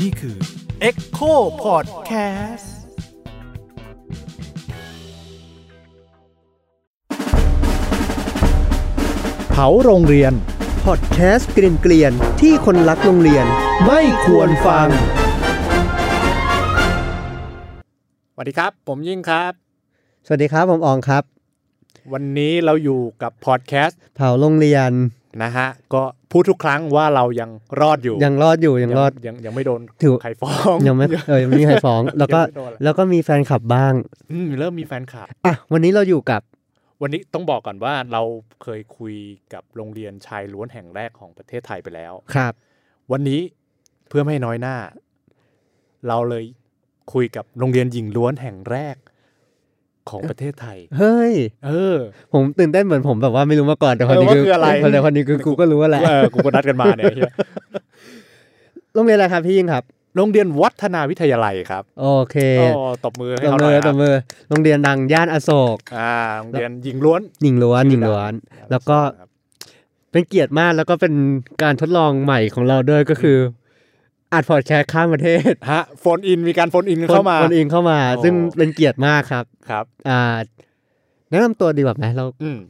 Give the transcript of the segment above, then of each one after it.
นี่คือ Echo Podcastเผาโรงเรียนพอดแคสต์เกรียนๆที่คนรักโรงเรียนไม่ควรฟังสวัสดีครับผมยิ่งครับสวัสดีครับผมอองครับวันนี้เราอยู่กับพอดแคสต์เผาโรงเรียนนะฮะก็พูดทุกครั้งว่าเรายังรอดอยู่ยังไม่โดนใครฟ้องยังไม่มีใครฟ้องแล้วก็มีแฟนคลับบ้างเริ่มมีแฟนคลับอ่ะวันนี้เราอยู่กับวันนี้ต้องบอกก่อนว่าเราเคยคุยกับโรงเรียนชายล้วนแห่งแรกของประเทศไทยไปแล้วครับวันนี้เพื่อไม่น้อยหน้าเราเลยคุยกับโรงเรียนหญิงล้วนแห่งแรกของประเทศไทยเฮ้ยผมตื่นเต้นเหมือนผมแบบว่าไม่รู้มาก่อนแต่คนนี้คืออะไรแต่คนนี้คือกูก็รู้ว่าแหละกูก็นัดกันมาเนี่ยโรงเรียนอะไรครับพี่ยิ่งครับโรงเรียนวัฒนาวิทยาลัยครับโอเคตบมือให้เขาหน่อยตบมือโรงเรียนดังย่านอโศกโรงเรียนหญิงล้วนแล้วก็เป็นเกียรติมากแล้วก็เป็นการทดลองใหม่ของเราด้วยก็คืออัดพอดแคสต์ข้ามประเทศฮะโฟนอินมีการโฟนอินเข้ามาซึ่งเป็นเกียรติมากครับครับแนะนำตัวดีกว่าไหมเรา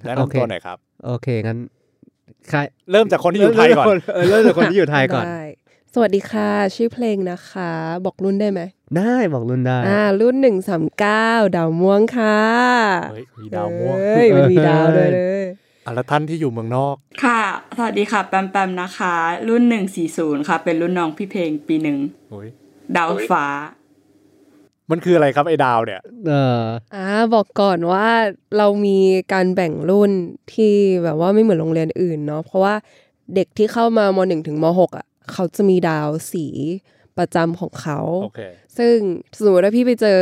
แนะนำตัวหน่อยครับโอเคงั้นเริ่มจากคนที่อยู่ไทยก่อนสวัสดีค่ะชื่อเพลงนะคะบอกรุ่นได้ไหมได้บอกรุ่นได้รุ่น139ดาวม่วงค่ะเฮ้ยมีดาวม่วงมีดาวด้วยเลยแล้วท่านที่อยู่เมืองนอกค่ะสวัสดีค่ะแปมแปมนะคะรุ่น140ค่ะเป็นรุ่นน้องพี่เพลงปี1โอ้ยดาวฟ้ามันคืออะไรครับไอ้ดาวเนี่ยบอกก่อนว่าเรามีการแบ่งรุ่นที่แบบว่าไม่เหมือนโรงเรียนอื่นเนาะเพราะว่าเด็กที่เข้ามาม.1 ถึงม.6 อ่ะเขาจะมีดาวสีประจำของเขา okay. ซึ่งสมมติว่าพี่ไปเจอ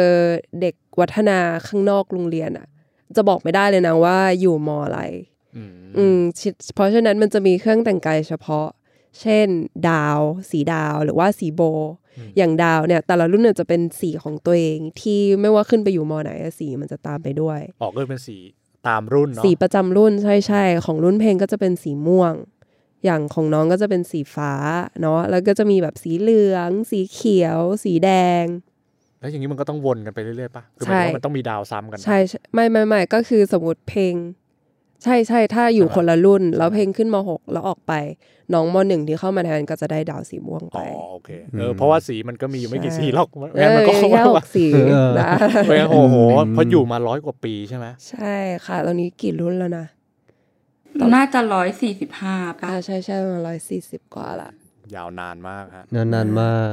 เด็กวัฒนาข้างนอกโรงเรียนอ่ะจะบอกไม่ได้เลยนะว่าอยู่ม.อะไรเพราะฉะนั้นมันจะมีเครื่องแต่งกายเฉพาะเช่นดาวสีดาวหรือว่าสีโบอย่างดาวเนี่ยแต่ละรุ่นเนี่ยจะเป็นสีของตัวเองที่ไม่ว่าขึ้นไปอยู่มไหนสีมันจะตามไปด้วยออกก็เป็นสีตามรุ่นเนาะสีประจำรุ่นใช่ๆของรุ่นเพลงก็จะเป็นสีม่วงอย่างของน้องก็จะเป็นสีฟ้าเนาะแล้วก็จะมีแบบสีเหลืองสีเขียวสีแดงแล้วอย่างนี้มันก็ต้องวนกันไปเรื่อยๆป่ะคือหมายความว่ามันต้องมีดาวซ้ำกันใช่ไม่ก็คือสมมติเพลงใช่ๆถ้าอยู่คนละรุ่นแล้วเพลงขึ้นม.6 แล้วออกไปน้องม.1 ที่เข้ามาแทนก็จะได้ดาวสีม่วงไปอ๋อโอเคเพราะว่าสีมันก็มีอยู่ไม่กี่สีหรอกมันก็เข้ามาสีนะโอ้โหพออยู่มา100กว่าปีใช่มั้ยใช่ค่ะตอนนี้กี่รุ่นแล้วนะน่าจะ145ป่ะใช่ๆ140กว่าละยาวนานมากฮะนานมาก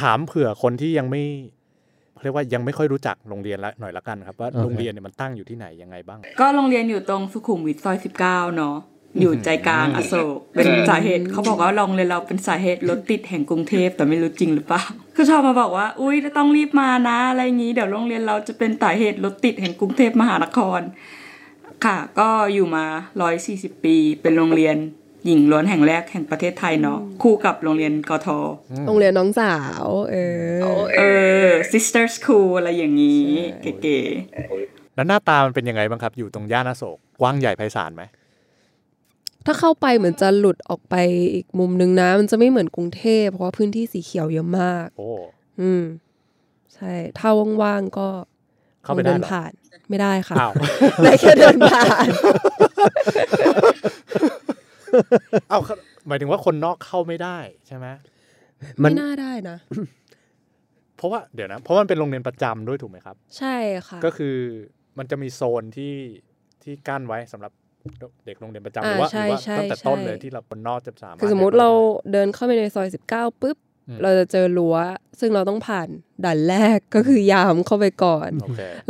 ถามเผื่อคนที่ยังไม่เรียกว่ายังไม่ค่อยรู้จักโรงเรียนละหน่อยละกันครับว่าโรงเรียนเนี่ยมันตั้งอยู่ที่ไหนยังไงบ้างก็โรงเรียนอยู่ตรงสุขุมวิทซอย19เนาะอยู่ใจกลางอโศกเป็นสาเหตุเขาบอกว่าโรงเรียนเราเป็นสาเหตุรถติดแห่งกรุงเทพแต่ไม่รู้จริงหรือเปล่าคือชอบมาบอกว่าอุ้ยต้องรีบมานะอะไรงี้เดี๋ยวโรงเรียนเราจะเป็นสาเหตุรถติดแห่งกรุงเทพมหานครค่ะก็อยู่มา140ปีเป็นโรงเรียนหญิงล้วนแห่งแรกแห่งประเทศไทยเนาะคู่กับโรงเรียนกท.โรงเรียนน้องสาวsister school อะไรอย่างนี้เก๋ๆแล้วหน้าตามันเป็นยังไงบ้างครับอยู่ตรงย่านอโศกกว้างใหญ่ไพศาลไหมถ้าเข้าไปเหมือนจะหลุดออกไปอีกมุมนึงนะมันจะไม่เหมือนกรุงเทพเพราะว่าพื้นที่สีเขียวเยอะมากโอ้ใช่ถ้าว่างๆก็เข้าไปได้ผ่านไม่ได้ค่ะได้แค่เดินผ่านเอาหมายถึงว่าคนนอกเข้าไม่ได้ใช่ไหมไม่น่าได้นะเพราะว่าเดี๋ยวนะเพราะมันเป็นโรงเรียนประจำด้วยถูกไหมครับใช่ค่ะก็คือมันจะมีโซนที่กั้นไว้สำหรับเด็กโรงเรียนประจำหรือว่าตั้งแต่ต้นเลยที่เราคนนอกจะสามารถคือสมมติเราเดินเข้าไปในซอย19ปุ๊บเราจะเจอรั้วซึ่งเราต้องผ่านด่านแรกก็คือยามเข้าไปก่อน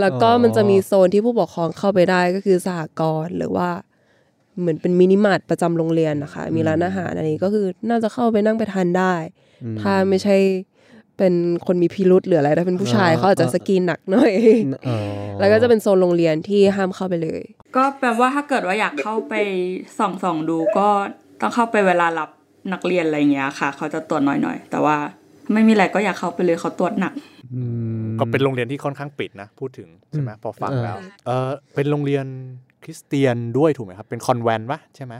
แล้วก็มันจะมีโซนที่ผู้ปกครองเข้าไปได้ก็คือสหกรณ์หรือว่าเหมือนเป็นมินิมาร์ทประจำโรงเรียนนะคะมีร้านอาหารอะไรก็คือน่าจะเข้าไปนั่งไปทานได้ถ้าไม่ใช่เป็นคนมีพิรุธหรืออะไรถ้าเป็นผู้ชายเขาอาจจะสกรีนหนักหน่อยแล้วก็จะเป็นโซนโรงเรียนที่ห้ามเข้าไปเลยก็แปลว่าถ้าเกิดว่าอยากเข้าไปส่องดูก็ต้องเข้าไปเวลารับนักเรียนอะไรเงี้ยค่ะเขาจะตรวจน้อยๆแต่ว่าไม่มีอะไรก็อยากเข้าไปเลยเขาตรวจหนักก็เป็นโรงเรียนที่ค่อนข้างปิดนะพูดถึงใช่ไหมพอฟังแล้วเป็นโรงเรียนคริสเตียนด้วยถูกไหมครับเป็นคอนแวนต์ป่ะใช่ไหม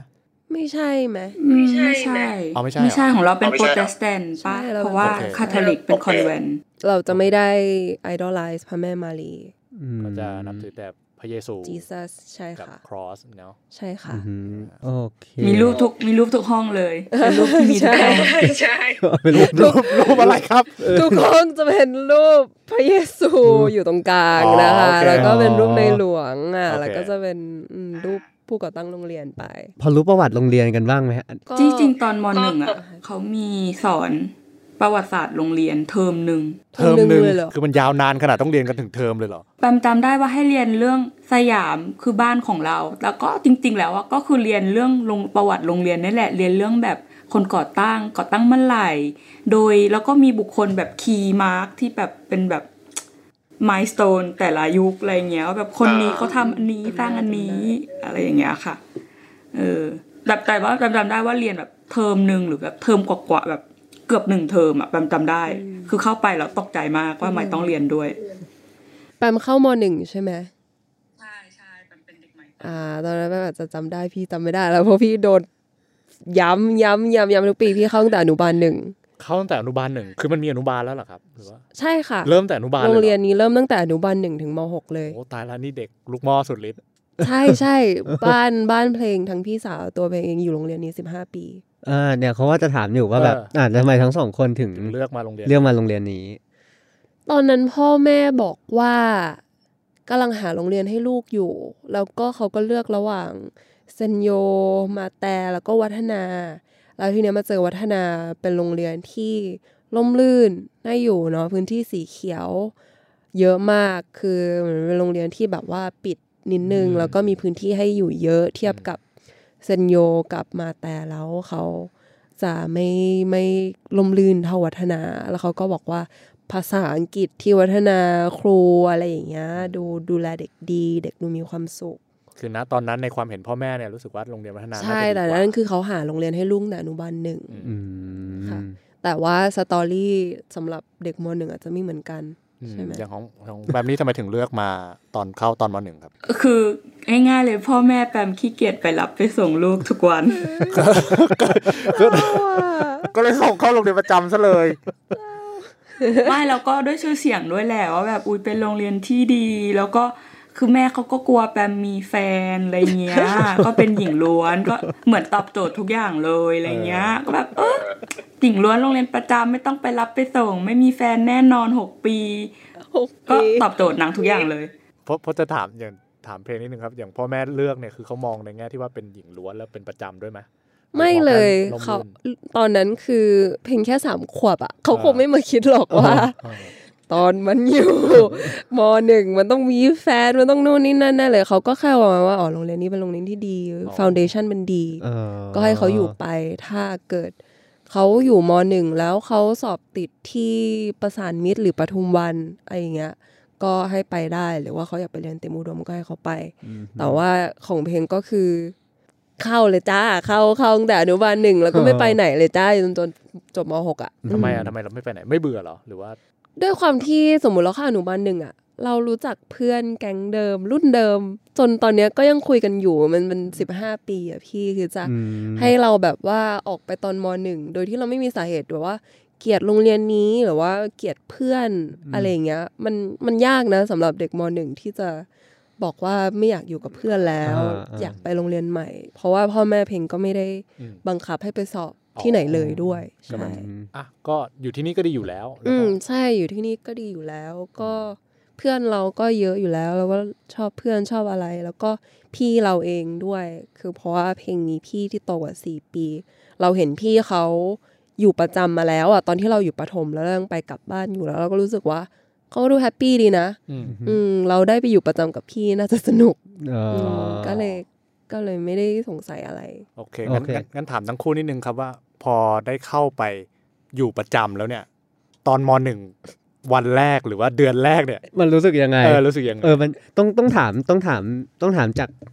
ไม่ใช่ไหมไม่ใช่อ๋อไม่ใช่ไม่ใช่ของเราเป็นโปรเตสแตนต์ป่ะเพราะว่าคาทอลิกเป็นคอนแวนต์เราจะไม่ได้ไอดอลไลซ์พระแม่มารีเราจะนับถือแต่พระเยซู Jesus ใช่ค่ะกับครอสเนาะใช่ค่ะโอเคมีรูปทุกห้องเลยเป็นรูปที่มีใช่ใช่เป็นรูปอะไรครับทุกห้องจะเป็นรูปพระเยซูอยู่ตรงกลางนะคะแล้วก็เป็นรูปในหลวงอ่ะแล้วก็จะเป็นรูปผู้ก่อตั้งโรงเรียนไปพอรู้ประวัติโรงเรียนกันบ้างไหมฮะจริงๆตอนม.1อ่ะเขามีสอนประวัติศาสตร์โรงเรียนเทอมนึงคือมันยาวนานขนาดต้องเรียนกันถึงเทอมเลยเหรอแปมจำได้ว่าให้เรียนเรื่องสยามคือบ้านของเราแล้วก็จริงๆแล้วก็คือเรียนเรื่องประวัติโรงเรียนนี่แหละเรียนเรื่องแบบคนก่อตั้งเมื่อไหร่โดยแล้วก็มีบุคคลแบบคีย์มาร์คที่แบบเป็นแบบไมล์สโตนแต่ละยุคอะไรเงี้ยแบบคนนี้เขาทำอันนี้สร้างอันนี้อะไรอย่างเงี้ยค่ะแต่ว่าจำได้ว่าเรียนแบบเทอมนึงหรือแบบเทอมกว่าแบบเกือบ1เทอมอ่ะแปมจำได้คือเข้าไปแล้วตกใจมากว่าไม่ต้องเรียนด้วยแปมเข้าม.1ใช่ไหมใช่ๆแปมเป็นเด็กใหม่ตอนนั้นแปมอาจจะจำได้พี่จำไม่ได้แล้วเพราะพี่โดนย้ำทุกปีพี่เข้าตั้งแต่อนุบาล1เขาตั้งแต่อนุบาล1คือมันมีอนุบาลแล้วเหรอครับหรือว่าใช่ค่ะเริ่มแต่อนุบาลโรงเรียนนี้เริ่มตั้งแต่อนุบาล1ถึงม.6เลยโอ้ตายแล้วนี่เด็กลูกม่อสุดฤทธิ์ใช่ๆบ้านเพลงทั้งพี่สาวตัวเองอยู่โรงเรียนนี้15ปีเนี่ยเขาว่าจะถามอยู่ว่าแบบทำไมทั้ง2คนถึงเลือกมาโรงเรียนนี้ตอนนั้นพ่อแม่บอกว่ากำลังหาโรงเรียนให้ลูกอยู่แล้วก็เขาก็เลือกระหว่างเซนโยมาแตแล้วก็วัฒนาแล้วทีเนี้ยมาเจอวัฒนาเป็นโรงเรียนที่ร่มรื่นน่าอยู่เนาะพื้นที่สีเขียวเยอะมากคือเหมือนเป็นโรงเรียนที่แบบว่าปิดนิดนึงแล้วก็มีพื้นที่ให้อยู่เยอะเทียบกับเซนโยกับมาแต่แล้วเขาจะไม่ร่มรื่นเท่าวัฒนาแล้วเขาก็บอกว่าภาษาอังกฤษที่วัฒนาครูอะไรอย่างเงี้ยดูแลเด็กดีเด็กดูมีความสุขคือณตอนนั้นในความเห็นพ่อแม่เนี่ยรู้สึกว่าโรงเรียนวัฒนาใช่แต่นั่นคือเขาหาโรงเรียนให้ลูกแต่อนุบาล1ค่ะแต่ว่าสตอรี่สำหรับเด็กม.1 อาจจะไม่เหมือนกันใช่ไหมอย่างของแบบนี้ทำไมถึงเลือกมาตอนเข้าตอนม.1 ครับคือง่ายๆเลยพ่อแม่แปมขี้เกียจไปรับไปส่งลูกทุกวันก็เลยส่งเข้าโรงเรียนประจำซะเลยไม่แล้วก็ด้วยชื่อเสียงด้วยแหละว่าแบบอุ้ยเป็นโรงเรียนที่ดีแล้วก็คือแม่เขาก็กลัวแปมมีแฟนอะไรเงี้ยก็เป็นหญิงล้วนก็เหมือนตอบโจทย์ทุกอย่างเลยอะไรเงี้ยก็แบบหญิงล้วนโรงเรียนประจำไม่ต้องไปรับไปส่งไม่มีแฟนแน่นอน6 ปีก็ตอบโจทย์นางทุกอย่างเลยเพราะจะถามเพลงนิดนึงครับอย่างพ่อแม่เลือกเนี่ยคือเขามองในแง่ที่ว่าเป็นหญิงล้วนแล้วเป็นประจำด้วยไหมไม่เลยเขาตอนนั้นคือเพลงแค่3 ขวบอ่ะเขาคงไม่มาคิดหรอกว่าตอนมันอยู่ม.1 มันต้องมีแฟนมันต้องนู่นนี่นั่นเลยเขาก็แค่ว่าอ๋อโรงเรียนนี้เป็นโรงเรียนที่ดีฟาวเดชั่นมันดีก็ให้เขาอยู่ไปถ้าเกิดเขาอยู่ม.1 แล้วเขาสอบติดที่ประสานมิตรหรือปทุมวันอะไรอย่างเงี้ยก็ให้ไปได้หรือว่าเขาอยากไปเรียนเตรียมอุดมก็ให้เขาไปแต่ว่าของเพลงก็คือเข้าเลยจ้าเข้าตั้งแต่อนุบาล1แล้วก็ไม่ไปไหนเลยจ้าจนจบม.6อ่ะทำไมเราไม่ไปไหนไม่เบื่อเหรอหรือว่าด้วยความที่สมมุติเราเข้าอนุบาล1อ่ะเรารู้จักเพื่อนแก๊งเดิมรุ่นเดิมจนตอนเนี้ยก็ยังคุยกันอยู่มัน15ปีอ่ะพี่คือจะให้เราแบบว่าออกไปตอนม.1โดยที่เราไม่มีสาเหตุว่าเกลียดโรงเรียนนี้หรือว่าเกลียดเพื่อนอะไรอย่างเงี้ยมันยากนะสำหรับเด็กม.1ที่จะบอกว่าไม่อยากอยู่กับเพื่อนแล้วอยากไปโรงเรียนใหม่เพราะว่าพ่อแม่เพลงก็ไม่ได้บังคับให้ไปสอบที่ไหนเลยด้วยใช่อ่ะก็อยู่ที่นี่ก็ดีอยู่แล้วใช่อยู่ที่นี่ก็ดีอยู่แล้วก็เพื่อนเราก็เยอะอยู่แล้วแล้วก็ชอบเพื่อนชอบอะไรแล้วก็พี่เราเองด้วยคือเพราะว่าเพลงนี้พี่ที่โตกว่า4 ปีเราเห็นพี่เขาอยู่ประจำมาแล้วอ่ะตอนที่เราอยู่ประถมแล้วเราไปกลับบ้านอยู่แล้วเราก็รู้สึกว่าเขาดูแฮปปี้ดีนะเราได้ไปอยู่ประจำกับพี่น่าจะสนุกก็เลยไม่ได้สงสัยอะไรโอเคงั้นถามทั้งคู่นิดนึงครับว่าพอได้เข้าไปอยู่ประจำแล้วเนี่ยตอนม.1 วันแรกหรือว่าเดือนแรกเนี่ยมันรู้สึกยังไงรู้สึกยังไงมันต้องถาม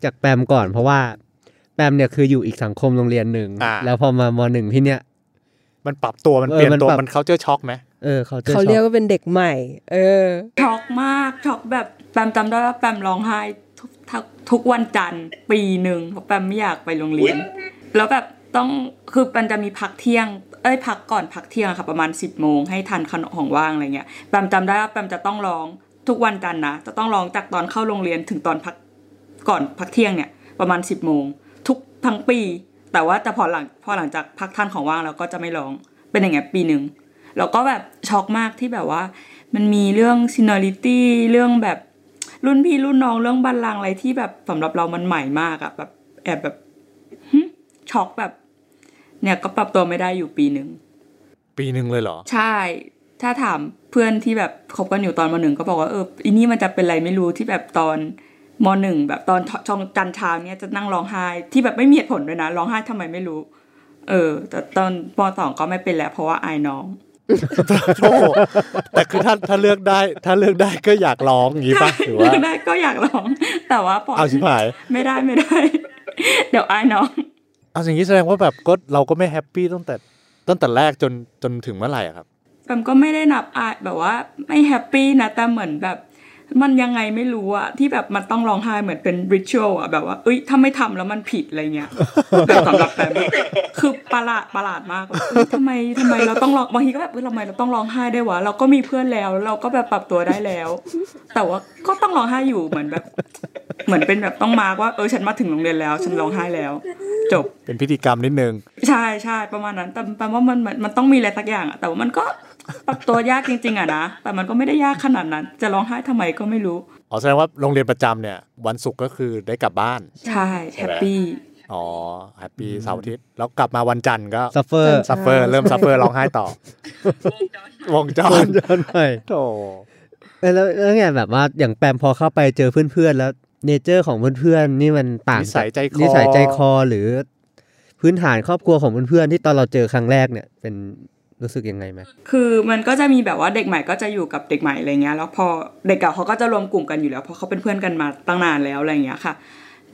จากแปมก่อนเพราะว่าแปมเนี่ยคืออยู่อีกสังคมโรงเรียนนึงแล้วพอม.1 ที่เนี่ยมันปรับตัวมันเปลี่ยนตัวมันเขาเจอช็อกไหมเขาเรียกว่าเป็นเด็กใหม่ช็อกมากช็อกแบบแปมจำได้ว่าแปมร้องไห้ทุกวันจันทร์ปีนึงเพราะแปมไม่อยากไปโรงเรียน แล้วแบบต้องคือมันจะมีพักเที่ยงพักก่อนพักเที่ยงค่ะประมาณ 10 โมงให้ทันขนมของว่างอะไรเงี้ยแปมจำได้ว่าแปมจะต้องร้องทุกวันจันทร์นะจะต้องร้องจากตอนเข้าโรงเรียนถึงตอนพักก่อนพักเที่ยงเนี่ยประมาณ 10 โมงทุกทั้งปีแต่ว่าแต่พอหลังจากพักทันของว่างแล้วก็จะไม่ร้องเป็นอย่างเงี้ยปีนึงแล้วก็แบบช็อกมากที่แบบว่ามันมีเรื่อง seniority เรื่องแบบรุ่นพี่รุ่นน้องเรื่องบัลลังก์อะไรที่แบบสำหรับเรามันใหม่มากอะแบบแอบแบบช็อกแบบเนี่ยก็ปรับตัวไม่ได้อยู่ปีนึงเลยเหรอใช่ถ้าถามเพื่อนที่แบบคบกันอยู่ตอนม.1ก็บอกว่าอีนี่มันจะเป็นอะไรไม่รู้ที่แบบตอนม.1แบบตอนช่องจันทร์เช้าเนี่ยจะนั่งร้องไห้ที่แบบไม่มีเหตุผลด้วยนะร้องไห้ทำไมไม่รู้แต่ตอนป.2ก็ไม่เป็นแล้วเพราะว่าอายน้องโอ้แต่คือถ้าเลือกได้ก็อยากร้องอย่างงี้ป่ะหรือว่าเลือกได้ก็อยากร้องแต่ว่าป.เอาชิบหายไม่ได้เดี๋ยวอายน้องเอาอย่างนี้แสดงว่าแบบก็เราก็ไม่แฮปปี้ตั้งแต่แรกจนถึงเมื่อไหร่ครับแปมก็ไม่ได้นับอายแบบว่าไม่แฮปปี้นะแต่เหมือนแบบมันยังไงไม่รู้อะที่แบบมันต้องร้องไห้เหมือนเป็นริชวลอะแบบว่าถ้าไม่ทำแล้วมันผิดอะไรเงี้ยแต่สำหรับแปมคือประหลาดมากทำไมเราต้องร้องบางทีก็แบบทำไมเราต้องร้องไห้ได้วะเราก็มีเพื่อนแล้วเราก็แบบปรับตัวได้แล้วแต่ว่าก็ต้องร้องไห้อยู่เหมือนเป็นแบบต้องมาว่าฉันมาถึงโรงเรียนแล้วฉันร้องไห้แล้วจบเป็นพิธีกรรมนิดนึงใช่ใช่ประมาณนั้นแต่แปลว่ามันต้องมีอะไรสักอย่างอะแต่ว่ามันก็ปรับตัวยากจริงๆอะนะแต่มันก็ไม่ได้ยากขนาดนั้นจะร้องไห้ทำไมก็ไม่รู้อ๋อแสดงว่าโรงเรียนประจำเนี่ยวันศุกร์ก็คือได้กลับบ้านใช่แฮปปี้อ๋อแฮปปี้เสาร์อาทิตย์แล้วกลับมาวันจันทร์ก็ซัฟเฟอร์เริ่มซัฟเฟอร์ร้องไห้ต่อวงจรใช่โธ่แล้วไงแบบว่าอย่างแปมพอเข้าไปเจอเพื่อนๆแล้วเนเจอร์ของเพื่อนๆนี่มันต่างนิสัยใจคอหรือพื้นฐานครอบครัวของเพื่อนๆที่ตอนเราเจอครั้งแรกเนี่ยเป็นรู้สึกยังไงไหมคือมันก็จะมีแบบว่าเด็กใหม่ก็จะอยู่กับเด็กใหม่อะไรเงี้ยแล้วพอเด็กเก่าเขาก็จะรวมกลุ่มกันอยู่แล้วเพราะเขาเป็นเพื่อนกันมาตั้งนานแล้วอะไรเงี้ยค่ะ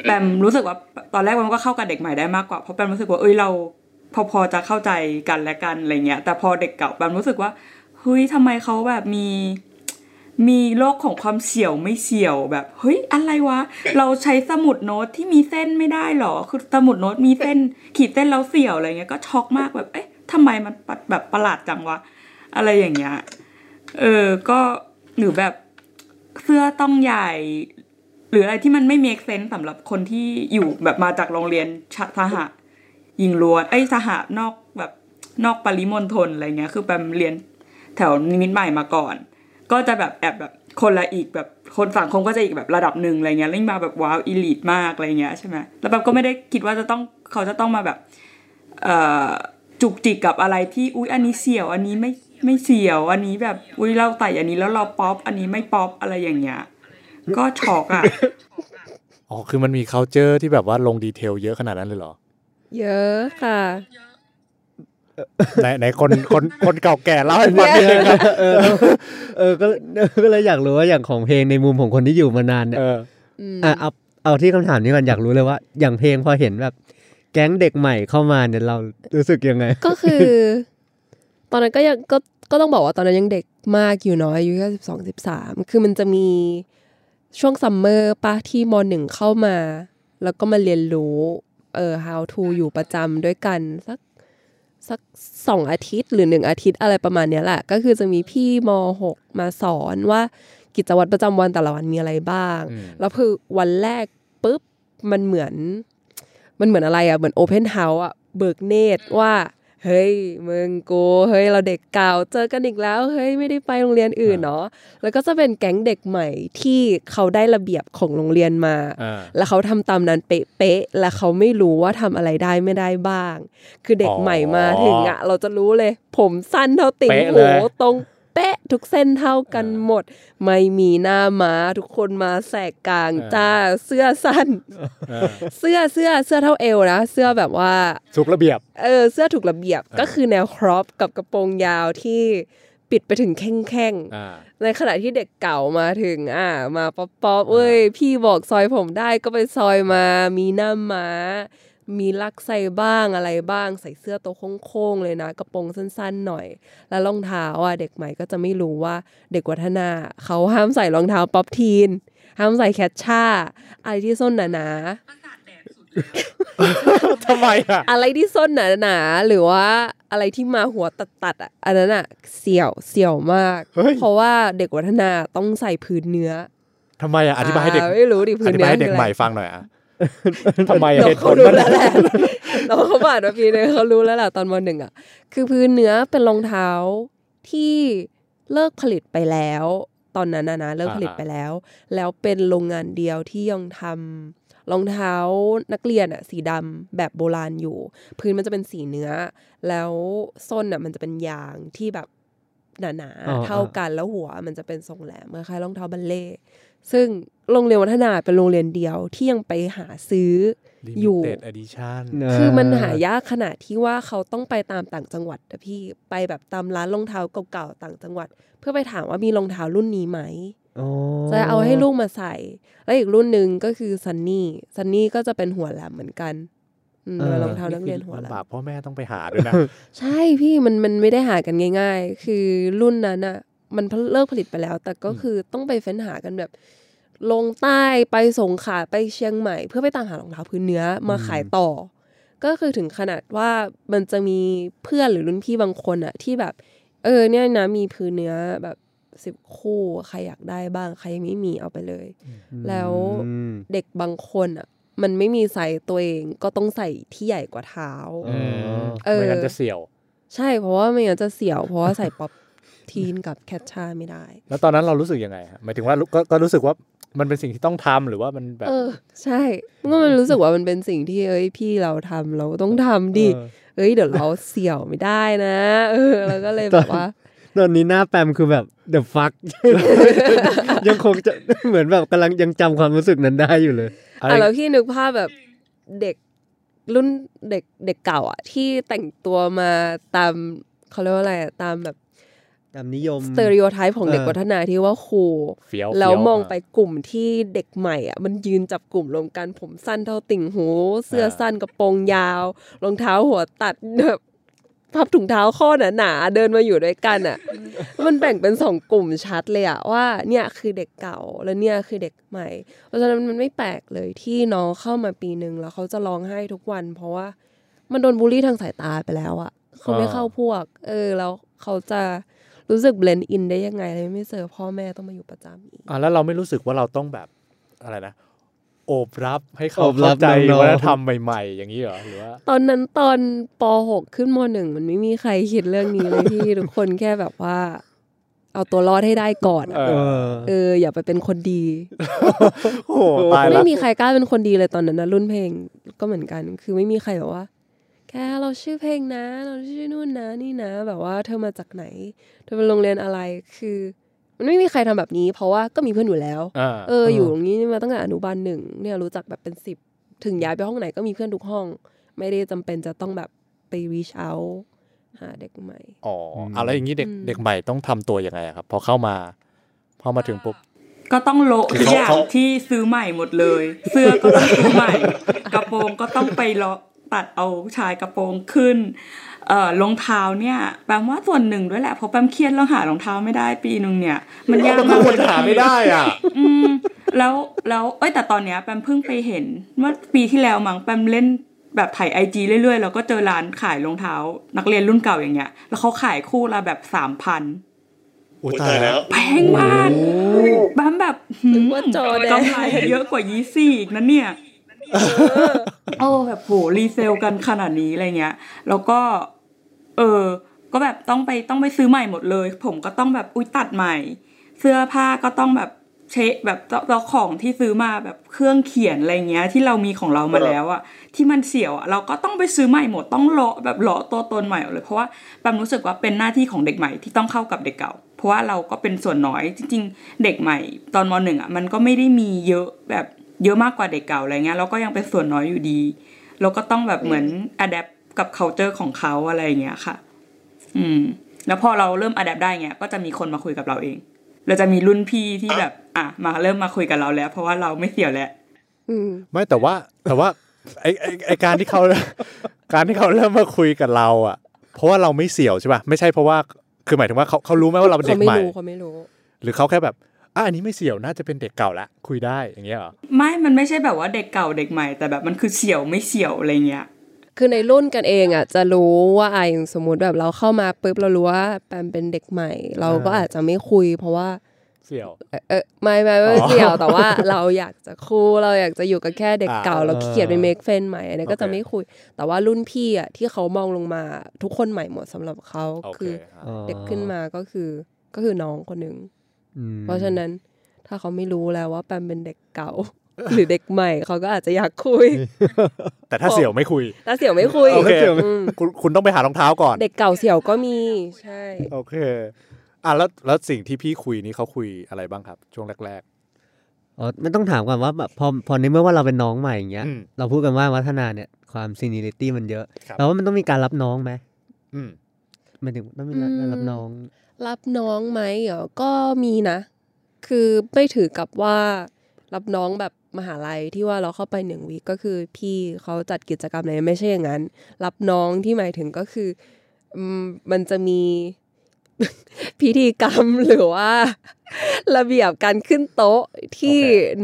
แปมรู้สึกว่าตอนแรกมันก็เข้ากับเด็กใหม่ได้มากกว่าเพราะแปมรู้สึกว่าเราพอจะเข้าใจกันและกันอะไรเงี้ยแต่พอเด็กเก่าแปมรู้สึกว่าเฮ้ยทำไมเขาแบบมีโลกของความเฉี่ยวไม่เฉี่ยวแบบเฮ้ยอะไรวะเราใช้สมุดโน้ตที่มีเส้นไม่ได้หรอคือสมุดโน้ตมีเส้นขีดเส้นแล้วเฉี่ยวอะไรเงี้ยก็ช็อกมากแบบทำไมมันแบบประหลาดจังวะอะไรอย่างเงี้ยก็หรือแบบเสื้อต้องใหญ่หรืออะไรที่มันไม่เมคเซนส์สำหรับคนที่อยู่แบบมาจากโรงเรียนสหยิงล้วนสหนอกแบบนอกปริมณฑลอะไรเงี้ยคือแบบเรียนแถวนิมิตรใหม่มาก่อนก็จะแบบแอบแบบคนละอีกแบบคนฝั่งคงก็จะอีกแบบระดับหนึ่งอะไรเงี้ยแล้วมาแบบว้าวอีลีทมากอะไรเงี้ยใช่ไหมแล้วแบบก็ไม่ได้คิดว่าเขาจะต้องมาแบบจุกจิกกับอะไรที่อันนี้เสี่ยวอันนี้ไม่เสี่ยวอันนี้แบบเราใส่อันนี้แล้วเราป๊อปอันนี้ไม่ป๊อปอะไรอย่างเงี้ยก็ช็อกอ่ะอ๋อคือมันมี culture ที่แบบว่าลงดีเทลเยอะขนาดนั้นเลยเหรอเยอะค่ะไหนคนเก่าแก่เล่าให้ฟังนิดนึงครับก็เลยอยากรู้ว่าอย่างของเพลงในมุมของคนที่อยู่มานานเนี่ยเอาที่คำถามนี้ก่อนอยากรู้เลยว่าอย่างเพลงพอเห็นแบบแก๊งเด็กใหม่เข้ามาเนี่ยเรารู้สึกยังไงก็คือตอนนั้นก็ยังก็ต้องบอกว่าตอนนั้นยังเด็กมากอยู่เนาะอายุแค่12-13คือมันจะมีช่วงซัมเมอร์ป่ะที่ม.1เข้ามาแล้วก็มาเรียนรู้how to อยู่ประจำด้วยกันสัก2อาทิตย์หรือ1อาทิตย์อะไรประมาณนี้แหละก็คือจะมีพี่ม.6มาสอนว่ากิจวัตรประจำวันแต่ละวันมีอะไรบ้างแล้วคือวันแรกปุ๊บมันเหมือนอะไรอ่ะเหมือน Open House อ่ะเบิกเนตรว่าเฮ้ยมึงกูเฮ้ยเราเด็กเก่าเจอกันอีกแล้วเฮ้ยไม่ได้ไปโรงเรียนอื่นเนาะแล้วก็จะเป็นแก๊งเด็กใหม่ที่เขาได้ระเบียบของโรงเรียนมาแล้วเขาทำตามนั้นเป๊ะๆและเขาไม่รู้ว่าทำอะไรได้ไม่ได้บ้างคือเด็กใหม่มาถึงอ่ะเราจะรู้เลยผมสั้นเท่าติ่งหูตรงเป๊ะทุกเส้นเท่ากันหมดไม่มีหน้าม้าทุกคนมาแสกกลางจ้าเสื้อสั้นเสื้อเท่าเอวนะเสื้อแบบว่าถูกระเบียบเสื้อถูกระเบียบก็คือแนวครอปกับกระโปรงยาวที่ปิดไปถึงแข้งๆในขณะที่เด็กเก่ามาถึงมาป๊อปๆเอ้ยพี่บอกซอยผมได้ก็ไปซอยมามีหน้าม้ามีลักใส่บ้างอะไรบ้างใส่เสื้อตัวโค้งๆเลยนะกระโปรงสั้นๆหน่อยแล้วรองเท้าเด็กใหม่ก็จะไม่รู้ว่าเด็กวัฒนาเขาห้ามใส่รองเท้าป๊อปทีนห้ามใส่แคชช่าอะไรที่ส้นหนา ทำไมอ่ะอะไรที่ส้นหนาๆหรือว่าอะไรที่มาหัวตัดๆอ่ะอันนั้นอ่ะเสี่ยวมากเพราะว่าเด็กวัฒนาต้องใส่พื้นเนื้อทำไมอ่ะอธิบายให้เด็กไม่รู้ดิพื้นเนื้ออธิบายให้เด็กใหม่ฟังหน่อยอ่ะทำไมเหตุผลมันแหละน้องเขาผ่านมาปีนึงเขารู้แล้วแหละตอนม.1อ่ะคือพื้นเนื้อเป็นรองเท้าที่เลิกผลิตไปแล้วตอนนั้นนะเลิกผลิตไปแล้วเป็นโรงงานเดียวที่ยังทำรองเท้านักเรียนอ่ะสีดำแบบโบราณอยู่พื้นมันจะเป็นสีเนื้อแล้วส้นอ่ะมันจะเป็นยางที่แบบหนาๆเท่ากันแล้วหัวมันจะเป็นทรงแหลมคล้ายรองเท้าบัลเล่ซึ่งโรงเรียนวัฒนาเป็นโรงเรียนเดียวที่ยังไปหาซื้ออยู่ Limited Edition คือมันหายากขนาดที่ว่าเขาต้องไปตามต่างจังหวัดนะพี่ไปแบบตามร้านรองเท้าเก่าๆต่างจังหวัดเพื่อไปถามว่ามีรองเท้ารุ่นนี้ไหมจะเอาให้ลูกมาใส่แล้วอีกรุ่นนึงก็คือซันนี่ก็จะเป็นหัวแหลมเหมือนกันรองเท้านักเรียนหัวแหลมพ่อแม่ต้องไปหาด้วยนะ ใช่พี่มันไม่ได้หากันง่ายๆคือรุ่นนั้นอ่ะมันเลิกผลิตไปแล้วแต่ก็คือต้องไปเฟ้นหากันแบบลงใต้ไปสงขลาไปเชียงใหม่เพื่อไปตามหารองเท้าพื้นเนื้อมาขายต่อก็คือถึงขนาดว่ามันจะมีเพื่อนหรือรุ่นพี่บางคนอะที่แบบเนี่ยนะมีพื้นเนื้อแบบ10 คู่ใครอยากได้บ้างใครยังไม่มีเอาไปเลยแล้วเด็กบางคนอะมันไม่มีไซส์ตัวเองก็ต้องใส่ที่ใหญ่กว่าเท้าไม่งั้นจะเสี่ยวใช่เพราะว่าไม่งั้นจะเสี่ยวเพราะว่าใส่ป๊อปทีนกับแคชชาไม่ได้แล้วตอนนั้นเรารู้สึกยังไงหมายถึงว่าก็รู้สึกว่ามันเป็นสิ่งที่ต้องทำหรือว่ามันแบบใช่ก็มันรู้สึกว่ามันเป็นสิ่งที่พี่เราทำเราต้องทำดิเดี๋ยวเราเสี่ยวไม่ได้นะแล้วก็เลยแบบว่าตอนนี้หน้าแปมคือแบบ the fuck ยังคงจะเหมือนแบบกำลังยังจำความรู้สึกนั้นได้อยู่เลยแล้วพี่นึกภาพแบบเด็กรุ่นเด็กเก่าอ่ะที่แต่งตัวมาตามเขาเรียกว่าอะไรตามแบบนิยมสเตอริโอไทป์ของเด็กวัฒนาที่ว่าครูแล้วมองไปกลุ่มที่เด็กใหม่อ่ะมันยืนจับกลุ่มรวมกันผมสั้นเท่าติ่งหูเสื้อสั้นกระโปรงยาวรองเท้าหัวตัดแบบพับถุงเท้าข้อหนาๆเดินมาอยู่ด้วยกันอ่ะ มันแบ่งเป็น2กลุ่มชัดเลยอ่ะว่าเนี่ยคือเด็กเก่าแล้วเนี่ยคือเด็กใหม่เพราะฉะนั้นมันไม่แปลกเลยที่น้องเข้ามาปีนึงแล้วเขาจะร้องไห้ทุกวันเพราะว่ามันโดนบูลลี่ทางสายตาไปแล้วอ่ะเขาไม่เข้าพวกแล้วเขาจะรู้สึกเบลนด์อินได้ยังไงเลยไม่เจอพ่อแม่ต้องมาอยู่ประจำอีกแล้วเราไม่รู้สึกว่าเราต้องแบบอะไรนะโอบรับให้เขาเข้าใจวัฒนธรรมใหม่ๆอย่างนี้เหรอหรือว่าตอนนั้นตอนป.6 ขึ้นม.1 มันไม่มีใครคิดเรื่องนี้เลยพี่ ทุกคนแค่แบบว่าเอาตัวรอดให้ได้ก่อนอย่าไปเป็นคนดีโอ้ตายแล้วไม่มีใครกล้าเป็นคนดีเลยตอนนั้นนะรุ่นเพลงก็เหมือนกันคือไม่มีใครแบบว่าแค่เราชื่อเพลงนะเราชื่อนู่นนะนี่นะแบบว่าเธอมาจากไหนเธอเป็นโรงเรียนอะไรคือมันไม่มีใครทำแบบนี้เพราะว่าก็มีเพื่อนอยู่แล้วอยู่ตรงนี้มาตั้งแต่อนุบาล1เนี่ยรู้จักแบบเป็น10ถึงย้ายไปห้องไหนก็มีเพื่อนทุกห้องไม่ได้จำเป็นจะต้องแบบไป reach out หาเด็กใหม่อะไรอย่างนี้เด็กใหม่ต้องทำตัวยังไงครับพอเข้ามาถึงปุ๊บก็ต้องโละทุกอย่างที่ซื้อใหม่หมดเลยเสื้อก็ต้องซื้อใหม่กระโปรงก็ต้องไปโละตัดเอาชายกระโปรงขึ้นรองเท้าเนี่ยแปลว่าส่วนหนึ่งด้วยแหละเพราะแปมเครียดแล้วหารองเท้าไม่ได้ปีนึงเนี่ยมันยากมากเลยหาไม่ได้อ่ะแล้วแต่ตอนเนี้ยแปมเพิ่งไปเห็นเมื่อปีที่แล้วมั้งแปมเล่นแบบถ่าย IG เรื่อยๆแล้วก็เจอร้านขายรองเท้านักเรียนรุ่นเก่าอย่างเงี้ยแล้วเขาขายคู่ละแบบ 3,000โอ้ตายแล้วแพงมากบ้ามแบบกำไรเยอะกว่า24อีกนะเนี่ยแบบโหรีเซลกันขนาดนี้อะไรเงี้ยแล้วก็ก็แบบต้องไปซื้อใหม่หมดเลยผมก็ต้องแบบตัดใหม่เสื้อผ้าก็ต้องแบบเช็คแบบเราของที่ซื้อมาแบบเครื่องเขียนอะไรเงี้ยที่เรามีของเรามาแล้วอ่ะที่มันเสียวเราก็ต้องไปซื้อใหม่หมดต้องเลาะตัวตนใหม่เลยเพราะว่าแปมรู้สึกว่าเป็นหน้าที่ของเด็กใหม่ที่ต้องเข้ากับเด็กเก่าเพราะว่าเราก็เป็นส่วนน้อยจริงๆเด็กใหม่ตอนม.1 อ่ะมันก็ไม่ได้มีเยอะแบบเยอะมากกว่าเด็กเก่าอะไรเงี้ยเราก็ยังเป็นส่วนน้อยอยู่ดีเราก็ต้องแบบเหมือนอะแดปกับ culture ของเขาอะไรเงี้ยค่ะแล้วพอเราเริ่มอะแดปได้เงี้ยก็จะมีคนมาคุยกับเราเองเราจะมีรุ่นพี่ที่แบบมาเริ่มมาคุยกับเราแล้วเพราะว่าเราไม่เสี่ยวแล้วไม่แต่ว่าไอการที่เขาเริ่มมาคุยกับเราอ่ะเพราะว่าเราไม่เสี่ยวใช่ป่ะไม่ใช่เพราะว่าคือหมายถึงว่าเขารู้ไหมว่าเราเป็นเด็กใหม่เขาไม่รู้หรือเขาแค่แบบ อันนี้ไม่เสี่ยวน่าจะเป็นเด็กเก่าละคุยได้อย่างเงี้ยเหรอไม่มันไม่ใช่แบบว่าเด็กเก่าเด็กใหม่แต่แบบมันคือเสี่ยวไม่เสี่ยวอะไรเงี้ยคือในรุ่นกันเองอ่ะจะรู้ว่าอย่างสมมุติแบบเราเข้ามาปุ๊บเรารู้ว่าแปมเป็นเด็กใหม่เราก็อาจจะไม่คุยเพราะว่าเสี่ยวไม่เสี่ยวแต่ว่าเราอยากจะคุยเราอยากจะอยู่กับแค่เด็กเก่าเราขี้เกียจไปเมคเฟรนด์ใหม่อันนี้ก็จะไม่คุยแต่ว่ารุ่นพี่อ่ะที่เขามองลงมาทุกคนใหม่หมดสำหรับเขาคือเด็กขึ้นมาก็คือน้องคนนึงเพราะฉะนั้นถ้าเขาไม่รู้แล้วว่าแปมเป็นเด็กเก่าหรือเด็กใหม่เขาก็อาจจะอยากคุยแต่ถ้าเสี่ยวไม่คุยโอเคคุณต้องไปหารองเท้าก่อนเด็กเก่าเสี่ยวก็มีใช่โอเคอ่ะแล้วสิ่งที่พี่คุยนี่เขาคุยอะไรบ้างครับช่วงแรกๆอ๋อไม่ต้องถามก่อนว่าแบบพอในเมื่อว่าเราเป็นน้องใหม่อย่างเงี้ยเราพูดกันว่าวัฒนาเนี่ยความซีเนียริตี้มันเยอะแต่ว่ามันต้องมีการรับน้องไหมมันถึงต้องมีรับน้องไหมเหรอก็มีนะคือไม่ถือกับว่ารับน้องแบบมหาลัยที่ว่าเราเข้าไป1วีคก็คือพี่เขาจัดกิจกรรมอะไรไม่ใช่อย่างนั้นรับน้องที่หมายถึงก็คือมันจะมี พิธีกรรมหรือว่า ระเบียบการขึ้นโต๊ะที่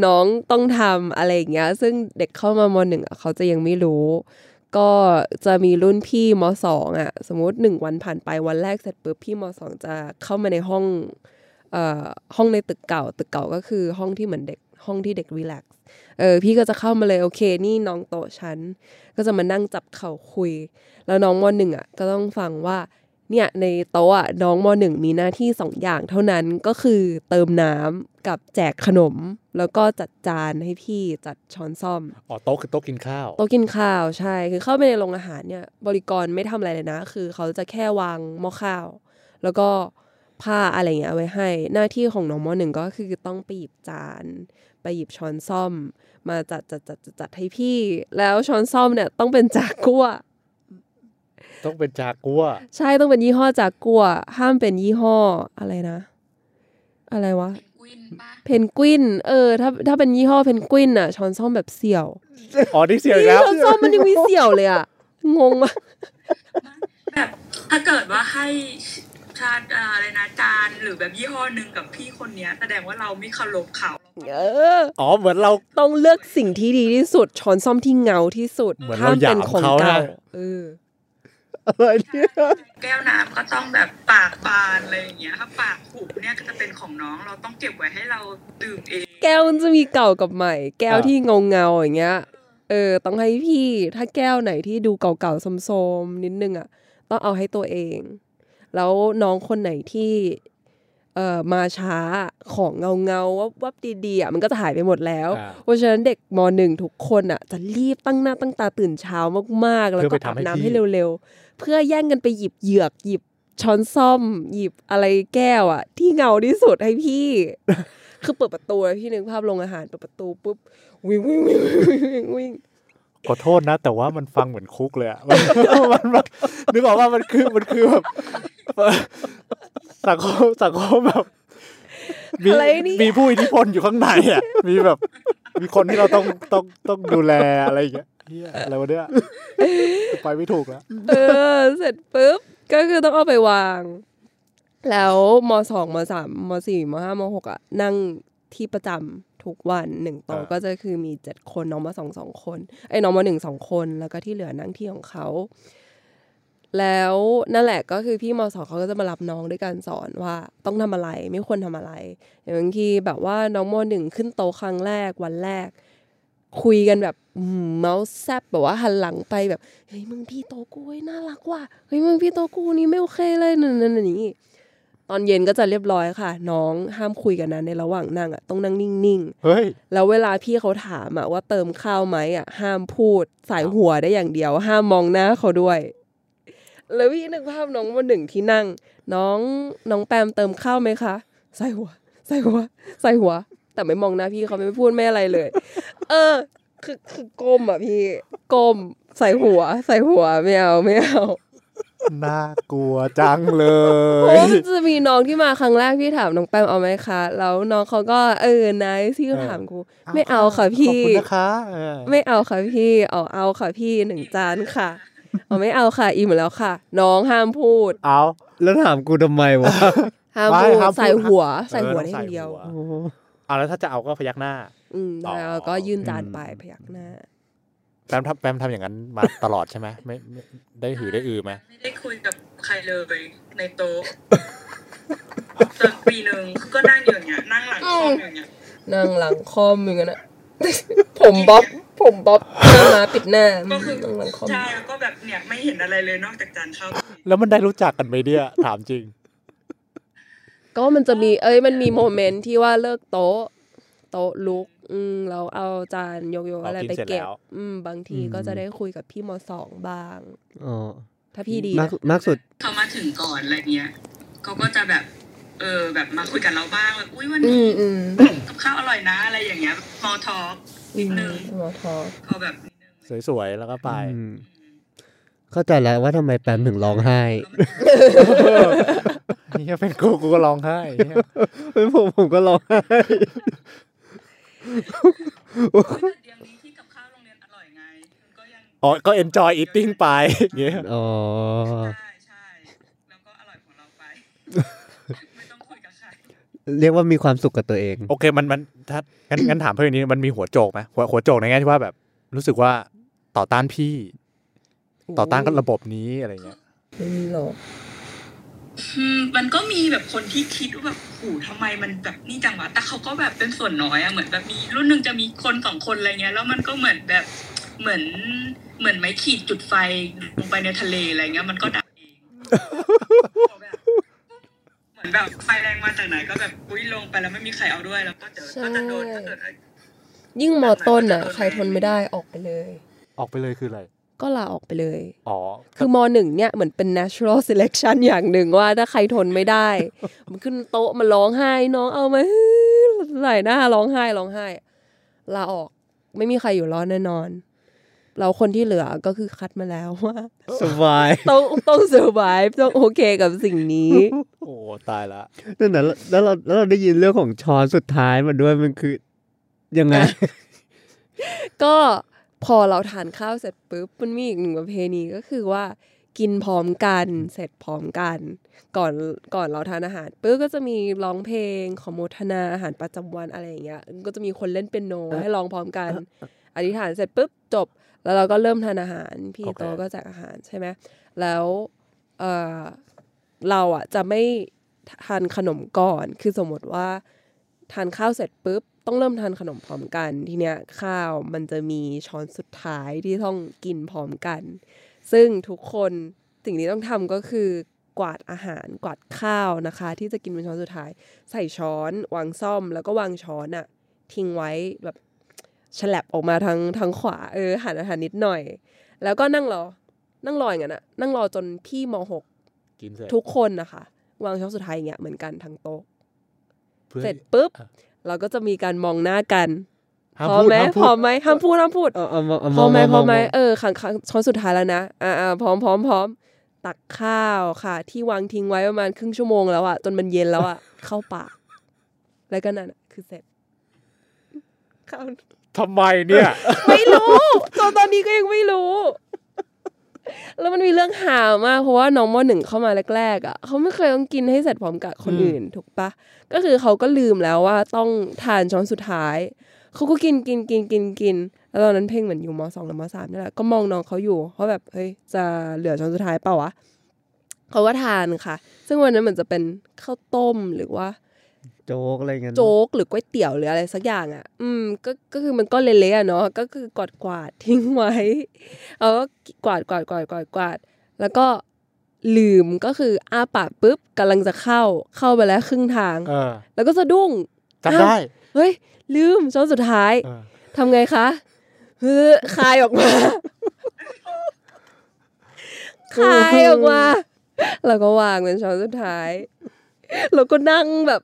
น้องต้องทำอะไรอย่างเงี้ยซึ่งเด็กเข้ามาม.1 เขาจะยังไม่รู้ก็จะมีรุ่นพี่ม.2 สมมุติ1วันผ่านไปวันแรกเสร็จปุ๊บพี่ม.2 จะเข้ามาในห้องในตึกเก่าก็คือห้องที่เหมือนเด็กห้องที่เด็กรีแลกซ์พี่ก็จะเข้ามาเลยโอเคนี่น้องโตฉันก็จะมานั่งจับเข่าคุยแล้วน้องม.1 ก็ต้องฟังว่าเนี่ยในโต๊ะน้องม.1 มีหน้าที่2อย่างเท่านั้นก็คือเติมน้ำกับแจกขนมแล้วก็จัดจานให้พี่จัดช้อนซ่อมอ๋อโต๊ะคือโต๊ะกินข้าวใช่คือเข้าไปในโรงอาหารเนี่ยบริกรไม่ทำอะไรเลยนะคือเขาจะแค่วางหม้อข้าวแล้วก็ผ้าอะไรเงี้ยเอาไว้ให้หน้าที่ของน้องม.1 ก็คือต้องไปหยิบจานไปหยิบช้อนซ่อมมาจัดให้พี่แล้วช้อนซ่อมเนี่ยต้องเป็นจากัวใช่ต้องเป็นยี่ห้อจากัวห้ามเป็นยี่ห้ออะไรนะอะไรวะเพนกวินถ้าเป็นยี่ห้อเพนกวินอ่ะช้อนซ่อมแบบเสี่ยวอ๋อนี่เสี่ยวแล้วช้อนซ่อมมันยังมีเสี่ยวเลยอ่ะงงมากแบบถ้าเกิดว่าให้ชาติอะไรนะจานหรือแบบยี่ห้อนึงกับพี่คนเนี้ยแสดงว่าเราไม่เคารพเขาอ๋อเหมือนเราต้องเลือกสิ่งที่ดีที่สุดช้อนซ่อมที่เงาที่สุดห้ามเป็นของเก่าอะไรเนี่ยแก้วน้ำก็ต้องแบบปากบานอะไรอย่างเงี้ยถ้าปากผุเนี่ยก็จะเป็นของน้องเราต้องเก็บไว้ให้เราดื่มเองแก้วมันจะมีเก่ากับใหม่แก้วที่เงาๆอย่างเงี้ยต้องให้พี่ถ้าแก้วไหนที่ดูเก่าๆโซมๆนิดนึงต้องเอาให้ตัวเองแล้วน้องคนไหนที่มาช้าของเงาๆวับๆดีๆมันก็จะหายไปหมดแล้วเพราะฉะนั้นเด็กม.1 ทุกคนจะรีบตั้งหน้าตั้งตาตื่นเช้ามากๆแล้วก็อาบน้ำให้เร็วๆเพื่อแย่งกันไปหยิบเหยือกหยิบช้อนซ่อมหยิบอะไรแก้วที่เงาที่สุดให้พี่ คือเปิดประตูพี่นึกภาพลงอาหารเปิดประตูปุ๊บวิ่งขอโทษนะแต่ว่ามันฟังเหมือนคุกเลยอ่ะมันนึกออกว่ามันคือแบบสังคมแบบมีผู้อิทธิพลอยู่ข้างในอ่ะมีแบบมีคนที่เราต้องดูแลอะไรอย่างเงี้ยอะไรวะเนี่ยไปไม่ถูกแล้วเสร็จปุ๊บก็คือต้องเอาไปวางแล้วม.2 ม.3 ม.4 ม.5 ม.6 นั่งที่ประจำทุกวัน1โต๊ะก็จะคือมี7คนน้องม.2 2คนน้องม.1 2คนแล้วก็ที่เหลือนั่งที่ของเขาแล้วนั่นแหละก็คือพี่ม.2 เขาก็จะมารับน้องด้วยการสอนว่าต้องทำอะไรไม่ควรทำอะไรอย่างบางทีแบบว่าน้องม.1 ขึ้นโต๊ะครั้งแรกวันแรกคุยกันแบบเมาส์แซบแบบว่าหันหลังไปแบบเฮ้ยมึงพี่โต๊ะกูน่ารักว่ะเฮ้ยมึงพี่โต๊ะกูนี่ไม่โอเคเลยนั่นๆอย่างนี้ตอนเย็นก็จะเรียบร้อยค่ะน้องห้ามคุยกันนะในระหว่างนั่งต้องนั่งนิ่งๆ hey. แล้วเวลาพี่เขาถามว่าเติมข้าวไหมห้ามพูดสายหัวได้อย่างเดียวห้ามมองหน้าเขาด้วยแล้วพี่นึกภาพน้องวันหนึ่งที่นั่งน้องแปมเติมข้าวไหมคะใส่หัวแต่ไม่มองหน้าพี่เขาไม่พูดไม่อะไรเลยคือก้มพี่ก้มใส่หัวไม่เอาน่ากลัวจังเลยผมจะมีน้องที่มาครั้งแรกพี่ถามน้องแปมเอาไหมคะแล้วน้องเขาก็นายที่ถามกูไม่เอาค่ะพี่ขอบคุณนะคะไม่เอาค่ะพี่เอาค่ะพี่หนึ่งจานค่ะไม่เอาค่ะอิ่มแล้วค่ะน้องห้ามพูดเอาแล้วถามกูทำไมวะ ห้ามใส่หัวนี่เดียวเอาแล้วถ้าจะเอาก็พยักหน้าแล้วก็ยื่นจานไปพยักหน้าแปมทำอย่างนั้นมาตลอดใช่ไหมไม่ได้หือได้อือไหมไม่ได้คุยกับใครเลยในโต๊ะจนปีนึงก็นั่งอยู่อย่างเงี้ยนั่งหลังคอมอย่างเงี้ยนั่งหลังคอมอย่างเงี้ยนะผมบ๊อบหน้ามาปิดหน้าก็คือนั่งหลังคอมใช่แล้วก็แบบเนี่ยไม่เห็นอะไรเลยนอกจากจานข้าวแล้วมันได้รู้จักกันไหมเนี่ยถามจริงก็มันจะมีมันมีโมเมนต์ที่ว่าเลิกโต๊ะลุกเราเอาจานโยอะไรไปเก็บบางทีก็จะได้คุยกับพี่ม.2 บ้างถ้าพี่ดีมากสุดเขามาถึงก่อนอะไรเงี้ยเขาก็จะแบบแบบมาคุยกับเราบ้างแบบอุ้ยวันนี้กับข้าวอร่อยนะอะไรอย่างเงี้ยมอทอล์กนิดนึงมอทอล์กเขาแบบสวยๆแล้วก็ไปเข้าใจแล้วว่าทำไมแปมถึงร้องไห้นี่เป็นกูก็ร้องไห้เป็นผมก็ร้องไห้เดี๋ยวนี้ที่กับข้าวโรงเรียนอร่อยไงก็ยังก็ enjoy eating ไปอย่างเงี้ยใช่แล้วก็อร่อยของเราไปไม่ต้องคุยกับใครเรียกว่ามีความสุขกับตัวเองโอเคมันถ้างั้นถามเพื่อนนี้มันมีหัวโจกไหมหัวโจกในแง่ที่ว่าแบบรู้สึกว่าต่อต้านพี่ต่อต้านกับระบบนี้อะไรเงี้ยไม่มีหรอกมันก็มีแบบคนที่คิดว่าแบบโหทำไมมันแบบนี่จังวะแต่เขาก็แบบเป็นส่วนน้อยอะเหมือนแบบมีรุ่นหนึ่งจะมีคนสองคนอะไรเงี้ยแล้วมันก็เหมือนแบบเหมือนไม้ขีดจุดไฟลงไปในทะเลอะไรเงี้ยมันก็ดับเองเหมือนแบบไฟแรงมาจากไหนก็แบบอุ้ยลงไปแล้วไม่มีใครเอาด้วยแล้วก็เจอก็จะโดนยิ่งมอต้นอะใครทนไม่ได้ออกไปเลยคืออะไรก็ลาออกไปเลยอ๋อคือม.1 เนี่ยเหมือนเป็น natural selection อย่างหนึ่งว่าถ้าใครทนไม่ได้ มันขึ้นโต๊ะมันร้องไห้น้องเอามาไหลหน้าร้องไห้ลาออกไม่มีใครอยู่รอดแน่นอนเราคนที่เหลือก็คือคัดมาแล้วว่า survive ต้อง survive ต้องโอเคกับสิ่งนี้ โอ้ตายละนั่นน่ะแล้วเราได้ยินเรื่องของชอนสุดท้ายมาด้วยมันคือยังไง ก็พอเราทานข้าวเสร็จปุ๊บมันมีอีกหนึ่งประเพณีก็คือว่ากินพร้อมกันเสร็จพร้อมกันก่อนเราทานอาหารปุ๊บก็จะมีร้องเพลงขอโมทนาอาหารประจำวันอะไรอย่างเงี้ยก็จะมีคนเล่นเปียโนให้ร้องพร้อมกันอธิษฐานเสร็จปุ๊บจบแล้วเราก็เริ่มทานอาหารพี่โตก็แจกอาหารใช่ไหมแล้วเราอ่ะจะไม่ทานขนมก่อนคือสมมติว่าทานข้าวเสร็จปุ๊บต้องเริ่มทานขนมพร้อมกันทีเนี้ยข้าวมันจะมีช้อนสุดท้ายที่ต้องกินพร้อมกันซึ่งทุกคนสิ่งที่ต้องทำก็คือกวาดอาหารกวาดข้าวนะคะที่จะกินเป็นช้อนสุดท้ายใส่ช้อนวางซ่อมแล้วก็วางช้อนอะทิ้งไว้แบบฉลับออกมาทางขวาหันอาหารนิดหน่อยแล้วก็นั่งรออย่างนั้นอะนั่งรอจนพี่ม.6 ทุกคนนะคะวางช้อนสุดท้ายอย่างเงี้ยเหมือนกันทางโต๊ะเสร็จปุ๊บเราก็จะมีการมองหน้ากันพร้อมไหมห้ามพูดพร้อมไหมครั้งช้อนสุดท้ายแล้วนะพร้อมตักข้าวค่ะที่วางทิ้งไว้ประมาณครึ่งชั่วโมงแล้วอ่ะจนมันเย็นแล้วอ่ะ เข้าปากแล้วก็นั่นคือเสร็จข้าวทำไมเนี่ย ไม่รู้ตอนนี้ก็ยังไม่รู้ แล้วมันมีเรื่องหามากเพราะว่าน้องม.1 เข้ามาแรกๆอ่ะเขาไม่เคยต้องกินให้เสร็จพร้อมกับคนอื่นถูกปะก็คือเขาก็ลืมแล้วว่าต้องทานช้อนสุดท้ายเขาก็กินแล้วตอนนั้นเพ่งเหมือนอยู่ม.2 หรือม.3 นี่แหละก็มองน้องเขาอยู่เขาแบบเฮ้ยจะเหลือช้อนสุดท้ายเปล่าวะเขาก็ทานค่ะซึ่งวันนั้นเหมือนจะเป็นข้าวต้มหรือว่าโจ๊กอะไรเงี้ยโจ๊กหรือก๋วยเตี๋ยวหรืออะไรสักอย่างอ่ะก็คือมันก็เละๆเนาะก็คือกวาดทิ้งไว้แล้วก็กวาดแล้วก็ลืมก็คืออ้าปากปุ๊บกำลังจะเข้าไปแล้วครึ่งทางแล้วก็สะดุ้งจำได้เฮ้ยลืมช้อนสุดท้ายทำไงคะคายออกมาแล้วก็วางเป็นช้อนสุดท้ายเราก็นั่งแบบ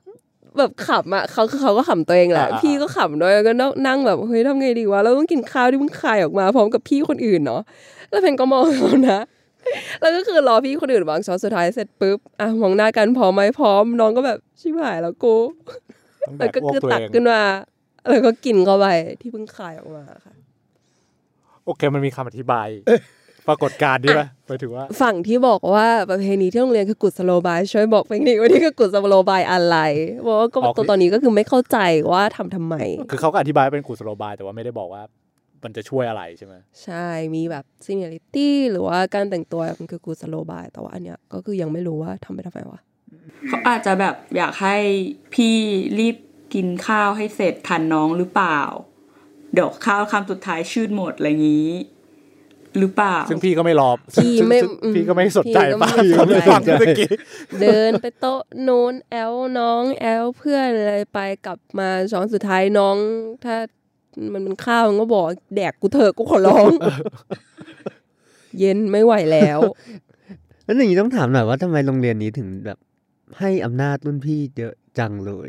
ขำอ่ะเขาก็ขำตัวเองแหละพี่ก็ขำด้วยแล้วก็นั่งแบบเฮ้ยทำไงดีวะเราต้องกินข้าวที่มึงคายออกมาพร้อมกับพี่คนอื่นเนาะแล้วเพนก็มองเขานะแล้วก็คือรอพี่คนอื่นวางช้อนสุดท้ายเสร็จปุ๊บอ่ะมองหน้ากันพร้อมไหมพร้อมน้องก็แบบชิบหายแล้วกูแล้วก็คือตักขึ้นมาแล้วก็กินเข้าไปที่เพิ่งคายออกมาค่ะโอเคมันมีคำอธิบาย ปรากฏการณ์ดีป่ะหมายถึงว่าฝั่งที่บอกว่าประเพณีที่โรงเรียนคือกุศโลบายช่วยบอกเพลงนี้วันนี้คือกุศโลบายอะไรเพราะว่าก็ตอนนี้ก็คือไม่เข้าใจว่าทำไมคือเขาก็อธิบายเป็นกุศโลบายแต่ว่าไม่ได้บอกว่ามันจะช่วยอะไรใช่ไหมใช่มีแบบซิมิลาริตี้หรือว่าการแต่งตัวมันคือกุศโลบายแต่ว่าอันเนี้ยก็คือยังไม่รู้ว่าทำไปทำไมวะเขาอาจจะแบบอยากให้พี่รีบกินข้าวให้เสร็จทันน้องหรือเปล่าเดี๋ยวข้าวคำสุดท้ายชืดหมดอะไรงี้หรือเปล่าซึ่งพี่ก็ไม่รอพี่ก็ไม่สนใจป่ะพี่ก็ไม่ฟังเมื่อกี้เดินไปโต๊ะโน้นแอลน้องแอลเพื่อนอะไรไปกลับมาช้อนสุดท้ายน้องถ้ามันเป็นข้าวมันก็บอกแดกกูเถอะกูขอร้องเย็นไม่ไหวแล้วแล้วอย่างนี้ต้องถามหน่อยว่าทำไมโรงเรียนนี้ถึงแบบให้อำนาจรุ่นพี่เยอะจังเลย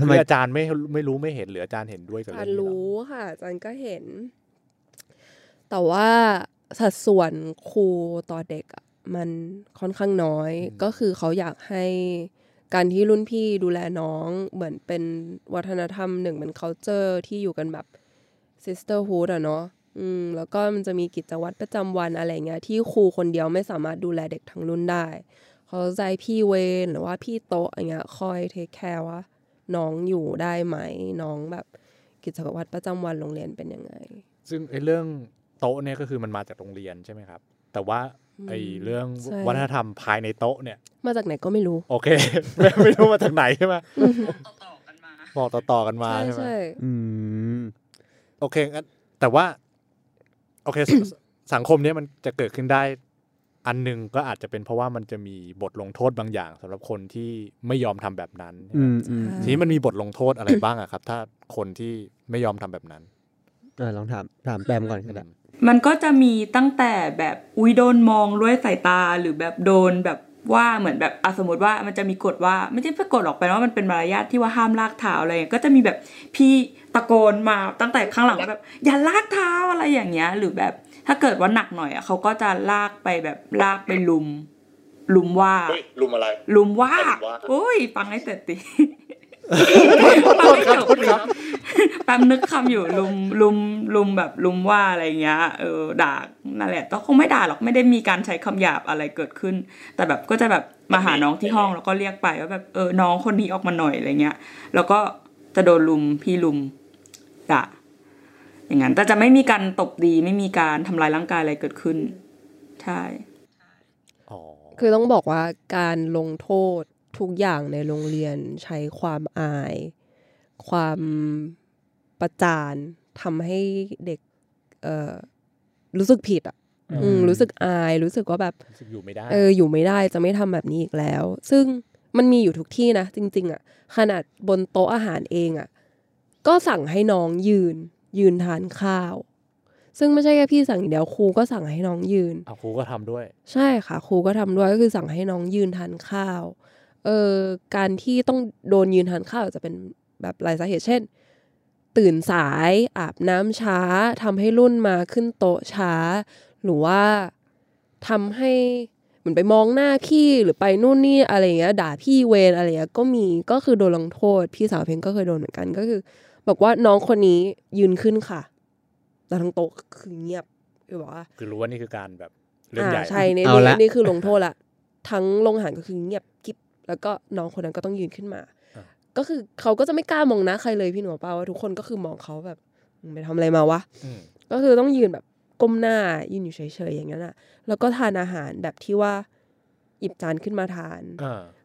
ทำไมอาจารย์ไม่รู้ไม่เห็นหรืออาจารย์เห็นด้วยกับอาจารย์รู้ค่ะอาจารย์ก็เห็นแต่ว่าสัดส่วนครูต่อเด็กมันค่อนข้างน้อยก็คือเขาอยากให้การที่รุ่นพี่ดูแลน้องเหมือนเป็นวัฒนธรรมหนึ่งเป็น culture ที่อยู่กันแบบ sisterhood อะเนาะแล้วก็มันจะมีกิจวัตรประจำวันอะไรเงี้ยที่ครูคนเดียวไม่สามารถดูแลเด็กทั้งรุ่นได้เขาใจพี่เวนหรือว่าพี่โตอะไรเงี้ยคอยเทคแคร์ว่าน้องอยู่ได้ไหมน้องแบบกิจวัตรประจำวันโรงเรียนเป็นยังไงซึ่งไอ้เรื่องโต๊ะเนี่ยก็คือมันมาจากโรงเรียนใช่ไหมครับแต่ว่าไอ้เรื่องวัฒนธรรมภายในโต๊ะเนี่ยมาจากไหนก็ไม่รู้โอเคไม่รู้มาจากไหนใช่ไหมบอกต่อกันมาใช่ไหมโอเคแต่ว่าโอเคสังคมเนี่ยมันจะเกิดขึ้นได้อันนึงก็อาจจะเป็นเพราะว่ามันจะมีบทลงโทษบางอย่างสำหรับคนที่ไม่ยอมทำแบบนั้นทีนี้มันมีบทลงโทษอะไรบ้างอะครับถ้าคนที่ไม่ยอมทำแบบนั้นลองถามแปมก่อนก็ได้มันก็จะมีตั้งแต่แบบอุ้ยโดนมองด้วยสายตาหรือแบบโดนแบบว่าเหมือนแบบสมมติว่ามันจะมีกฎว่าไม่ใช่เพื่อกฎหรอกไปว่ามันเป็นมารยาทที่ว่าห้ามลากเท้าอะไรก็จะมีแบบพี่ตะโกนมาตั้งแต่ข้างหลังแบบอย่าลากเท้าอะไรอย่างเงี้ยหรือแบบถ้าเกิดว่าหนักหน่อยอ่ะเขาก็จะลากไปแบบลากไปลุมว่าลุมอะไรลุมว่าโอ้ยฟังให้เสร็จดิฟังให้จบแป๊บนึกคำอยู่ลุมแบบลุมว่าอะไรเงี้ยด่านั่นแหละแต่คงไม่ด่าหรอกไม่ได้มีการใช้คำหยาบอะไรเกิดขึ้นแต่แบบก็จะแบบมาหาน้องที่ห้องแล้วก็เรียกไปว่าแบบน้องคนนี้ออกมาหน่อยอะไรเงี้ยแล้วก็จะโดนลุมพี่ลุมด่าอย่างนั้นแต่จะไม่มีการตบตีไม่มีการทำลายร่างกายอะไรเกิดขึ้นใช่คือต้องบอกว่าการลงโทษทุกอย่างในโรงเรียนใช้ความอายความประจานทำให้เด็กรู้สึกผิดอ่ะรู้สึกอายรู้สึกว่าแบบอยู่ไม่ได้อยู่ไม่ได้จะไม่ทำแบบนี้อีกแล้วซึ่งมันมีอยู่ทุกที่นะจริงๆอ่ะขนาดบนโต๊ะอาหารเองอ่ะก็สั่งให้น้องยืนทานข้าวซึ่งไม่ใช่แค่พี่สั่งอย่างเดียวครูก็สั่งให้น้องยืนครูก็ทำด้วยใช่ค่ะครูก็ทำด้วยก็คือสั่งให้น้องยืนทานข้าวการที่ต้องโดนยืนทานข้าวจะเป็นแบบหลายสาเหตุเช่นตื่นสายอาบน้ำช้าทำให้รุ่นมาขึ้นโต๊ะช้าหรือว่าทำให้เหมือนไปมองหน้าพี่หรือไปนู่นนี่อะไรเงี้ยด่าพี่เวรอะไรเงี้ยก็มีก็คือโดนลงโทษพี่สาวเพลงก็เคยโดนเหมือนกันก็คือบอกว่าน้องคนนี้ยืนขึ้นค่ะแล้วทั้งโต๊ะคือเงียบคือบอกว่าคือรู้ว่านี่คือการแบบเรื่องใหญ่ใช่นี่คือลงโทษละทั้งโรงอาหารก็คือเงียบกิ๊บแล้วก็น้องคนนั้นก็ต้องยืนขึ้นมาก็คือเขาก็จะไม่กล้ามองหน้าใครเลยพี่หนูเปล่าว่าทุกคนก็คือมองเขาแบบไปทำอะไรมาวะก็คือต้องยืนแบบก้มหน้ายืนอยู่เฉยๆอย่างนั้นอ่ะแล้วก็ทานอาหารแบบที่ว่าหยิบจานขึ้นมาทาน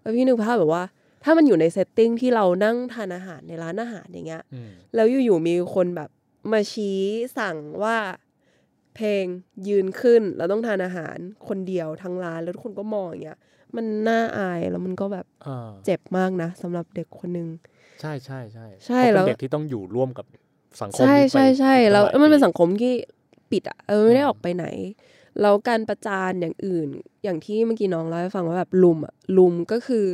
แล้วพี่หนูภาพแบบว่าถ้ามันอยู่ในเซตติ้งที่เรานั่งทานอาหารในร้านอาหารอย่างเงี้ยแล้วอยู่ๆมีคนแบบมาชี้สั่งว่าเพลงยืนขึ้นแล้วต้องทานอาหารคนเดียวทั้งร้านแล้วทุกคนก็มองอย่างเงี้ยมันน่าอายแล้วมันก็แบบเจ็บมากนะสำหรับเด็กคนนึงใช่ๆๆใช่แล้วเด็กที่ต้องอยู่ร่วมกับสังคมใช่ๆๆแล้วมันเป็นสังคมที่ปิดอ่ะไม่ได้ออกไปไหนแล้วการประจานอย่างอื่นอย่างที่เมื่อกี้น้องเล่าให้ฟังว่าแบบลุมก็คือ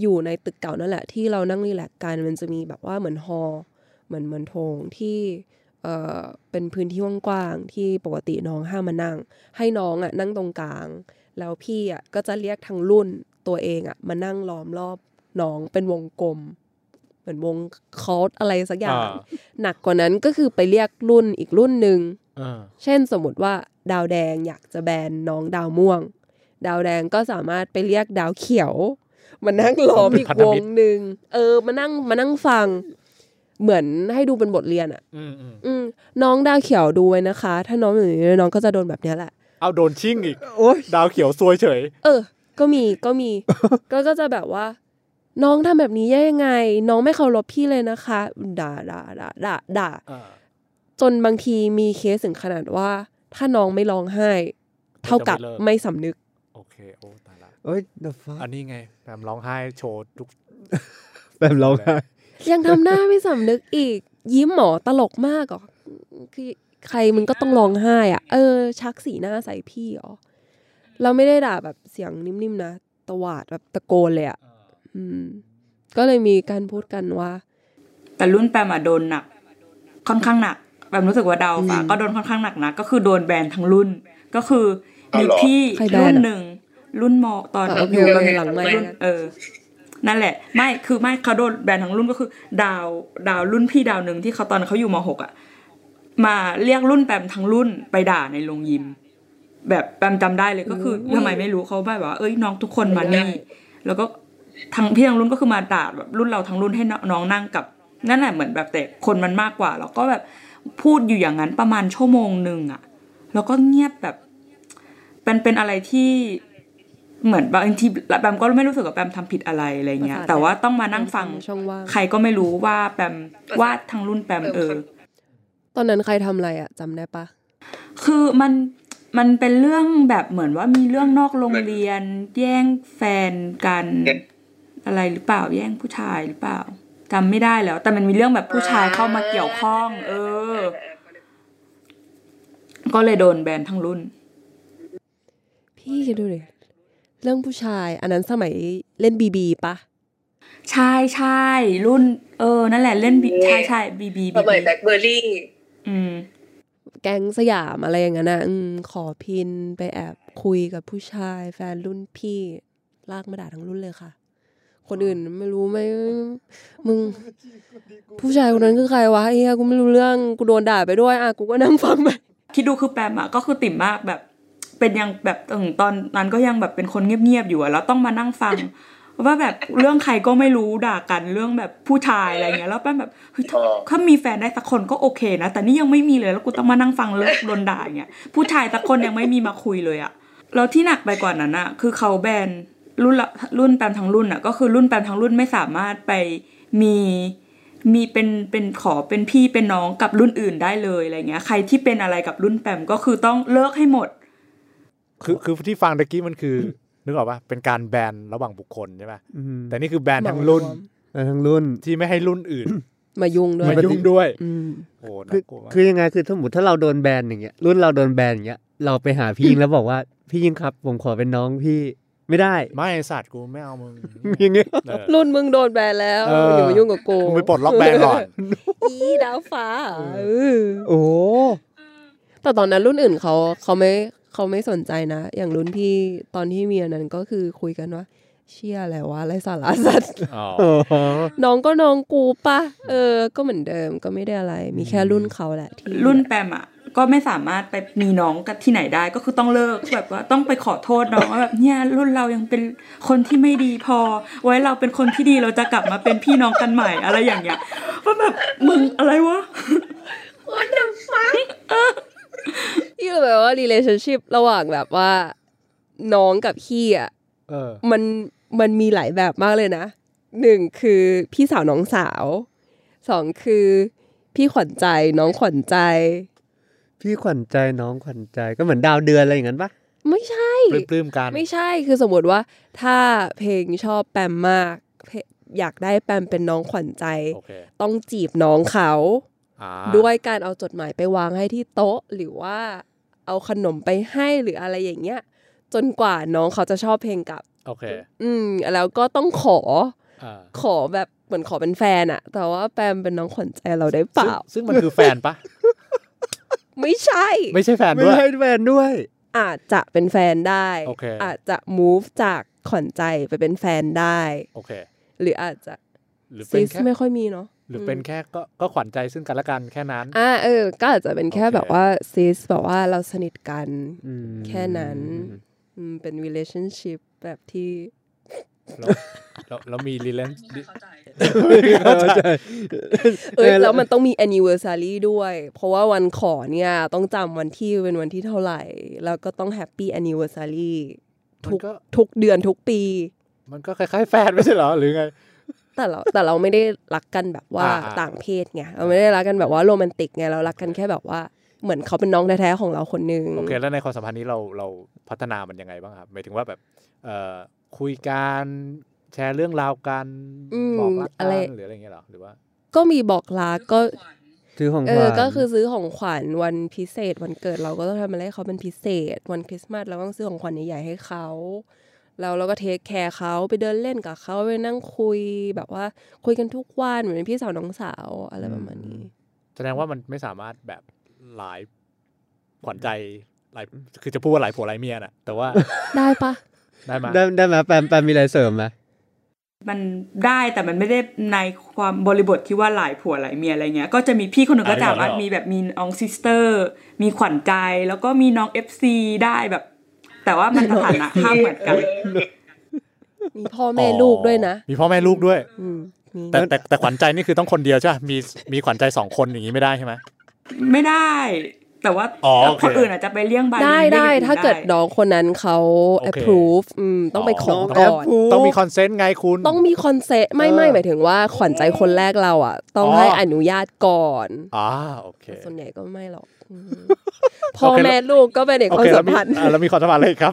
อยู่ในตึกเก่านั่นแหละที่เรานั่งรีแลกซ์กันมันจะมีแบบว่าเหมือนฮอลล์เหมือนโถงที่เป็นพื้นที่กว้างๆที่ปกติน้องห้ามมานั่งให้น้องอ่ะนั่งตรงกลางแล้วพี่อ่ะก็จะเรียกทั้งรุ่นตัวเองอ่ะมานั่งล้อมรอบน้องเป็นวงกลมเหมือนวงคอร์สอะไรสักอย่างหนักกว่านั้นก็คือไปเรียกรุ่นอีกรุ่นนึง เช่นสมมติว่าดาวแดงอยากจะแบนน้องดาวม่วงดาวแดงก็สามารถไปเรียกดาวเขียวมานั่งล้อมอีกวงหนึ่งมานั่งฟังเหมือนให้ดูเป็นบทเรียนอ่ะน้องดาวเขียวดูไว้นะคะถ้าน้องอย่างนี้น้องก็จะโดนแบบนี้แหละเอาโดนชิ่งอีกโอ๊ยดาวเขียวซวยเฉยก็มี ก็จะแบบว่าน้องทำแบบนี้ยังไงน้องไม่เคารพพี่เลยนะคะด่าจนบางทีมีเคสถึงขนาดว่าถ้าน้องไม่ร้องไห้เท่ากับไม่สำนึกโอเคโอ้ตายละเอ้ย the fuck อันนี้ไงแปมร้องไห้โชว์ทุกแปมร้องไห้ยังทำหน้าไม่สำนึกอีกยิ้มหมอตลกมากอ่ะคือใครมึงก็ต้องร้องไห้อ่ะชักสีหน้าใส่พี่อ๋อเราไม่ได้ด่าแบบเสียงนิ่มๆนะตวาดแบบตะโกนเลยอ่ะก็เลยมีการพูดกันว่าแต่รุ่นแปมอ่ะโดนหนักค่อนข้างหนักแปมรู้สึกว่าดาวฟ้าก็โดนค่อนข้างหนักนะก็คือโดนแบนทั้งรุ่นก็คือมีพี่รุ่นหนึ่งรุ่นมอตอนอยู่ตอนหลังเลยนั่นแหละไม่คือไม่เขาโดนแบนทั้งรุ่นก็คือดาวรุ่นพี่ดาวนึงที่เขาตอนเขาอยู่ม.6 อ่ะมาเรียกรุ่นแปมทั้งรุ่นไปด่าในโรงยิมแบบแปมจำได้เลยก็คือทำไมไม่รู้เขาแบบว่าเอ้ยน้องทุกคนมานี่แล้วก็ทั้งพี่ทั้งรุ่นก็คือมาด่าแบบรุ่นเราทั้งรุ่นให้น้องนั่งกับนั่นแหละเหมือนแบบแต่คนมันมากกว่าแล้วก็แบบพูดอยู่อย่างนั้นประมาณชั่วโมงนึงอ่ะแล้วก็เงียบแบบเป็นอะไรที่เหมือนบางทีแปมก็ไม่รู้สึกว่าแปมทำผิดอะไรอะไรเงี้ยแต่ว่าต้องมานั่งฟังใครก็ไม่รู้ว่าแปมว่าทางรุ่นแปมตอนนั้นใครทำอะไรอ่ะจำได้ปะคือมันเป็นเรื่องแบบเหมือนว่ามีเรื่องนอกโรงเรียนแย่งแฟนกันอะไรหรือเปล่าแย่งผู้ชายหรือเปล่าจำไม่ได้แล้วแต่มันมีเรื่องแบบผู้ชายเข้ามาเกี่ยวข้องก็เลยโดนแบนทั้งรุ่นพี่คิดดูดิเรื่องผู้ชายอันนั้นสมัยเล่นบีบีปะใช่ใช่รุ่นนั่นแหละเล่นบีใช่ใช่บีบีสมัยแบล็คเบอร์รี่แก๊งสยามอะไรอย่างเงี้ยนะขอพินไปแอบคุยกับผู้ชายแฟนรุ่นพี่ลากมาด่าทั้งรุ่นเลยค่ะคนอื่นไม่รู้ไหมมึงผู้ชายคนนั้นคือใครวะไอ้เหี้ยกูไม่รู้เรื่องกูโดนด่าไปด้วยอ่ะกูก็นั่งฟังไปคิดดูคือแปมอ่ะก็คือติ่มมากแบบเป็นยังแบบตอนนั้นก็ยังแบบเป็นคนเงียบๆอยู่อะแล้วต้องมานั่งฟังว่าแบบเรื่องใครก็ไม่รู้ด่ากันเรื่องแบบผู้ชายอะไรเงี้ยแล้วแปมแบบเฮ้ยถ้ามีแฟนได้สักคนก็โอเคนะแต่นี่ยังไม่มีเลยแล้วกูต้องมานั่งฟังเลิกโดนด่าเงี้ยผู้ชายสักคนยังไม่มีมาคุยเลยอะแล้วที่หนักไปกว่านั้นอะคือเขาแบนรุ่นแปมทั้งรุ่นอะก็คือรุ่นแปมทั้งรุ่นไม่สามารถไปมีเป็นขอเป็นพี่เป็นน้องกับรุ่นอื่นได้เลยอะไรเงี้ยใครที่เป็นอะไรกับรุ่นแปมก็คือต้องเลิกให้หมดคือที่ฟังตะกี้มันคือนึกออกป่ะเป็นการแบนระหว่างบุคคลใช่ป่ะแต่นี่คือแบนทั้งรุ่นที่ไม่ให้รุ่นอื่น มายุ่งด้วยโอ้น่ากลัวคือยังไงคือสมมุติถ้าเราโดนแบนอย่างเงี้ยรุ่นเราโดนแบนอย่างเงี้ยเราไปหาพี่ยิงแล้วบอกว่าพี่ยิงครับผมขอเป็นน้องพี่ไม่ได้ไม่ไอ้สัตว์กูไม่เอามึงอย่างเงี้ยรุ่นมึงโดนแบนแล้วอย่ามายุ่งกับกูมึงไปปลดล็อกแบนก่อนอีดาวฟ้าโอ้แต่ตอนนั้นรุ่นอื่นเขาไม่สนใจนะอย่างรุ่นพี่ตอนที่มีอันนั้นก็คือคุยกันว่าเชี่ยอะไรวะไรสาระสัตว์ น้องก็น้องกูปะก็เหมือนเดิมก็ไม่ได้อะไรมีแค่รุ่นเขาแหละที่รุ่นแปมอ่ะก็ไม่สามารถไปมีน้องกับที่ไหนได้ก็คือต้องเลิกแบบว่าต้องไปขอโทษน้องว่าแบบเนี่ยรุ่นเรายังเป็นคนที่ไม่ดีพอไว้เราเป็นคนที่ดีเราจะกลับมาเป็นพี่น้องกันใหม่อะไรอย่างเงี้ยว่าแบบมึงอะไรวะ What the fuckที่แบบว่า relationship ระหว่างแบบว่าน้องกับพี่อ่ะมันมีหลายแบบมากเลยนะ1คือพี่สาวน้องสาว2คือพี่ขวัญใจน้องขวัญใจพี่ขวัญใจน้องขวัญใจก็เหมือนดาวเดือนอะไรอย่างนั้นปะไม่ใช่ปลื้มกันไม่ใช่คือสมมติว่าถ้าเพลงชอบแปมมากอยากได้แปมเป็นน้องขวัญใจ okay. ต้องจีบน้องเขาด้วยการเอาจดหมายไปวางให้ที่โต๊ะหรือว่าเอาขนมไปให้หรืออะไรอย่างเงี้ยจนกว่าน้องเขาจะชอบเพลงกับโอเคแล้วก็ต้องขอแบบเหมือนขอเป็นแฟนอะแต่ว่าแปมเป็นน้องขวัญใจเราได้เปล่าซึ่งมันคือแฟนปะ ไม่ใช่แฟนด้วยไม่ใช่แฟนด้วยอาจจะเป็นแฟนได้ okay. อาจจะ move จากขวัญใจไปเป็นแฟนได้ okay. หรืออาจจะซิสไม่ค่อยมีเนาะ หรือเป็นแค่ก็ขวัญใจซึ่งกันและกันแค่นั้นก็อาจจะเป็นแค่แบบว่าซีสแบบว่าเราสนิทกันแค่นั้นเป็น relationship แบบที่เรามีรีเลนซ์เข้าใจแล้วมันต้องมี anniversary ด้วยเพราะว่าวันขอเนี่ยต้องจำวันที่เป็นวันที่เท่าไหร่แล้วก็ต้อง happy anniversary ทุกเดือนทุกปีมันก็คล้ายๆแฟนไม่ใช่หรอหรือไงแต่เราไม่ได้รักกันแบบว่าต่างเพศไงเราไม่ได้รักกันแบบว่าโรแมนติกไงเรารักกันแค่แบบว่าเหมือนเขาเป็นน้องแท้ๆของเราคนนึงโอเคแล้วในความสัมพันธ์นี้เราพัฒนามันยังไงบ้างครับหมายถึงว่าแบบคุยกันแชร์เรื่องราวกันบอกรักกันหรืออะไรเงี้ยหรอหรือว่าก็มีบอกรักก็ซื้อของขวัญก็คือซื้อของขวัญวันพิเศษวันเกิดเราก็ต้องทำอะไรให้เขาเป็นพิเศษวันคริสต์มาสเราต้องซื้อของขวัญใหญ่ๆให้เขาแล้วเราก็เทคแคร์เขาไปเดินเล่นกับเขาไปนั่งคุยแบบว่าคุยกันทุกวันเหมือนพี่สาวน้องสาวอะไรประมาณนี้แสดงว่ามันไม่สามารถแบบหลายขวัญใจหลายคือจะพูดว่าหลายผัวหลายเมียน่ะแต่ว่าได้ปะได้ไหมแปมมีอะไรเสริมไหมมันได้แต่มันไม่ได้ในความบริบทที่ว่าหลายผัวหลายเมียอะไรเงี้ยก็จะมีพี่คนหนึ่งก็สามารถมีแบบมีน้องซิสเตอร์มีขวัญใจแล้วก็มีน้อง FC ได้แบบแต่ว่ามันสถานะข้ามเหมือนกันมีพ่อแม่ลูกด้วยนะมีพ่อแม่ลูกด้วยแต่ขวัญใจนี่คือต้องคนเดียวใช่ไหมมีขวัญใจ2คนอย่างนี้ไม่ได้ใช่ไหมไม่ได้แต่ว่าคนอื่นอาจจะไปเลี้ยงใบได้ถ้าเกิดน้องคนนั้นเขา approve ต้องไปขอก่อนต้องมีคอนเซนต์ไงคุณต้องมีคอนเซนต์ไม่หมายถึงว่าขวัญใจคนแรกเราอ่ะต้องให้อนุญาตก่อนโอเคส่วนใหญ่ก็ไม่หรอกพ่อแม่ลูกก็เป็นเด็กความสัมพันธ์แล้วมีความสัมพันธ์อะไรครับ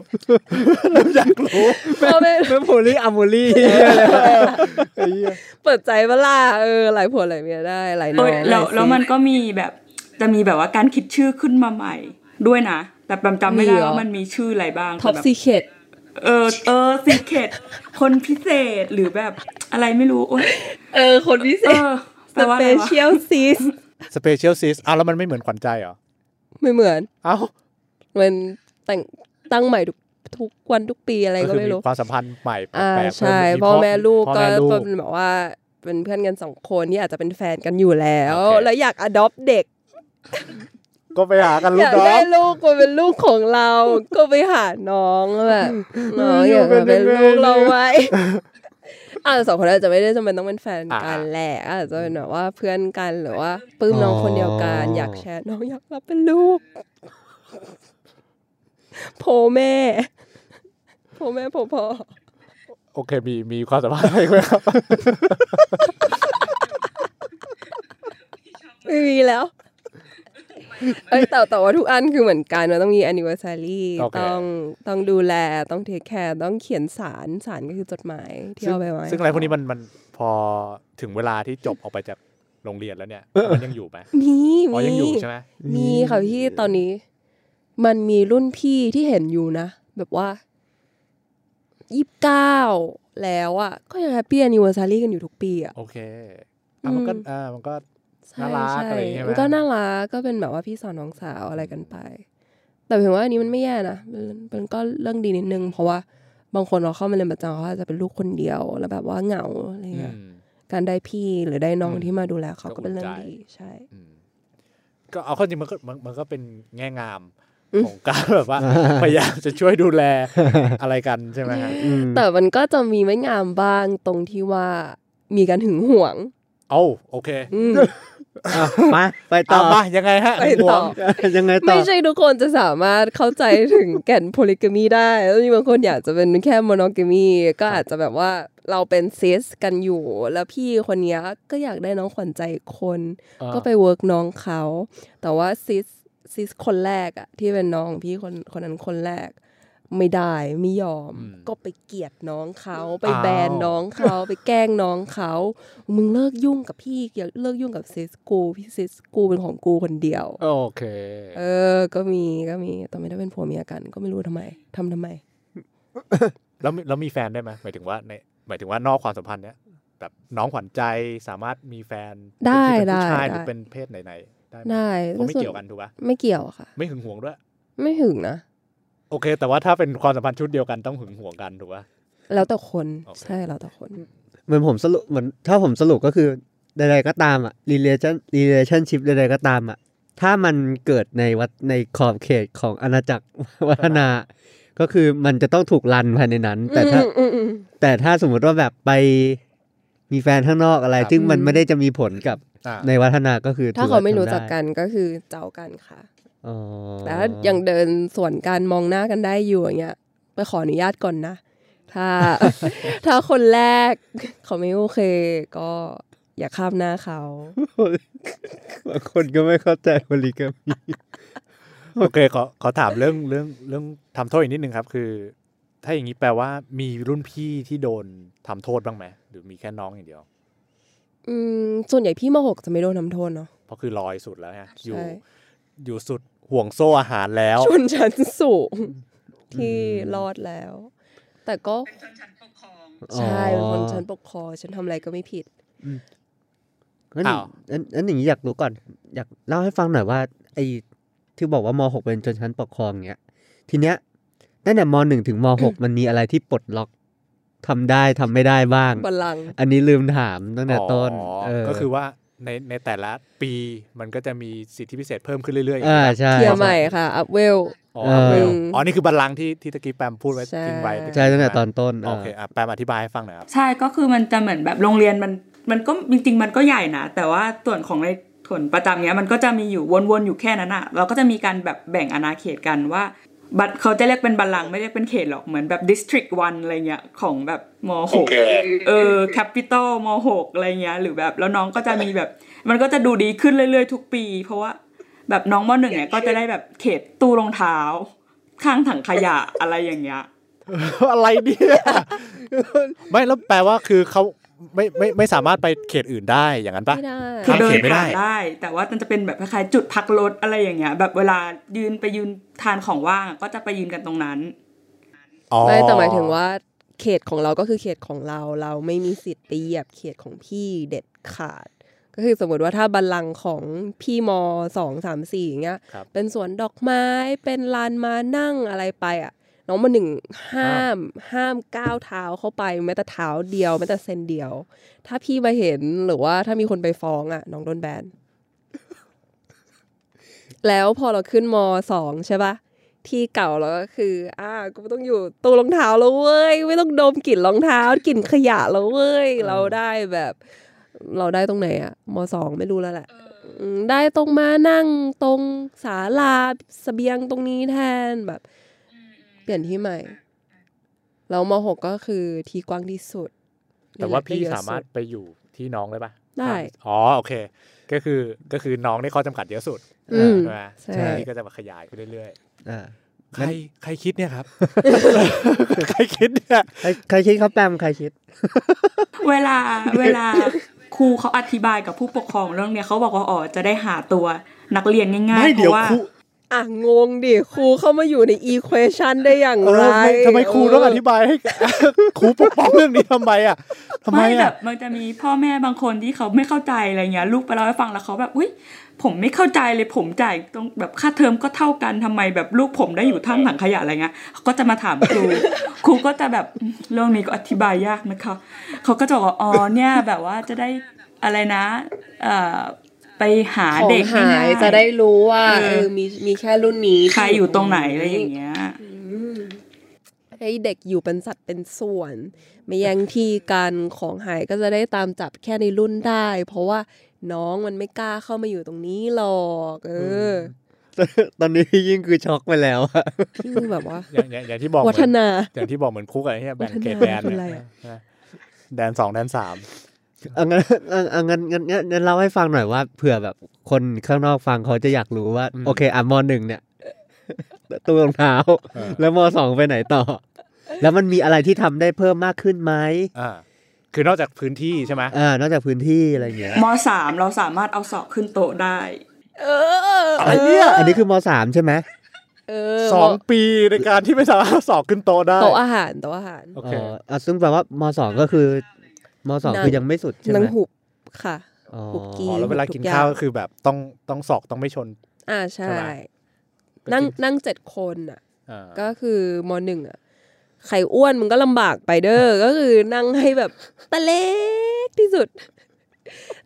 อยากรู้พ่อแม่เป็นโพลีอะโมลีเปิดใจเวลาหลายผัวหลายเมียได้หลายน้องแล้วมันก็มีแบบจะมีแบบว่าการคิดชื่อขึ้นมาใหม่ด้วยนะแต่จำไม่ได้ว่ามันมีชื่ออะไรบ้างท็อปซีเคทซีเคทคนพิเศษหรือแบบอะไรไม่รู้คนพิเศษสเปเชียลซีสแล้วมันไม่เหมือนขวัญใจเหรอไม่เหมือนมันแต่งตั้งใหม่ทุกวันทุกปีอะไรก็ไม่รู้ความสัมพันธ์ใหม่แปลกๆใช่พ่อแม่ลูกก็เป็นแบบว่าเป็นเพื่อนกัน2คนนี่อาจจะเป็นแฟนกันอยู่แล้วแล้วอยากอดอปเด็กก็ไปหากันลูกน้องได้ลูกก็เป็นลูกของเราก็ไปหาน้องแบบน้องอยากเป็นลูกเราไว้สองคนอาจจะไม่ได้จำเป็นต้องเป็นแฟนกันแหละอาจจะเป็นแบบว่าเพื่อนกันหรือว่าปลื้มน้องคนเดียวกันอยากแชร์น้องอยากรับเป็นลูกพ่อแม่พ่อโอเคมีความสัมพันธ์อะไรไหมครับไม่มีแล้วแต่ว่าทุกอันคือเหมือนกันเราต้องมี anniversary ต้องดูแลต้อง take care ต้องเขียนสารก็คือจดหมายที่เอาไปไว้ซึ่งอะไรพวกนี้มันพอถึงเวลาที่จบออกไปจากโรงเรียนแล้วเนี่ยมันยังอยู่ไหมมียังอยู่ใช่ไหมมีค่ะพี่ตอนนี้มันมีรุ่นพี่ที่เห็นอยู่นะแบบว่า29แล้วอ่ะก็ยัง happy anniversary กันอยู่ทุกปีอ่ะโอเคมันก็น่ารักอะไรอย่างเงี้ยมันก็น่ารักก็เป็นแบบว่าพี่สอนน้องสาวอะไรกันไปแต่เห็นว่าอันนี้มันไม่แย่นะมันก็เรื่องดีนิดนึงเพราะว่าบางคนเราเข้ามาเรียนประจำเขาจะเป็นลูกคนเดียวแล้วแบบว่าเหงาอะไรเงี้ยการได้พี่หรือได้น้องที่มาดูแลเขาก็เป็นเรื่องดีใช่ก็เอาข้อจริงมันก็เป็นแง่งามของการแบบว่าพยายามจะช่วยดูแลอะไรกันใช่ไหมแต่มันก็จะมีไม่งามบ้างตรงที่ว่ามีการหึงหวงโอเคมาไปต่อมายังไงฮะไปต่อยังไงต่อไม่ใช่ทุกคนจะสามารถเข้าใจถึงแก่นโพลิกามีได้แล้วมีบางคนอยากจะเป็นแค่โมโนกามีก็อาจจะแบบว่าเราเป็นซิสกันอยู่แล้วพี่คนนี้ก็อยากได้น้องขวัญใจคนก็ไปเวิร์กน้องเขาแต่ว่าซิสคนแรกอะที่เป็นน้องพี่คนนั้นคนแรกไม่ได้ไม่ยอมก็ไปเกลียดน้องเขาไปแบนน้องเขาไปแกล้งน้องเขามึงเลิกยุ่งกับพี่อย่าเลิกยุ่งกับซิสกูพี่ซิสกูเป็นของกูคนเดียวโอเคก็มีตอนไม่ได้เป็นผัวเมียกันก็ไม่รู้ทำไมแล้วมีแฟนได้ไหมหมายถึงว่านอกความสัมพันธ์เนี้ยแบบน้องขวัญใจสามารถมีแฟนเป็นผู้ชายหรือเป็นเพศไหนได้ไม่เกี่ยวกันถูกปะไม่เกี่ยวค่ะไม่หึงหวงด้วยไม่หึงนะโอเคแต่ว่าถ้าเป็นความสัมพันธ์ชุดเดียวกันต้องหึงหวงกันถูกป่ะแล้วแต่คน okay. ใช่แล้วแต่คนเหมือนผมสรุปเหมือนถ้าผมสรุปก็คือ ใดๆก็ตามอ่ะ relationship ใดๆก็ตามอ่ะถ้ามันเกิดในวัดในขอบเขตของอาณาจักรวัฒนาก็คือมันจะต้องถูกลันภายในนั้นแต่ถ้าสมมติว่าแบบไปมีแฟนข้างนอกอะไรซึ่งมันไม่ได้จะมีผลกับในวัฒนาก็คือถ้าเขาไม่รู้จักกันก็คือเจ้ากันค่ะแต่ถ้ายังเดินสวนกันมองหน้ากันได้อยู่อย่างเงี้ยไปขออนุญาตก่อนนะถ้าคนแรกเขาไม่โอเคก็อย่าข้ามหน้าเขาบางคนก็ไม่เข้าใจบริกรรมโอเคขอถามเรื่องทำโทษอีกนิดนึงครับคือถ้าอย่างนี้แปลว่ามีรุ่นพี่ที่โดนทำโทษบ้างไหมหรือมีแค่น้องอย่างเดียวส่วนใหญ่พี่ม.6 จะไม่โดนทำโทษเนาะเพราะคือลอยสุดแล้วฮะอยู่สุดห่วงโซ่อาหารแล้วชนชั้นสูงที่รอดแล้วแต่ก็เป็นชนชั้นปกครองใช่เป็นชนชั้นปกครองฉันทำอะไรก็ไม่ผิดงั้นอย่างนี้อยากรู้ก่อนอยากเล่าให้ฟังหน่อยว่าไอ้ที่บอกว่าม.6 เป็นชนชั้นปกครองเงี้ยทีเนี้ยตั้งแต่ม.1 ถึงม.6 มันมีอะไรที่ปลดล็อกทำได้ทำไม่ได้บ้างอันนี้ลืมถามตั้งแต่ต้นก็คือว่าในแต่ละปีมันก็จะมีสิทธิพิเศษเพิ่มขึ้นเรื่อยๆใช่เทียร์ใหม่ค่ะอัพเวลอ๋อนี่คือบัลลังก์ที่ตะกี้แปมพูดไว้ทิ้งไว้ใช่ตั้งแต่ตอนต้นโอเคแปมอธิบายให้ฟังหน่อยครับใช่ก็คือมันจะเหมือนแบบโรงเรียนมันก็จริงๆมันก็ใหญ่นะแต่ว่าส่วนของในส่วนประจำเนี้ยมันก็จะมีอยู่วนๆอยู่แค่นั้นอ่ะเราก็จะมีการแบบแบ่งอาณาเขตกันว่าบัตรเขาจะเรียกเป็นบัลลังก์ไม่เรียกเป็นเขตหรอกเหมือนแบบ district 1อะไรเงี้ยของแบบม.6 capital ม.6 อะไรเงี้ยหรือแบบแล้วน้องก็จะมีแบบมันก็จะดูดีขึ้นเรื่อยๆทุกปีเพราะว่าแบบน้องม.1 เนี่ยก็จะได้แบบเขตตู้รองเท้าข้างถังขยะอะไรอย่างเงี้ยอะไรเนี่ยไม่แล้วแปลว่าคือเขาไม่สามารถไปเขตอื่นได้อย่างนั้นปะคือเดินผ่านได้แต่ว่ามันจะเป็นแบบคล้ายๆจุดพักรถอะไรอย่างเงี้ยแบบเวลายืนทานของว่างก็จะไปยืนกันตรงนั้นไม่แต่หมายถึงว่าเขตของเราก็คือเขตของเราไม่มีสิทธิ์ไปเหยียบเขตของพี่เด็ดขาดก็คือสมมติว่าถ้าบัลลังก์ของพี่ม2 3 4อย่างเงี้ยเป็นสวนดอกไม้เป็นลานม้านั่งอะไรไปอ่ะน้องมาหนึ่งห้ามก้าวเท้าเข้าไปแม้แต่เท้าเดียวแม้แต่เซนเดียวถ้าพี่มาเห็นหรือว่าถ้ามีคนไปฟ้องอ่ะน้องโดนแบนแล้วพอเราขึ้นม.2 ใช่ป่ะที่เก่าเราก็คือกูไม่ต้องอยู่ตู้รองเท้าแล้วเว้ยไม่ต้องดมกลิ่นรองเท้ากลิ่นขยะแล้วเว้ยเราได้แบบเราได้ตรงไหนอ่ะม.2 ไม่รู้แล้วแหละได้ตรงมานั่งตรงศาลาเสบียงตรงนี้แทนแบบเปลี่ยนที่ใหม่แล้วม.6 ก็คือที่กว้างที่สุดแต่ว่าพี่สามารถไปอยู่ที่น้องได้ป่ะได้อ๋อโอเคก็คือน้องได้ข้อจำกัดเยอะสุดใช่ไหมใช่ก็จะขยายขึ้นเรื่อยๆใครคิดเนี่ยครับ ใครคิดเนี่ยใครคิดครับแปมใครคิด เวลาครูเขาอธิบายกับผู้ปกครองเรื่องเนี้ยเขาบอกว่าอ๋อจะได้หาตัวนักเรียนง่ายๆเพราะว่างงดิครูเข้ามาอยู่ใน equation ได้อย่างไรทำไมครูต้องอธิบายให้ครูปกป้องเรื่องนี้ทำไมอ่ะทำไมแบบมันจะมีพ่อแม่บางคนที่เขาไม่เข้าใจอะไรเงี้ยลูกไปเล่าให้ฟังแล้วเขาแบบอุ๊ยผมไม่เข้าใจเลยผมจ่ายต้องแบบค่าเทอมก็เท่ากันทำไมแบบลูกผมได้อยู่ทั้งหลังขยะอะไรเงี้ยเขาก็จะมาถามครู ครูก็จะแบบเรื่องนี้ก็อธิบายยากนะคะเขาก็จะบอกอ๋อเนี่ยแบบว่าจะได้อะไรนะไปหาเด็กหายจะได้รู้ว่ามีแค่รุ่นนี้ใครอยู่ตรงไหนอะไรอย่างเงี้ยให้เด็กอยู่เป็นสัตว์เป็นส่วนไม่แย่งที่กันของหายก็จะได้ตามจับแค่ในรุ่นได้เพราะว่าน้องมันไม่กล้าเข้ามาอยู่ตรงนี้หรอกตอนนี้ยิ่งคือช็อกไปแล้วอะพี่แบบว่าอย่างที่บอกวัฒนาอย่างที่บอกเหมือนคุกอะไรเงี้ยแบ่งเขตแดนแดน2แดน3งั้นเล่าให้ฟังหน่อยว่าเผื่อแบบคนข้างนอกฟังเขาจะอยากรู้ว่าโอเคม.1 เนี่ยตู้รองเท้าแล้วม.2 ไปไหนต่อแล้วมันมีอะไรที่ทำได้เพิ่มมากขึ้นไหมคือนอกจากพื้นที่ใช่ไหมนอกจากพื้นที่อะไรอย่างเงี้ยม.3 เราสามารถเอาศอกขึ้นโต๊ะได้อะไรเนี่ยอันนี้คือม.3 ใช่ไหม2 ปีในการที่ไม่สามารถศอกขึ้นโต๊ะได้โต๊ะอาหารโอเคซึ่งแปลว่าม.2 ก็คือม.2 คือยังไม่สุดใช่ไหมนางหุบค่ะหุบกี๋แล้วเวลากินข้าวก็คือแบบต้องศอกต้องไม่ชนใช่นั่ง7คนอ่ะก็คือม.1 อ่ะใครอ้วนมันก็ลำบากไปเด้อก็คือนั่งให้แบบตะเล็กที่สุด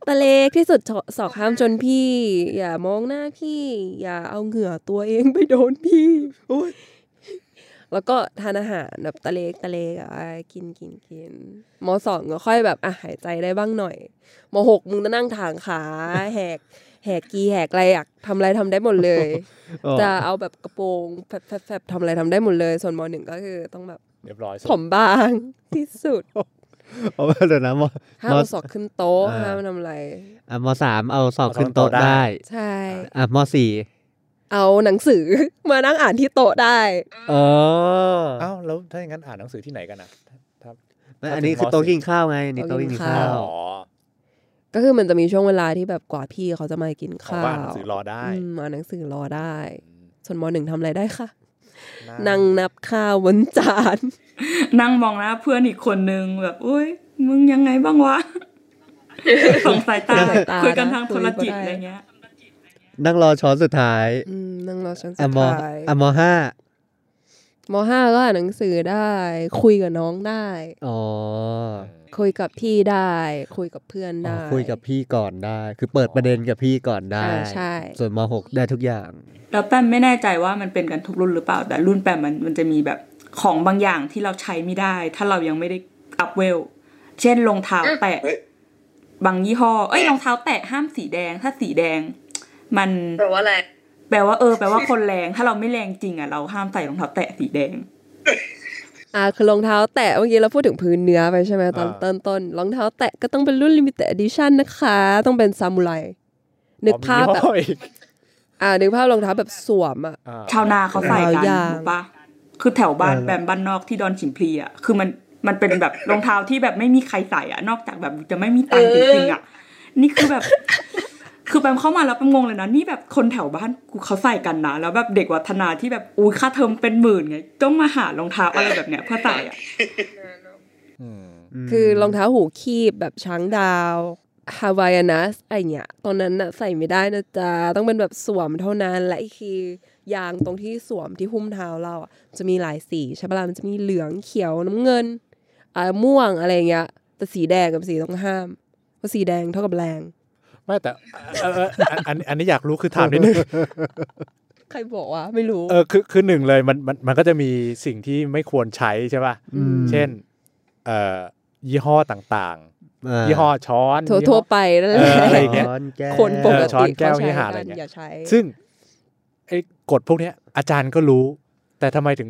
ตะเล็กที่สุดศอกห้ามจนพี่อย่ามองหน้าพี่อย่าเอาเหงื่อตัวเองไปโดนพี่แล้วก็ทานอาหารแบบตะเล็กอ่ะกินม.2ก็ค่อยแบบอ่ะหายใจได้บ้างหน่อยม.6มึงนั่งทางขาแหกอะไรอยากทำอะไรทำได้หมดเลยจะเอาแบบกระโปรงแฟบทำอะไรทำได้หมดเลยส่วนม.1ก็คือต้องแบบเรียบร้อยผมบางที่สุดเอาไปเลยนะม.ห้ามเอาศอกขึ้นโต๊ะห้ามทำอะไรอ่ะม.3เอาศอกขึ้นโต๊ะได้ใช่อ่ะม.4เอาหนังสือมานั่งอ่านที่โต๊ะได้เอ้าแล้วถ้าอย่างนั้นอ่านหนังสือที่ไหนกันนะครับอันนี้คือโต๊ะกินข้าวไงนี่โต๊ะกินข้าวก็คือมันจะมีช่วงเวลาที่แบบกว่าพี่เขาจะมากินข้าวอ่านหนังสือรอได้มาหนังสือรอได้ส่วนม.1ทำอะไรได้ค่ะนั่งนับข้าวบนจานนั่งมองหน้าเพื่อนอีกคนนึงแบบอุ๊ยมึงยังไงบ้างวะส่งสายตาคุยกันทางโทรจิตอะไรเงี้ยนั่งรอช้อนสุดท้ายนั่งรอช้อนสุดท้ายม.5 ม.5 ก็อ่านหนังสือได้คุยกับน้องได้อ๋อคุยกับพี่ได้คุยกับเพื่อนได้คุยกับพี่ก่อนได้คือเปิดประเด็นกับพี่ก่อนได้ใช่ส่วนม.6 ได้ทุกอย่างแล้วแปมไม่แน่ใจว่ามันเป็นกันทุกรุ่นหรือเปล่าแต่รุ่นแปมมันจะมีแบบของบางอย่างที่เราใช้ไม่ได้ถ้าเรายังไม่ได้อัพเวลเช่นรองเท้าแตะบางยี่ห้อเอ้ยรองเท้าแตะห้ามสีแดงถ้าสีแดงมันแปลว่าอะไรแปลว่าคนแรงถ้าเราไม่แรงจริงอ่ะเราห้ามใส่รองเท้าแตะสีแดงคือรองเท้าแตะเมื่อกี้เราพูดถึงพื้นเนื้อไปใช่ไหมตอนต้นรองเท้าแตะก็ต้องเป็นรุ่น limited edition นะคะต้องเป็นซามูไรนึกภาพแบบนึกภาพรองเท้าแบบสวมอ่ะชาวนาเขาใส่กันป่ะคือแถวบ้านแบบบ้านนอกที่ดอนฉิมพลีอ่ะคือมันเป็นแบบรองเท้าที่แบบไม่มีใครใส่อ่ะนอกจากแบบจะไม่มีตังค์จริงๆอ่ะนี่คือแบบคือแปมเข้ามาแล้วแปมงงเลยนะนี่แบบคนแถวบ้านกูเขาใส่กันนะแล้วแบบเด็กวัฒนาที่แบบอุ้ยค่าเทอมเป็นหมื่นไงต้องมาหารองเท้าอะไรแบบเนี้ยเพื่อใส่อ่ะคือรองเท้าหูคีบแบบช้างดาวฮาวายานัสไอเนี้ยตอนนั้นน่ะใส่ไม่ได้นะจ๊ะต้องเป็นแบบสวมเท่านั้นและอีกคือยางตรงที่สวมที่หุ้มเท้าเราอ่ะจะมีหลายสีใช่ป่ะล่ะมันจะมีเหลืองเขียวน้ำเงินม่วงอะไรเงี้ยแต่สีแดงกับสีต้องห้ามเพราะสีแดงเท่ากับแรงไม่แต่อันนี้อยากรู้คือถามนิดนึงใครบอกว่าไม่รู้คือหนึ่งเลยมันก็จะมีสิ่งที่ไม่ควรใช้ใช่ป่ะเช่นยี่ห้อต่างๆยี่ห้อช้อนทั่วไปนั่นแหละอะไรเงี้ยคนปกติช้อนแก้วที่หาอะไรเงี้ยซึ่งไอ้กฎพวกเนี้ยอาจารย์ก็รู้แต่ทำไมถึง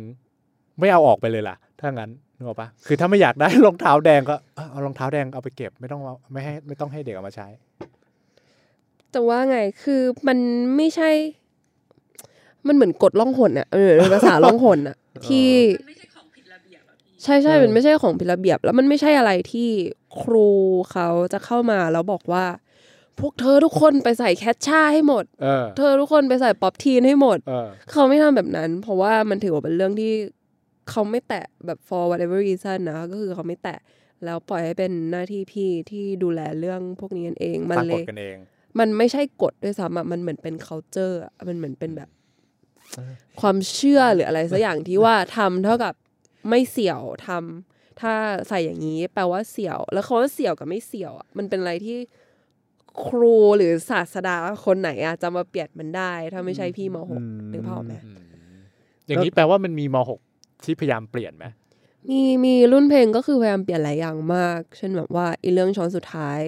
ไม่เอาออกไปเลยล่ะถ้างั้นนึกออกป่ะคือถ้าไม่อยากได้รองเท้าแดงก็เอารองเท้าแดงเอาไปเก็บไม่ต้องให้เด็กเอามาใช้แต่ว่าไงคือมันไม่ใช่มันเหมือนกฎล่องหนน่ะภาษาล่องหนน่ะที่มันไม่ใช่ของผิดระเบียบอ่ะพี่ใช่ๆมันไม่ใช่ของผิดระเบียบแล้วมันไม่ใช่อะไรที่ครูเขาจะเข้ามาแล้วบอกว่าพวกเธอทุกคนไปใส่แคชช่าให้หมดเธอทุกคนไปใส่ป๊อปทีนให้หมดเขาไม่ทำแบบนั้นเพราะว่ามันถือว่าเป็นเรื่องที่เขาไม่แตะแบบ for whatever reason นะก็คือเขาไม่แตะแล้วปล่อยให้เป็นหน้าที่พี่ที่ดูแลเรื่องพวกนี้กันเองมันเลยมันไม่ใช่กฎด้วยซ้ำอ่ะมันเหมือนเป็น culture อ่ะมันเหมือนเป็นแบบความเชื่อหรืออะไรสักอย่างที่ว่าทำเท่ากับไม่เสี่ยวทำถ้าใส่อย่างนี้แปลว่าเสี่ยวแล้วคำว่าเสี่ยวกับไม่เสี่ยวอ่ะมันเป็นอะไรที่ครูหรือศาสดาคนไหนอ่ะจะมาเปลี่ยนมันได้ถ้าไม่ใช่พี่ม.6 หรือพ่อแม่อย่างนี้แปลว่ามันมีม.6 ที่พยายามเปลี่ยนไหมมีรุ่นเพลงก็คือพยายามเปลี่ยนหลายอย่างมากเช่นแบบว่าไอ้เรื่องช้อนสุดท้าย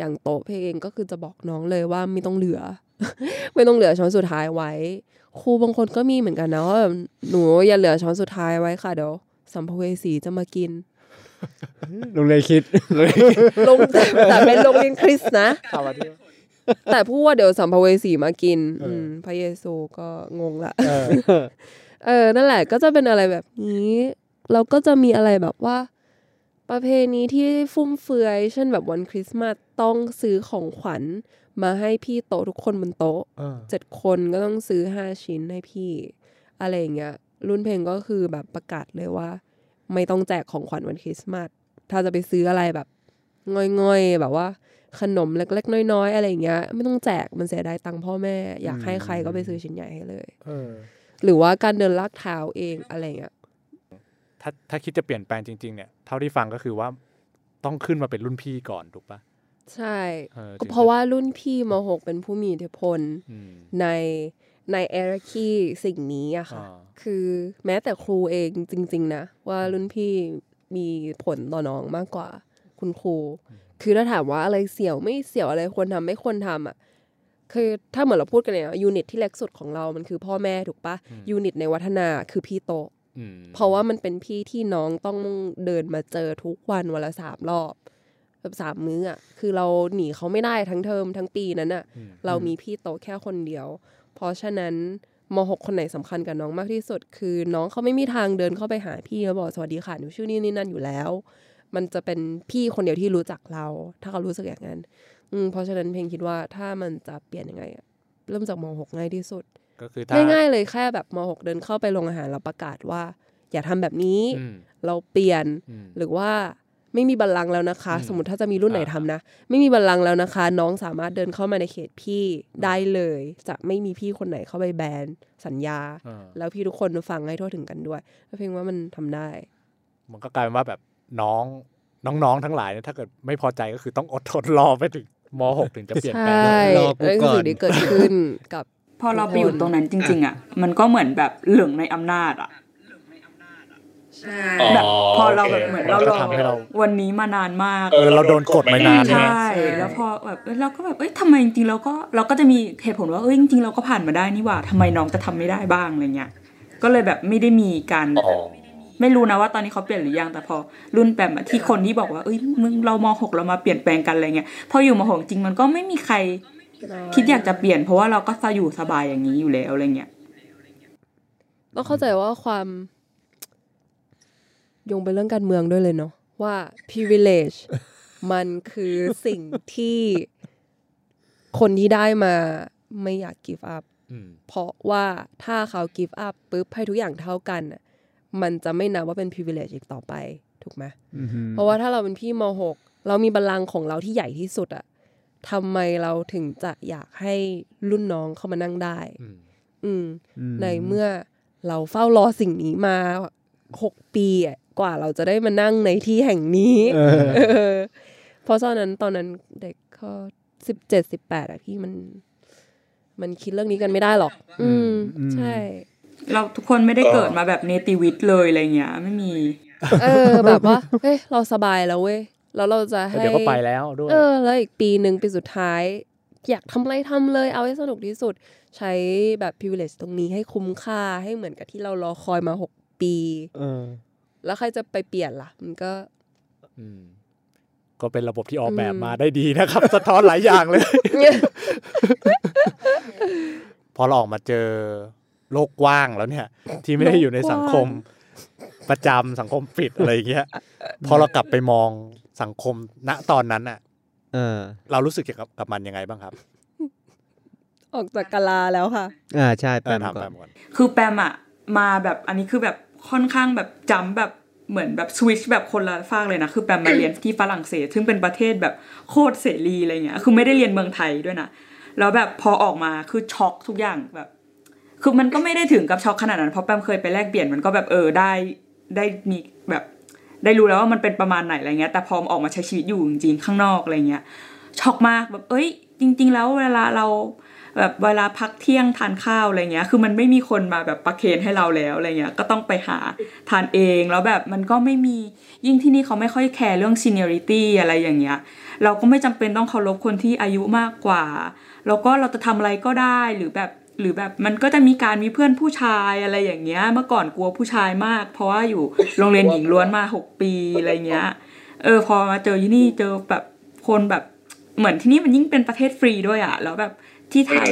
อย่างโต๊ะเพลงก็คือจะบอกน้องเลยว่าไม่ต้องเหลือ ไม่ต้องเหลือช้อนสุดท้ายไว้ครูบางคนก็มีเหมือนกันนะว่าหนูอย่าเหลือช้อนสุดท้ายไว้ค่ะเดี๋ยวสัมภเวสีจะมากิน ลงเลยคิด ลงแต่เป็นลงเรียนคริสต์นะ แต่พูดว่าเดี๋ยวสัมภเวสีมากิน พระเยซูก็งงละ นั่นแหละก็จะเป็นอะไรแบบนี้เราก็จะมีอะไรแบบว่าประเพณีที่ฟุ่มเฟือยเช่นแบบวันคริสต์มาสต้องซื้อของขวัญมาให้พี่โต๊ะทุกคนบนโต๊ะ7คนก็ต้องซื้อ5ชิ้นให้พี่อะไรอย่างเงี้ยรุ่นเพลงก็คือแบบประกาศเลยว่าไม่ต้องแจกของขวัญวันคริสต์มาสถ้าจะไปซื้ออะไรแบบง่อยๆแบบว่าขนมเล็กๆน้อยๆอะไรอย่างเงี้ยไม่ต้องแจกมันเสียดายตังค์พ่อแม่อยากให้ใครก็ไปซื้อชิ้นใหญ่ให้เลยหรือว่าการเดินลากเท้าเองอะไรอย่างเงี้ยถ้าคิดจะเปลี่ยนแปลงจริงๆเนี่ยเท่าที่ฟังก็คือว่าต้องขึ้นมาเป็นรุ่นพี่ก่อนถูกปะ ใช่เพราะว่ารุ่นพี่ม.6เป็นผู้มีอิทธิพลในเอราคีสิ่งนี้อะค่ะคือแม้แต่ครูเองจริงๆนะว่ารุ่นพี่มีผลต่อน้องมากกว่าคุณครูคือถ้าถามว่าอะไรเสี่ยวไม่เสี่ยวอะไรควรทำไม่ควรทำอะคือถ้าเหมือนเราพูดกันเนี่ยยูนิตที่เล็กสุดของเรามันคือพ่อแม่ถูกปะยูนิตในวัฒนาคือพี่โตเพราะว่ามันเป็นพี่ที่น้องต้องเดินมาเจอทุกวันวันละ3รอบแบบ3มื้ออ่ะคือเราหนีเขาไม่ได้ทั้งเทอมทั้งปีนั้นอ่ะเรามีพี่โตแค่คนเดียวเพราะฉะนั้นม.6 คนไหนสำคัญกับน้องมากที่สุดคือน้องเขาไม่มีทางเดินเข้าไปหาพี่แล้วบอกสวัสดีค่ะหนูชื่อนี่นี่นั่นอยู่แล้วมันจะเป็นพี่คนเดียวที่รู้จักเราถ้าเขารู้สึกอย่างนั้นเพราะฉะนั้นเพลงคิดว่าถ้ามันจะเปลี่ยนยังไงเริ่มจากม.6 ง่ายที่สุดก็คือง่ายๆเลยแค่แบบม.6 เดินเข้าไปโรงอาหารเราประกาศว่าอย่าทำแบบนี้เราเปลี่ยนหรือว่าไม่มีบัลลังก์แล้วนะคะสมมติถ้าจะมีรุ่นไหนทำนะไม่มีบัลลังก์แล้วนะคะน้องสามารถเดินเข้ามาในเขตพี่ได้เลยจะไม่มีพี่คนไหนเข้าไปแบนสัญญาแล้วพี่ทุกคนฟังให้ทั่วถึงกันด้วยเพลงว่ามันทำได้มันก็กลายเป็นว่าแบบน้องทั้งหลายเนี่ยถ้าเกิดไม่พอใจก็คือต้องอดทนรอไปถึงม.6 ถึงจะเปลี่ยนแปลงรอกูก่อนเกิดขึ้นกับพอเราไปอยู่ตรงนั้นจริงๆอ่ะมันก็เหมือนแบบหลงในอำนาจอ่ะใช่แบบพอเราแบบเหมือนเราลองวันนี้มานานมากเราโดนกดมานานใช่แล้วพอแบบเราก็แบบเอ้ยทำไมจริงๆเราก็จะมีเหตุผลว่าเอ้ยจริงๆเราก็ผ่านมาได้นี่หว่าทำไมน้องจะทำไม่ได้บ้างอะไรเงี้ยก็เลยแบบไม่ได้มีการไม่รู้นะว่าตอนนี้เขาเปลี่ยนหรือยังแต่พอรุ่นแบบที่คนที่บอกว่าเอ้ยมึงเราม.6 เรามาเปลี่ยนแปลงกันอะไรเงี้ยพออยู่ม.6 จริงมันก็ไม่มีใครคิดอยากจะเปลี่ยนเพราะว่าเราก็อยู่สบายอย่างนี้อยู่แล้วอะไรเงี้ยต้องเข้าใจว่าความยงไปเรื่องการเมืองด้วยเลยเนาะว่า privilege มันคือสิ่งที่คนที่ได้มาไม่อยาก give up เพราะว่าถ้าเขา give up ปุ๊บให้ทุกอย่างเท่ากันมันจะไม่นับว่าเป็น privilege อีกต่อไปถูกไหมเพราะว่าถ้าเราเป็นพี่ม.6 เรามีบัลลังก์ของเราที่ใหญ่ที่สุดอะทำไมเราถึงจะอยากให้รุ่นน้องเข้ามานั่งได้ในเมื่อเราเฝ้ารอสิ่งนี้มา6ปีกว่าเราจะได้มานั่งในที่แห่งนี้ เพราะตอนนั้นเด็กก็17-18อะพี่มันคิดเรื่องนี้กันไม่ได้หรอกใช่เราทุกคนไม่ได้เกิดมาแบบเนติวิทย์เลยอะไรเงี้ยไม่มีแบบว่าเฮ้ยเราสบายแล้วเว้ยแล้วเราจะให้เดี๋ยวก็ไปแล้วด้วยแล้วอีกปีนึงปีสุดท้ายอยากทำอะไรทำเลยเอาให้สนุกที่สุดใช้แบบ privilege ตรงนี้ให้คุ้มค่าให้เหมือนกับที่เรารอคอยมา6ปีแล้วใครจะไปเปลี่ยนล่ะมันก็เป็นระบบที่ออกแบบมาได้ดีนะครับสะท้อนหลายอย่างเลย พอเราออกมาเจอโลกกว้างแล้วเนี่ยที่ไม่ได้อยู่ในสังคมประจำสังคมปิดอะไรอย่างเงี้ยพอเรากลับไปมองสังคมณตอนนั้นอ่ะเรารู้สึกเกี่ยวกับมันยังไงบ้างครับออกจากกะลาแล้วค่ะใช่แปมก่อนคือแปมอ่ะมาแบบอันนี้คือแบบค่อนข้างแบบจำแบบเหมือนแบบสวิตช์แบบคนละฟากเลยนะคือแปมมาเรียนที่ฝรั่งเศสซึ่งเป็นประเทศแบบโคตรเสรีอะไรเงี้ยคือไม่ได้เรียนเมืองไทยด้วยนะแล้วแบบพอออกมาคือช็อกทุกอย่างแบบคือมันก็ไม่ได้ถึงกับช็อกขนาดนั้นเพราะแปมเคยไปแลกเปลี่ยนมันก็แบบได้มีแบบได้รู้แล้วว่ามันเป็นประมาณไหนอะไรเงี้ยแต่พอออกมาใช้ชีวิตอยู่จริงๆข้างนอกอะไรเงี้ยช็อกมากแบบเอ้ยจริงๆแล้วเวลาพักเที่ยงทานข้าวอะไรเงี้ยคือมันไม่มีคนมาแบบประเคนให้เราแล้วอะไรเงี้ยก็ต้องไปหาทานเองแล้วแบบมันก็ไม่มียิ่งที่นี่เขาไม่ค่อยแคร์เรื่อง seniority อะไรอย่างเงี้ยเราก็ไม่จำเป็นต้องเคารพคนที่อายุมากกว่าแล้วก็เราจะทำอะไรก็ได้หรือแบบมันก็จะมีการมีเพื่อนผู้ชายอะไรอย่างเงี้ยเมื่อก่อนกลัวผู้ชายมากเพราะว่าอยู่โรงเรียนหญิงล้วนมา6ปีอะไรเงี้ยพอมาเจอที่นี่เจอแบบคนแบบเหมือนที่นี่มันยิ่งเป็นประเทศฟรีด้วยอ่ะแล้วแบบที่ไทย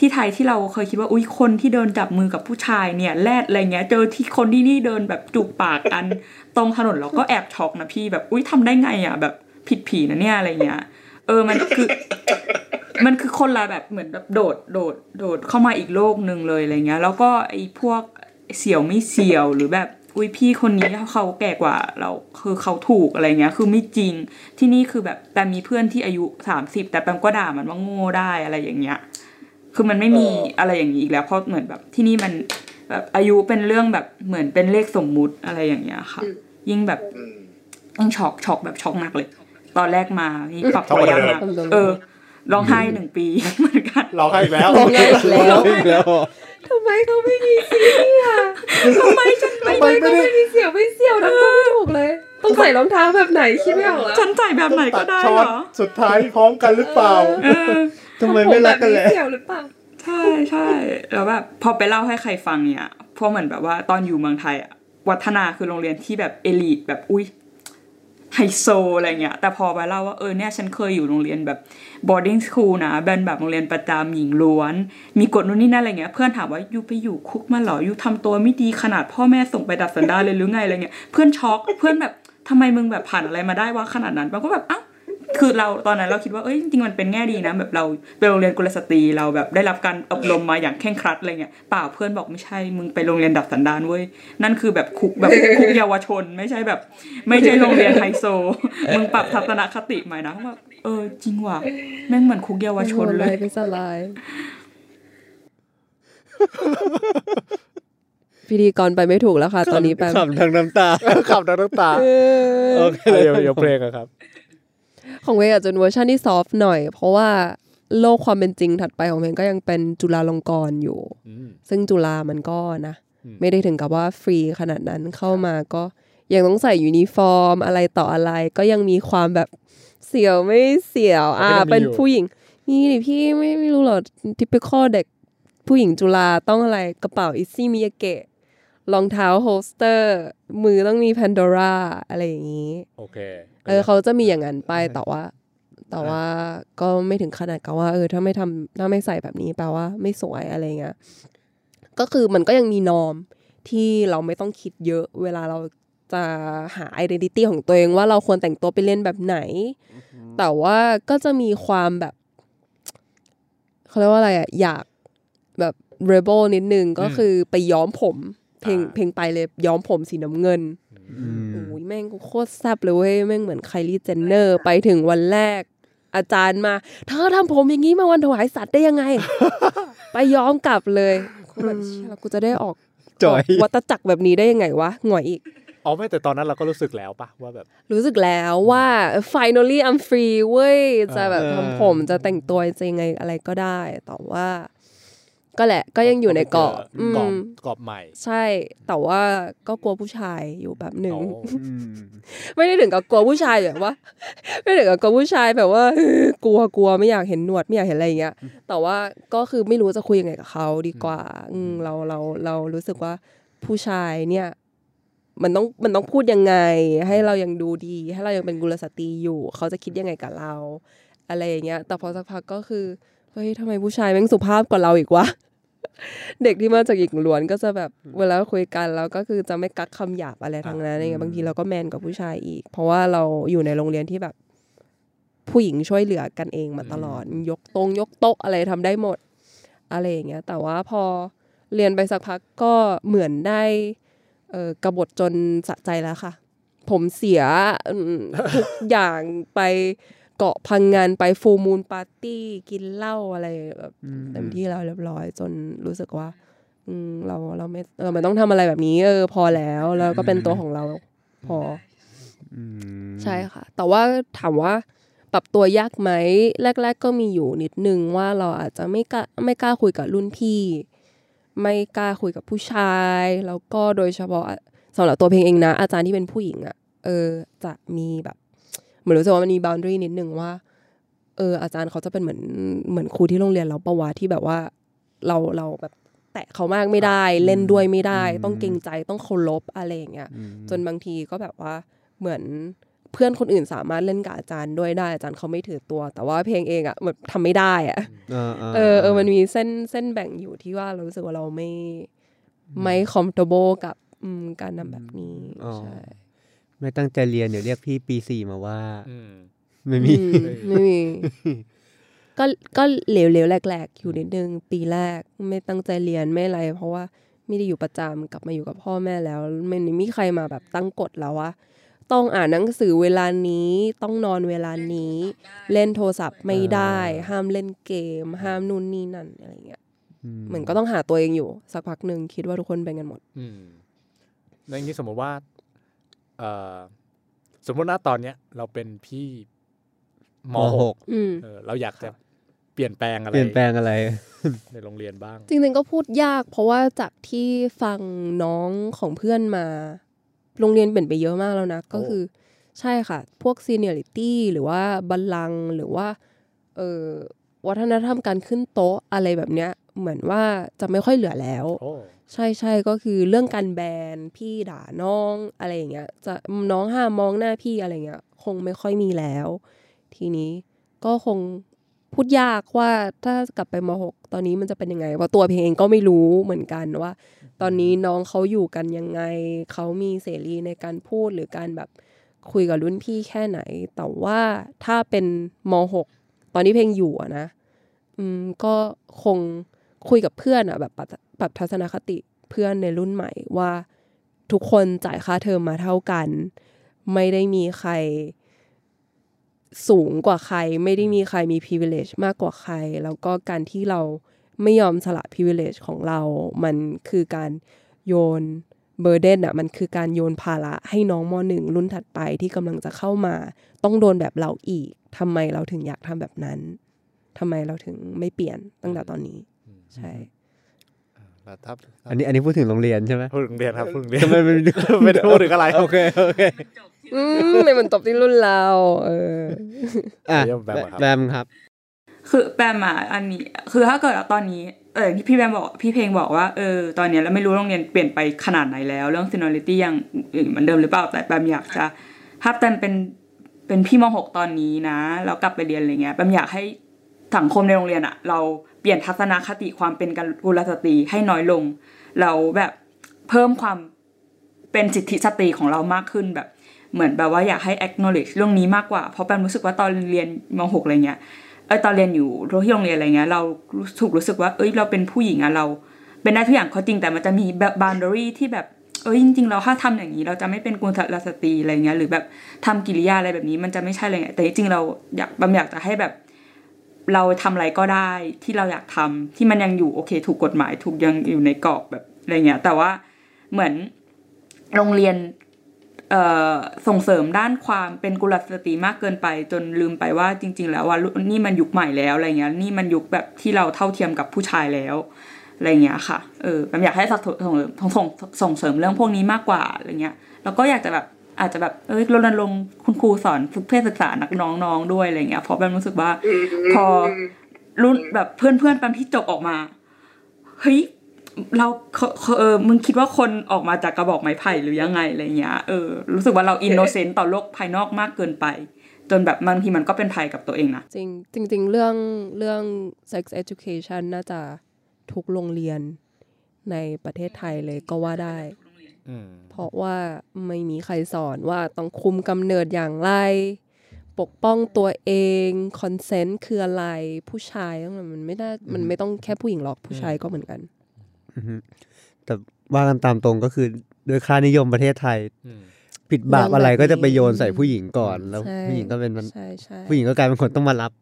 ที่เราเคยคิดว่าอุ๊ยคนที่เดินจับมือกับผู้ชายเนี่ยแลดอะไรเงี้ยเจอที่คนที่นี่เดินแบบจูบปากกันตรงถนนเราก็แอบช็อกนะพี่แบบอุ๊ยทำได้ไงอ่ะแบบผิดผีนะเนี่ยอะไรเงี้ยมันคือคนละแบบเหมือนแบบโดดเข้ามาอีกโลกนึงเลยอะไรเงี้ยแล้วก็ไอ้พวกเสี่ยวไม่เสี่ยวหรือแบบอุ้ยพี่คนนี้เขาแก่กว่าเราคือเขาถูกอะไรเงี้ยคือไม่จริงที่นี่คือแบบแต่มีเพื่อนที่อายุ30แต่แปมก็ด่ามันว่าโง่ได้อะไรอย่างเงี้ยคือมันไม่มีอะไรอย่างนี้อีกแล้วเพราะเหมือนแบบที่นี่มันแบบอายุเป็นเรื่องแบบเหมือนเป็นเลขสมมุติอะไรอย่างเงี้ยค่ะยิ่งแบบยิ่งช็อกแบบช็อกหนักเลย ตอนแรกมาพี่ปรับตัวยังร้องไห้1ปีเหมือนกันร้องไห้อีกแล้วร้องไห้อีกแล้วทำไมเขาไม่มีเสียงทำไมฉันไม่ได้ก็ไม่มีเสียงไม่เสียวทั้งตัวถูกเลยต้องใส่รองเท้าแบบไหนคิดไม่ออกแล้วฉันใส่แบบไหนก็ได้เหรอสุดท้ายพร้อมกันหรือเปล่าทำไมไม่รักกันแหละใช่ใช่แล้วแบบพอไปเล่าให้ใครฟังเนี่ยพวกเหมือนแบบว่าตอนอยู่เมืองไทยอะวัฒนาคือโรงเรียนที่แบบเอลีทแบบอุ้ยไฮโซอะไรเงี้ยแต่พอไปเล่าว่าเนี่ยฉันเคยอยู่โรงเรียนแบบ boarding school นะเป็นแบบโรงเรียนประจำหญิงล้วนมีกฎนู่นนี่นั่นอะไรเงี้ยเพื่อนถามว่ายูไปอยู่คุกมาเหรอยูทำตัวไม่ดีขนาดพ่อแม่ส่งไปดัดสันดานเลยหรือไงอะไรเงี้ยเพื่อนช็อก เพื่อนแบบทำไมมึงแบบผ่านอะไรมาได้วะขนาดนั้นบางคนแบบอ้าวคือเราตอนนั้นเราคิดว่าจริงๆมันเป็นแง่ดีนะแบบเราไปโรงเรียนกุลสตรีเราแบบได้รับการอบรมมาอย่างเคร่งครัดอะไรเงี้ยเปล่าเพื่อนบอกไม่ใช่มึงไปโรงเรียนดัดสันดานเว้ยนั่นคือแบบคุกแบบคุกเยาวชนไม่ใช่แบบไม่ใช่โรงเรียนไฮโซมึงปรับทัศนคติใหม่นะว่าจริงว่ะแม่งเหมือนคุกเยาวชนเลยเป็นสลายพิธีกรไปไม่ถูกแล้วค่ะตอนนี้ไปขับทั้งน้ำตาขับทั้งน้ำตาโอเคเดี๋ยวเพลงอ่ะครับของเวย์อาจจะเวอร์ชันที่ซอฟต์หน่อยเพราะว่าโลกความเป็นจริงถัดไปของเพลงก็ยังเป็นจุฬาลงกรณ์อยู่ซึ่งจุฬามันก็นะไม่ได้ถึงกับว่าฟรีขนาดนั้นเข้ามาก็ยังต้องใส่ยูนิฟอร์มอะไรต่ออะไรก็ยังมีความแบบเสียวไม่เสียวเป็นผู้หญิงนี่ดิพี่ไม่รู้หรอกทิปิคอลเด็กผู้หญิงจุฬาต้องอะไรกระเป๋าอิซี่มิยาเกะรองเท้าโฮสเตอร์มือต้องมีแพนโดร่าอะไรอย่างนี้โอเคเขาจะมีอย่างนั้นไปแต่ว่าก็ไม่ถึงขนาดกับว่าถ้าไม่ใส่แบบนี้แปลว่าไม่สวยอะไรเงี้ยก็คือมันก็ยังมีนอมที่เราไม่ต้องคิดเยอะเวลาเราจะหาไอเดนติตี้ของตัวเองว่าเราควรแต่งตัวไปเล่นแบบไหนแต่ว่าก็จะมีความแบบเขาเรียกว่าอะไรอ่ะอยากแบบเรเบิลนิดนึงก็คือไปย้อมผมเพลงไปเลยย้อมผมสีน้ำเงินโอ้ยแม่งโคตรแซ่บเลยเว้ยแม่งเหมือนไคลี่เจนเนอร์ไปถึงวันแรกอาจารย์มาเธอทำผมอย่างนี้มาวันถวายสัตว์ได้ยังไง ไปย้อมกลับเลยกูแบบเชี่ยกูจะได้ออกวัฏจักรแบบนี้ได้ยังไงวะหงอยอีกอ๋อไม่แต่ตอนนั้นเราก็รู้สึกแล้วปะว่าแบบรู้สึกแล้วว่า finally I'm free เว้ยจะแบบทำผมจะแต่งตัวจะยังไงอะไรก็ได้แต่ว่าก็แหละก็ยังอยู่ในกรอบใหม่ใช่แต่ว่าก็กลัวผู้ชายอยู่แบบหนึ่ง ไม่ได้ถึงกับกลัวผู้ชายแบบว่าไม่ถึงกับกลัวผู้ชายแบบว่ากลัวไม่อยากเห็นหนวดไม่อยากเห็นอะไรอย่างเงี้ยแต่ว่าก็คือไม่รู้จะคุยยังไงกับเขาดีกว่าเรารู้สึกว่าผู้ชายเนี่ยมันต้องพูดยังไงให้เรายังดูดีให้เรายังเป็นกุลสตรีอยู่เขาจะคิดยังไงกับเราอะไรอย่างเงี้ยแต่พอสักพักก็คือเฮ้ยทำไมผู้ชายแม่งสุภาพกว่าเราอีกวะ เด็กที่มาจากหญิงล้วนก็จะแบบเวลาคุยกันแล้วก็คือจะไม่กักคำหยาบอะไรทั้งนั้นไงบางทีเราก็แมนกว่าผู้ชายอีกเพราะว่าเราอยู่ในโรงเรียนที่แบบผู้หญิงช่วยเหลือกันเองมาตลอดยกโต๊ะอะไรทำได้หมดอะไรอย่างเงี้ยแต่ว่าพอเรียนไปสักพักก็เหมือนได้กบฏจนสะใจแล้วค่ะผมเสียทุกอย่างไปเกาะพังงานไปฟูลมูนปาร์ตี้กินเหล้าอะไรแบบเต็มที่เราเรียบร้อยจนรู้สึกว่าเราไม่ต้องทำอะไรแบบนี้พอแล้วแล้วก็เป็นตัวของเราพอใช่ค่ะแต่ว่าถามว่าปรับตัวยากไหมแรกๆก็มีอยู่นิดนึงว่าเราอาจจะไม่กล้าคุยกับรุ่นพี่ไม่กล้าคุยกับผู้ชายแล้วก็โดยเฉพาะสำหรับตัวเพลงเองนะอาจารย์ที่เป็นผู้หญิงอ่ะจะมีแบบเหมือนรู้สึกว่ามันมี boundary นิดนึงว่าอาจารย์เขาจะเป็นเหมือนครูที่โรงเรียนเราประวัติที่แบบว่าเราแบบแตะเขามากไม่ได้เล่นด้วยไม่ได้ต้องเกรงใจต้องเคารพอะไรอย่างเงี้ยจนบางทีก็แบบว่าเหมือนเพื่อนคนอื่นสามารถเล่นกับอาจารย์ด้วยได้อาจารย์เขาไม่ถือตัวแต่ว่าเพลงเองอ่ะแบบทำไม่ได้อ่ะมันมีเส้นแบ่งอยู่ที่ว่าเรารู้สึกว่าเราไม่ comfortable กับการทำแบบนี้ใช่ไม่ตั้งใจเรียนเดี๋ยวเรียกพี่ปี4มาว่าไม่มี ก็เหลวแรกๆอยู่นิดนึงปีแรกไม่ตั้งใจเรียนไม่อะไรเพราะว่าไม่ได้อยู่ประจำกลับมาอยู่กับพ่อแม่แล้วไม่มีใครมาแบบตั้งกฎแล้วว่าต้องอ่านหนังสือเวลานี้ต้องนอนเวลานี้เล่นโทรศัพท์ไม่ได้ห้ามเล่นเกมห้ามนู่นนี่นั่นอะไรเงี้ยเหมือนก็ต้องหาตัวเองอยู่สักพักนึงคิดว่าทุกคนเป็นกันหมดในนี้สมมติว่าสมมติณตอนเนี้ยเราเป็นพี่ ม.6 เราอยากจะเปลี่ยนแปลงอะไรในโรงเรียนบ้างจริงๆก็พูดยากเพราะว่าจากที่ฟังน้องของเพื่อนมาโรงเรียนเปลี่ยนไปเยอะมากแล้วนะก็คือใช่ค่ะพวก seniority หรือว่าบัลลังก์หรือว่าวัฒนธรรมการขึ้นโต๊ะอะไรแบบเนี้ยเหมือนว่าจะไม่ค่อยเหลือแล้วใช่ๆก็คือเรื่องการแบนพี่ด่าน้องอะไรอย่างเงี้ยจะน้องห้ามมองหน้าพี่อะไรเงี้ยคงไม่ค่อยมีแล้วทีนี้ก็คงพูดยากว่าถ้ากลับไปม.6 ตอนนี้มันจะเป็นยังไงเพราะตัวเพลงเองก็ไม่รู้เหมือนกันว่าตอนนี้น้องเขาอยู่กันยังไงเขามีเสรีในการพูดหรือการแบบคุยกับรุ่นพี่แค่ไหนแต่ว่าถ้าเป็นม.6 ตอนนี้เพลงอยู่นะก็คงคุยกับเพื่อนแบบปรับทัศนคติเพื่อนในรุ่นใหม่ว่าทุกคนจ่ายค่าเทอมมาเท่ากันไม่ได้มีใครสูงกว่าใครไม่ได้มีใครมี privilege มากกว่าใครแล้วก็การที่เราไม่ยอมสละ privilege ของเรามันคือการโยน burden อ่ะมันคือการโยนภาระให้น้องม.1 รุ่นถัดไปที่กำลังจะเข้ามาต้องโดนแบบเราอีกทำไมเราถึงอยากทำแบบนั้นทำไมเราถึงไม่เปลี่ยนตั้งแต่ตอนนี้ใช่อันนี้พูดถึงโรงเรียนใช่ไหมพูดถึงโรงเรียนครับพูดถึงโรงเรียนไม่ได้พูดถึงอะไรโอเคไม่มันตบที่รุ่นเราแบมครับคือแบมอ่ะอันนี้คือถ้าเกิดตอนนี้พี่แบมบอกพี่เพลงบอกว่าตอนนี้เราไม่รู้โรงเรียนเปลี่ยนไปขนาดไหนแล้วเรื่อง seniority ยังเหมือนเดิมหรือเปล่าแต่แบมอยากจะภาพแบมเป็นพี่ม.6 ตอนนี้นะแล้วกลับไปเรียนอะไรเงี้ยแบมอยากให้สังคมในโรงเรียนอ่ะเราเปลี่ยนทัศนคติความเป็นกุลสตรีให้น้อยลงเราแบบเพิ่มความเป็นสิทธิสตรีของเรามากขึ้นแบบเหมือนแบบว่าอยากให้ acknowledge เรื่องนี้มากกว่าเพราะแปมรู้สึกว่าตอนเรียนม.6 อะไรเงี้ยตอนเรียนอยู่ที่โรงเรียนอะไรเงี้ยเราถูกรู้สึกว่าเราเป็นผู้หญิงอะเราเป็นได้ทุกอย่างเขาจริงแต่มันจะมีแบบ boundary ที่แบบจริงๆเราถ้าทำอย่างนี้เราจะไม่เป็นกุลสตรีอะไรเงี้ยหรือแบบทำกิริยาอะไรแบบนี้มันจะไม่ใช่อะไรเงี้ยแต่จริงๆเราอยากแปมอยากจะให้แบบเราทำอะไรก็ได้ที่เราอยากทำที่มันยังอยู่โอเคถูกกฎหมายถูกยังอยู่ในกรอบแบบอะไรเงี้ยแต่ว่าเหมือนโรงเรียนส่งเสริมด้านความเป็นกุลสตรีมากเกินไปจนลืมไปว่าจริงๆแล้วว่านี่มันยุคใหม่แล้วอะไรเงี้ยนี่มันยุคแบบที่เราเท่าเทียมกับผู้ชายแล้วอะไรเงี้ยค่ะผมอยากให้ส่งเสริมเรื่องพวกนี้มากกว่าอะไรเงี้ยแล้วก็อยากจะแบบอาจจะแบบรณรงค์คุณครูสอนเพศศึกษานักน้องๆด้วยอะไรเงี้ยเพราะแปมรู้สึกว่าพอรุ่นแบบเพื่อนๆแปมที่จบออกมาเฮ้ยเรามึงคิดว่าคนออกมาจากกระบอกไม้ไผ่หรือยังไงอะไรเงี้ยรู้สึกว่าเราอินโนเซนต์ต่อโลกภายนอกมากเกินไปจนแบบบางทีมันก็เป็นภัยกับตัวเองนะจริงเรื่อง sex education น่าจะทุกโรงเรียนในประเทศไทยเลยก็ว่าได้เพราะว่าไม่มีใครสอนว่าต้องคุมกำเนิดอย่างไรปกป้องตัวเองคอนเซนต์คืออะไรผู้ชายมันไม่ต้องแค่ผู้หญิงหรอกผู้ชายก็เหมือนกันแต่ว่ากันตามตรงก็คือโดยค่านิยมประเทศไทยผิดบาปอะไรก็จะไปโยนใส่ผู้หญิงก่อนแล้วผู้หญิงก็เป็นผู้หญิงก็กลายเป็นคนต้องมารับ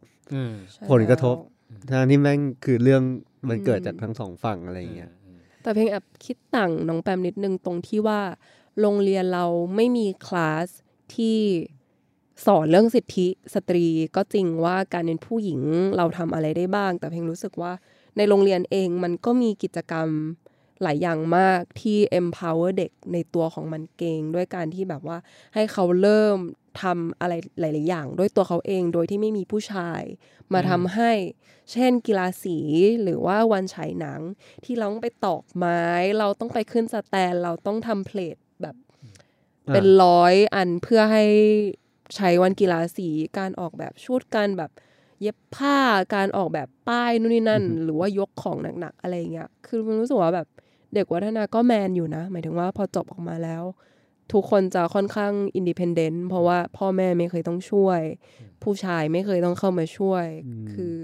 ผลกระทบทั้งที่แม่งคือเรื่องมันเกิดจากทั้งสองฝั่งอะไรอย่างเงี้ยแต่เพลงแอบคิดต่างน้องแปมนิดนึงตรงที่ว่าโรงเรียนเราไม่มีคลาสที่สอนเรื่องสิทธิสตรีก็จริงว่าการเป็นผู้หญิงเราทำอะไรได้บ้างแต่เพลงรู้สึกว่าในโรงเรียนเองมันก็มีกิจกรรมหลายอย่างมากที่ empower เด็กในตัวของมันเองด้วยการที่แบบว่าให้เขาเริ่มทำอะไรหลายๆอย่างด้วยตัวเขาเองโดยที่ไม่มีผู้ชายมาทำให้เช่นกีฬาสีหรือว่าวันฉายหนังที่เราต้องไปตอกไม้เราต้องไปขึ้นสแตนเราต้องทำเพลทแบบเป็น100อันเพื่อให้ใช้วันกีฬาสีการออกแบบชุดการแบบเย็บผ้าการออกแบบป้ายนู่นนี่นั่นหรือว่ายกของหนักๆอะไรเงี้ยคือมันรู้สึกว่าแบบเด็กวัฒนาก็แมนอยู่นะหมายถึงว่าพอจบออกมาแล้วทุกคนจะค่อนข้างอินดิเพนเดนต์เพราะว่าพ่อแม่ไม่เคยต้องช่วยผู้ชายไม่เคยต้องเข้ามาช่วยคือ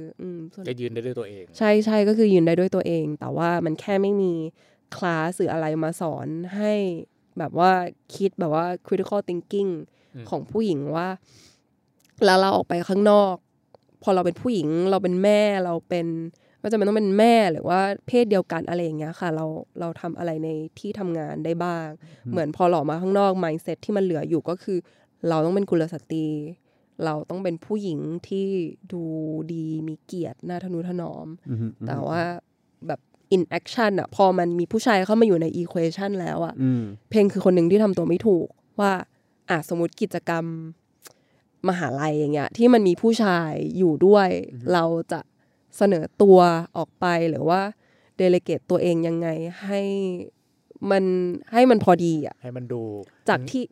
จะยืนได้ด้วยตัวเองใช่ๆก็คือยืนได้ด้วยตัวเองแต่ว่ามันแค่ไม่มีคลาสหรืออะไรมาสอนให้แบบว่าคิดแบบว่า critical thinking ของผู้หญิงว่าแล้วเราออกไปข้างนอกพอเราเป็นผู้หญิงเราเป็นแม่เราเป็นไม่จำเป็นต้องเป็นแม่หรือว่าเพศเดียวกันอะไรอย่างเงี้ยค่ะเราทำอะไรในที่ทำงานได้บ้างเหมือนพอหล่อมาข้างนอก mindset ที่มันเหลืออยู่ก็คือเราต้องเป็นกุลสตรี เราต้องเป็นผู้หญิงที่ดูดีมีเกียรติน่าทนุถนอมแต่ว่าแบบin action อ่ะพอมันมีผู้ชายเข้ามาอยู่ใน equation แล้วอ่ะเพลงคือคนหนึ่งที่ทำตัวไม่ถูกว่าอ่ะสมมติกิจกรรมมหาลัยอย่างเงี้ยที่มันมีผู้ชายอยู่ด้วยเราจะเสนอตัวออกไปหรือว่า delegate ตัวเองยังไงให้มันพอดีอ่ะให้มันดูจากที่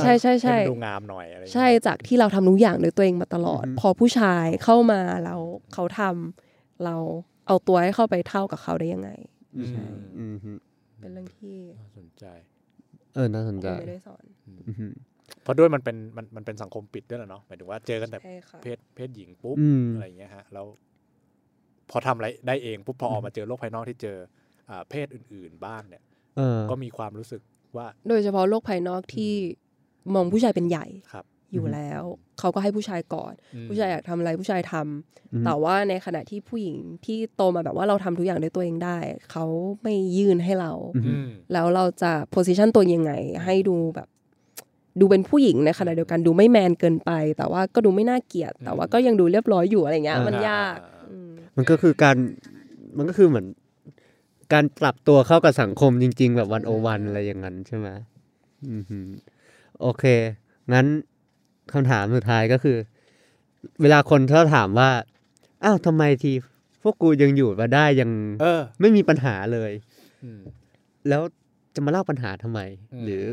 ใช่ๆๆให้มันดูงามหน่อยอะไรใช่จากที่เราทำทุกอย่างด้วยตัวเองมาตลอดพอผู้ชายเข้ามาแล้วเขาทำเราเอาตัวให้เข้าไปเท่ากับเขาได้ยังไงใช่เป็นเรื่องที่น่าสนใจน่าสนใจไม่ได้สอนเพราะด้วยมันเป็นสังคมปิดด้วยเนาะหมายถึงว่าเจอกันแต่เพศหญิงปุ๊บอะไรอย่างเงี้ยฮะแล้วพอทำอะไรได้เองปุ๊บพอออกมาเจอโลกภายนอกที่เจอเพศอื่นๆบ้างเนี่ยก็มีความรู้สึกว่าโดยเฉพาะโลกภายนอกที่มองผู้ชายเป็นใหญ่อยู่แล้วเขาก็ให้ผู้ชายก่อนผู้ชายอยากทำอะไรผู้ชายทำแต่ว่าในขณะที่ผู้หญิงที่โตมาแบบว่าเราทำทุกอย่างด้วยตัวเองได้เขาไม่ยื่นให้เราแล้วเราจะโพสิชันตัวยังไงให้ดูแบบดูเป็นผู้หญิงในขณะเดียวกันดูไม่แมนเกินไปแต่ว่าก็ดูไม่น่าเกลียดแต่ว่าก็ยังดูเรียบร้อยอยู่อะไรเงี้ยมันยากมันก็คือเหมือนการปรับตัวเข้ากับสังคมจริงๆแบบวันโอวันอะไรอย่างนั้นใช่ไหมโอเคงั้นคำถามสุดท้ายก็คือเวลาคนเขาถามว่าอ้าวทำไมทีพวกกูยังอยู่มาได้ยังไม่มีปัญหาเลยแล้วจะมาเล่าปัญหาทำไมหรือ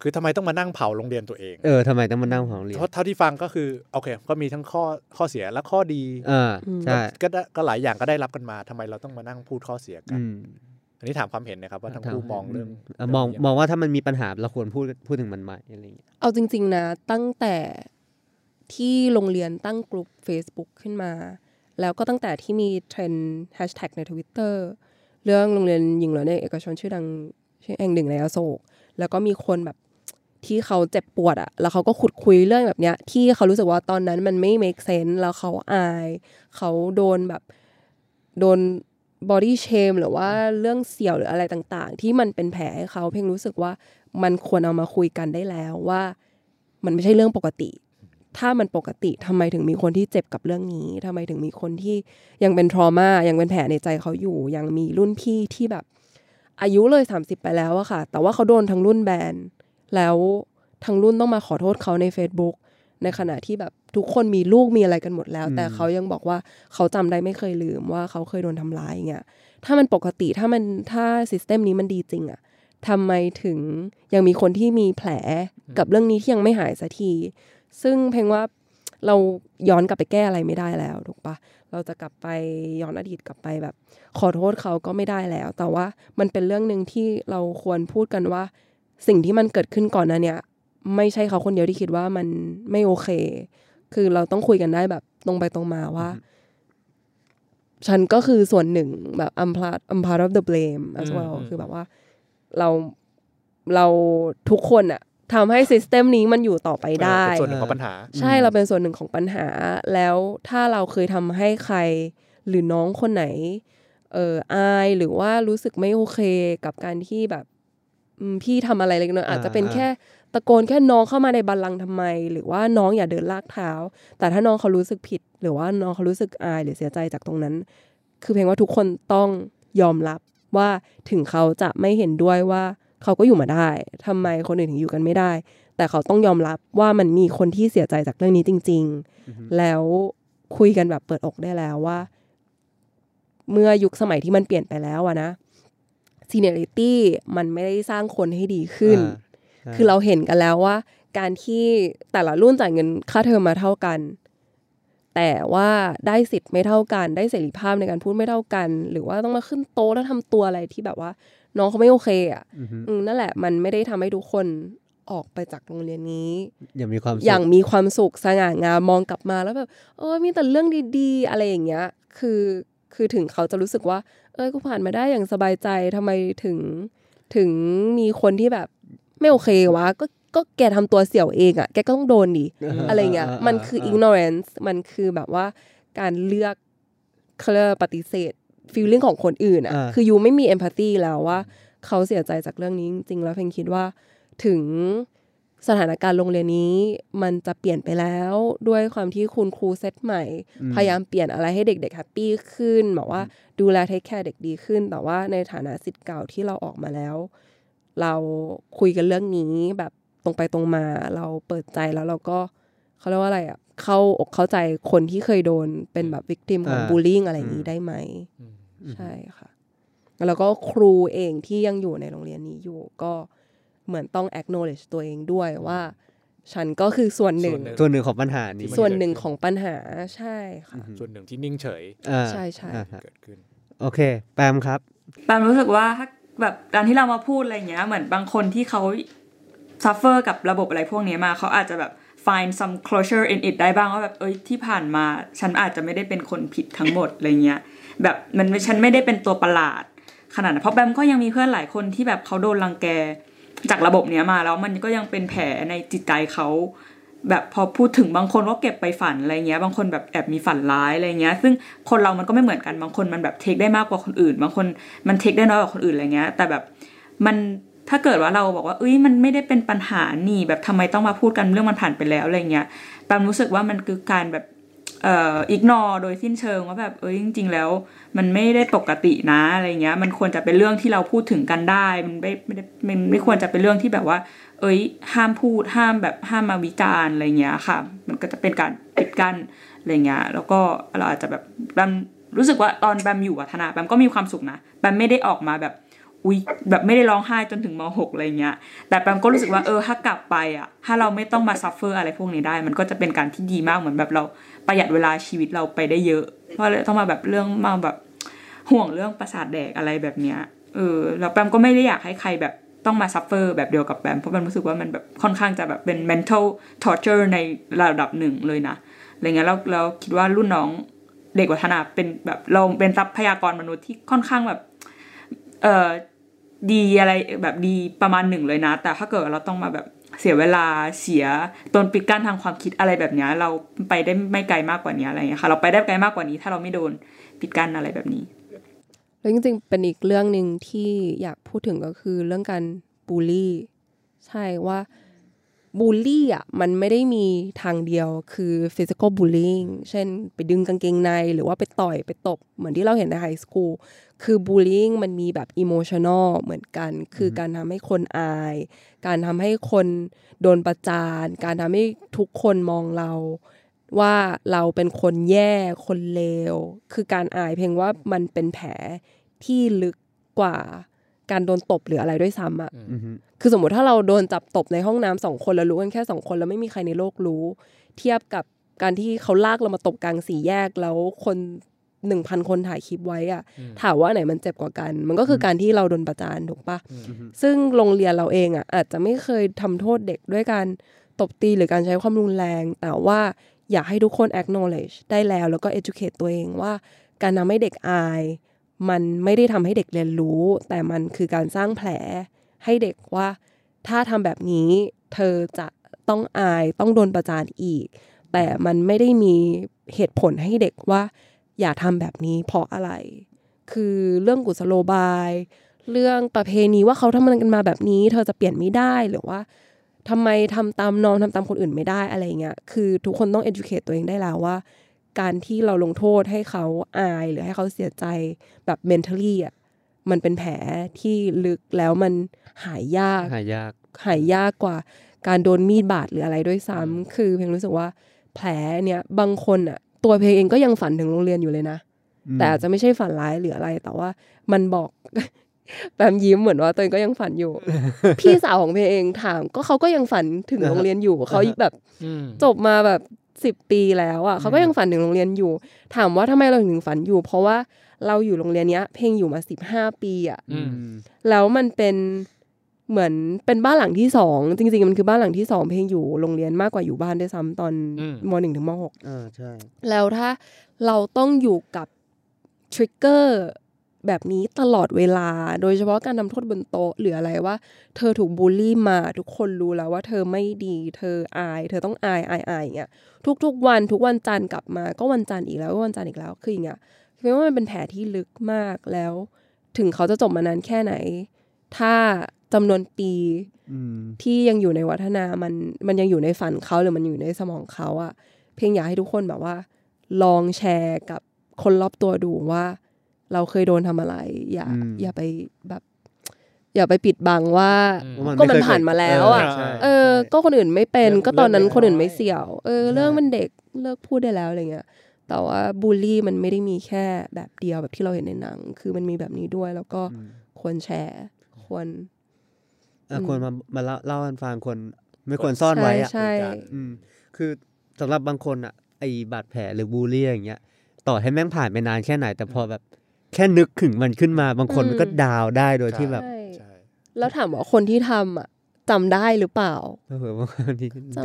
คือทำไมต้องมานั่งเผาโรงเรียนตัวเองทำไมต้องมานั่งเผาโรงเรียนเท่าที่ฟังก็คือโอเคก็มีทั้งข้อเสียและข้อดีใช่ก็หลายอย่างก็ได้รับกันมาทำไมเราต้องมานั่งพูดข้อเสียกันอันนี้ถามความเห็นนะครับว่าทั้งคู่มองเรื่องมองว่าถ้ามันมีปัญหาเราควรพูดถึงมันไหมอะไรอย่างเงี้ยเอาจริงๆนะตั้งแต่ที่โรงเรียนตั้งกลุ่ม Facebook ขึ้นมาแล้วก็ตั้งแต่ที่มีเทรนด์แฮชแท็กใน Twitter เรื่องโรงเรียนหญิงล้วนเอกชนชื่อดังชื่อแห่งหนึ่งในอโศกแล้วก็มีคนแบบที่เขาเจ็บปวดอ่ะแล้วเขาก็ขุดคุยเรื่องแบบเนี้ยที่เขารู้สึกว่าตอนนั้นมันไม่ make sense แล้วเขาอายเขาโดนbody shame หรือว่าเรื่องเสี่ยวหรืออะไรต่างๆที่มันเป็นแผลให้เขาเพียงรู้สึกว่ามันควรเอามาคุยกันได้แล้วว่ามันไม่ใช่เรื่องปกติถ้ามันปกติทำไมถึงมีคนที่เจ็บกับเรื่องนี้ทำไมถึงมีคนที่ยังเป็น trauma ยังเป็นแผลในใจเขาอยู่ยังมีรุ่นพี่ที่แบบอายุเลย30ไปแล้วอะค่ะแต่ว่าเขาโดนทั้งรุ่นแบนแล้วทั้งรุ่นต้องมาขอโทษเขาใน Facebook ในขณะที่แบบทุกคนมีลูกมีอะไรกันหมดแล้วแต่เขายังบอกว่าเขาจำได้ไม่เคยลืมว่าเขาเคยโดนทำร้ายเงี้ยถ้ามันปกติถ้าซิสเต็มนี้มันดีจริงอะทำไมถึงยังมีคนที่มีแผลกับเรื่องนี้ที่ยังไม่หายสักทีซึ่งเพลงว่าเราย้อนกลับไปแก้อะไรไม่ได้แล้วถูกปะเราจะกลับไปย้อนอดีตกลับไปแบบขอโทษเขาก็ไม่ได้แล้วแต่ว่ามันเป็นเรื่องนึงที่เราควรพูดกันว่าสิ่งที่มันเกิดขึ้นก่อนนั้นเนี่ยไม่ใช่เขาคนเดียวที่คิดว่ามันไม่โอเคคือเราต้องคุยกันได้แบบตรงไปตรงมาว่าฉันก็คือส่วนหนึ่งแบบ I'm part of the blame as well คือแบบว่าเราทุกคนอะทำให้ system นี้มันอยู่ต่อไปได้เป็นส่วนหนึ่งของปัญหาใช่เราเป็นส่วนหนึ่งของปัญหาแล้วถ้าเราเคยทำให้ใครหรือน้องคนไหนอายหรือว่ารู้สึกไม่โอเคกับการที่แบบพี่ทำอะไรเล็กน้อยอาจจะเป็นแค่ตะโกนแค่น้องเข้ามาในบัลลังก์ทำไมหรือว่าน้องอย่าเดินลากเท้าแต่ถ้าน้องเขารู้สึกผิดหรือว่าน้องเขารู้สึกอายหรือเสียใจจากตรงนั้นคือเพลงว่าทุกคนต้องยอมรับว่าถึงเขาจะไม่เห็นด้วยว่าเขาก็อยู่มาได้ทำไมคนอื่นถึงอยู่กันไม่ได้แต่เขาต้องยอมรับว่ามันมีคนที่เสียใจจากเรื่องนี้จริงๆแล้วคุยกันแบบเปิดอกได้แล้วว่าเมื่อยุคสมัยที่มันเปลี่ยนไปแล้วอะนะ seniority มันไม่ได้สร้างคนให้ดีขึ้นคือเราเห็นกันแล้วว่าการที่แต่ละรุ่นจ่ายเงินค่าเทอมมาเท่ากันแต่ว่าได้สิทธิ์ไม่เท่ากันได้เสรีภาพในการพูดไม่เท่ากันหรือว่าต้องมาขึ้นโต๊ะแล้วทำตัวอะไรที่แบบว่าน้องเขาไม่โอเคอ่ะนั่นแหละมันไม่ได้ทำให้ทุกคนออกไปจากโรงเรียนนี้อย่างมีความสุขสง่างามมองกลับมาแล้วแบบมีแต่เรื่องดีๆอะไรอย่างเงี้ยคือถึงเขาจะรู้สึกว่ากูผ่านมาได้อย่างสบายใจทำไมถึงมีคนที่แบบไม่โอเควะก็แกทำตัวเสี่ยวเองอ่ะแกก็ต้องโดนดิ อะไรเงี้ยมันคือ ignorance มันคือแบบว่าการเลือกเคลื่อปฏิเสธ feeling ของคนอื่นอ่ะคือยูไม่มี empathy แล้วว่าเขาเสียใจจากเรื่องนี้จริงๆแล้วเพลงคิดว่าถึง สถานการณ์โรงเรียนนี้มันจะเปลี่ยนไปแล้วด้วยความที่คุณครูเซตใหม่พยายามเปลี่ยนอะไรให้เด็กๆแฮปปี้ขึ้นแบบว่าดูแลเทคแคร์เด็กดีขึ้นแต่ว่าในฐานะศิษย์เก่าที่เราออกมาแล้วเราคุยกันเรื่องนี้แบบตรงไปตรงมาเราเปิดใจแล้วเราก็เขาเรียกว่าอะไรอ่ะเข้าอกเข้าใจคนที่เคยโดนเป็นแบบวิกติมของบูลลี่อะไรอย่างนี้ได้ไหมใช่ค่ะแล้วก็ครูเองที่ยังอยู่ในโรงเรียนนี้อยู่ก็เหมือนต้อง acknowledge ตัวเองด้วยว่าฉันก็คือส่วนหนึ่งของปัญหานี้ส่วนหนึ่งของปัญหาใช่ค่ะส่วนหนึ่งที่นิ่งเฉยใช่ใช่เกิดขึ้นโอเคแปมครับแปมรู้สึกว่าแบบการที่เรามาพูดอะไรอย่างเงี้ยเหมือนบางคนที่เขา suffer กับระบบอะไรพวกนี้มาเขาอาจจะแบบ find some closure in it ได้บ้างว่าแบบเอ้ยที่ผ่านมาฉันอาจจะไม่ได้เป็นคนผิดทั้งหมดอะไรเงี้ยแบบมันฉันไม่ได้เป็นตัวประหลาดขนาดนั้นเพราะแปมก็ยังมีเพื่อนหลายคนที่แบบเขาโดนรังแกจากระบบเนี้ยมาแล้วมันก็ยังเป็นแผลในจิตใจเขาแบบพอพูดถึงบางคนก็เก็บไปฝันอะไรเงี้ยบางคนแบบแอบมีฝันร้ายอะไรเงี้ยซึ่งคนเรามันก็ไม่เหมือนกันบางคนมันแบบเทคได้มากกว่าคนอื่นบางคนมันเทคได้น้อยกว่าคนอื่นอะไรเงี้ยแต่แบบมันถ้าเกิดว่าเราบอกว่าเอ้ยมันไม่ได้เป็นปัญหานี่แบบทำไมต้องมาพูดกันเรื่องมันผ่านไปแล้วอะไรเงี้ยแปมรู้สึกว่ามันคือการแบบignore โดยสิ้นเชิงว่าแบบเอ้ยจริงๆแล้วมันไม่ได้ปกตินะอะไรเงี้ยมันควรจะเป็นเรื่องที่เราพูดถึงกันได้มันไม่ควรจะเป็นเรื่องที่แบบว่าเอ้ยห้ามพูดห้ามมาวิจารณ์อะไรเงี้ยค่ะมันก็จะเป็นการปิดกั้นอะไรเงี้ยแล้วก็เราอาจจะแบบแบมรู้สึกว่าตอนแบมอยู่วัฒนาแบมก็มีความสุขนะแบมไม่ได้ออกมาแบบอุ๊ยแบบไม่ได้ร้องไห้จนถึงม.6 อะไรเงี้ยแต่แปมก็รู้สึกว่าถ้ากลับไปอ่ะถ้าเราไม่ต้องมาซัฟเฟอร์อะไรพวกนี้ได้มันก็จะเป็นการที่ดีมากเหมือนแบบเราประหยัดเวลาชีวิตเราไปได้เยอะเพราะต้องมาแบบเรื่องมาแบบห่วงเรื่องประสาทแดกอะไรแบบเนี้ยแล้วแปมก็ไม่ได้อยากให้ใครแบบต้องมาซัฟเฟอร์แบบเดียวกับแปมเพราะมันรู้สึกว่ามันแบบค่อนข้างจะแบบเป็น mental torture ในระดับหนึ่งเลยนะอะไรเงี้ยแล้วคิดว่ารุ่นน้องเด็กวัฒนาเป็นแบบเราเป็นทรัพยากรมนุษย์ที่ค่อนข้างแบบดีอะไรแบบดีประมาณหนึ่งเลยนะแต่ถ้าเกิดเราต้องมาแบบเสียเวลาเสียตนปิดกั้นทางความคิดอะไรแบบนี้เราไปได้ไม่ไกลมากกว่านี้อะไรอย่างเงี้ยค่ะเราไปได้ไกลมากกว่านี้ถ้าเราไม่โดนปิดกั้นอะไรแบบนี้แล้วจริงๆเป็นอีกเรื่องนึงที่อยากพูดถึงก็คือเรื่องการบูลลี่ใช่ว่าบูลลี่อ่ะมันไม่ได้มีทางเดียวคือ physical bullying เช่นไปดึงกางเกงในหรือว่าไปต่อยไปตบเหมือนที่เราเห็นในไฮสคูลคือ bullying มันมีแบบ emotional เหมือนกัน คือการทำให้คนอายการทำให้คนโดนประจานการทำให้ทุกคนมองเราว่าเราเป็นคนแย่คนเลวคือการอายเพียงว่ามันเป็นแผลที่ลึกกว่าการโดนตบหรืออะไรด้วยซ้ำอ่ะคือสมมติถ้าเราโดนจับตบในห้องน้ำ2 คนแล้วรู้กันแค่2 คนแล้วไม่มีใครในโลกรู้เทียบกับการที่เขาลากเรามาตบกลางสี่แยกแล้วคน 1,000 คนถ่ายคลิปไว้อ่ะถามว่าไหนมันเจ็บกว่ากันมันก็คือการที่เราโดนประจานถูกปะซึ่งโรงเรียนเราเองอ่ะอาจจะไม่เคยทำโทษเด็กด้วยการตบตีหรือการใช้ความรุนแรงแต่ว่าอยากให้ทุกคน acknowledge ได้แล้วก็ educate ตัวเองว่าการทำให้เด็กอายมันไม่ได้ทำให้เด็กเรียนรู้แต่มันคือการสร้างแผลให้เด็กว่าถ้าทำแบบนี้เธอจะต้องอายต้องโดนประจานอีกแต่มันไม่ได้มีเหตุผลให้เด็กว่าอย่าทำแบบนี้เพราะอะไรคือเรื่องกุศโลบายเรื่องประเพณีว่าเขาทำมันกันมาแบบนี้เธอจะเปลี่ยนไม่ได้หรือว่าทำไมทำตามน้องทำตามคนอื่นไม่ได้อะไรเงี้ยคือทุกคนต้อง educate ตัวเองได้แล้วว่าการที่เราลงโทษให้เขาอายหรือให้เขาเสียใจแบบ mentally อ่ะมันเป็นแผลที่ลึกแล้วมันหายยากกว่าการโดนมีดบาดหรืออะไรด้วยซ้ำคือเพลงรู้สึกว่าแผลเนี้ยบางคนอ่ะตัวเพลงเองก็ยังฝันถึงโรงเรียนอยู่เลยนะแต่อาจจะไม่ใช่ฝันร้ายหรืออะไรแต่ว่ามันบอก แบบยิ้มเหมือนว่าตัวเองก็ยังฝันอยู่ พี่สาวของเพลงเองถามก็เขาก็ยังฝันถึงโรงเรียนอยู่ เขาแบบจบมาแบบ10 ปีแล้วอ่ะเขาก็ยังฝันถึงโรงเรียนอยู่ถามว่าทำไมเราถึงฝันอยู่เพราะว่าเราอยู่โรงเรียนเนี้ยเพลงอยู่มา15 ปีอ่ะแล้วมันเป็นเหมือนเป็นบ้านหลังที่2จริงๆมันคือบ้านหลังที่2เพลงอยู่โรงเรียนมากกว่าอยู่บ้านด้วยซ้ำตอนม.1 ถึงม.6 ใช่แล้วถ้าเราต้องอยู่กับทริกเกอร์แบบนี้ตลอดเวลาโดยเฉพาะการทำโทษบนโต๊ะหรืออะไรว่าเธอถูกบูลลี่มาทุกคนรู้แล้วว่าเธอไม่ดีเธออายเธอต้องอายอย่างเงี้ยทุกวันทุกวันจันทร์กลับมาก็วันจันทร์อีกแล้วก็วันจันทร์อีกแล้วคืออย่างเงี้ยเพราะว่ามันเป็นแผลที่ลึกมากแล้วถึงเขาจะจบมานานแค่ไหนถ้า จำนวนปีที่ยังอยู่ในวัฒนามันยังอยู่ในฝันเขาหรือมันอยู่ในสมองเขาอะเพียงอยากให้ทุกคนแบบว่าลองแชร์กับคนรอบตัวดูว่าเราเคยโดนทำอะไรอย่าไปแบบอย่าไปปิดบังว่าก็มันผ่านมาแล้วอ่ะก็คนอื่นไม่เป็นก็ตอนนั้นคนอื่นไม่เสี่ยวเรื่องมันเด็กเลิกพูดได้แล้วอะไรเงี้ยแต่ว่าบูลลี่มันไม่ได้มีแค่แบบเดียวแบบที่เราเห็นในหนังคือมันมีแบบนี้ด้วยแล้วก็ควรแชร์ควรมาเล่าให้ฟังควรไม่ควรซ่อนไว้อ่ะคือสำหรับบางคนอ่ะไอบาดแผลหรือบูลลี่อย่างเงี้ยต่อให้แม่งผ่านไปนานแค่ไหนแต่พอแบบแค่นึกถึงมันขึ้นมาบางคนมันก็ดาวได้โดยที่แบบแล้วถามว่าคนที่ทำอ่ะจำได้หรือเปล่า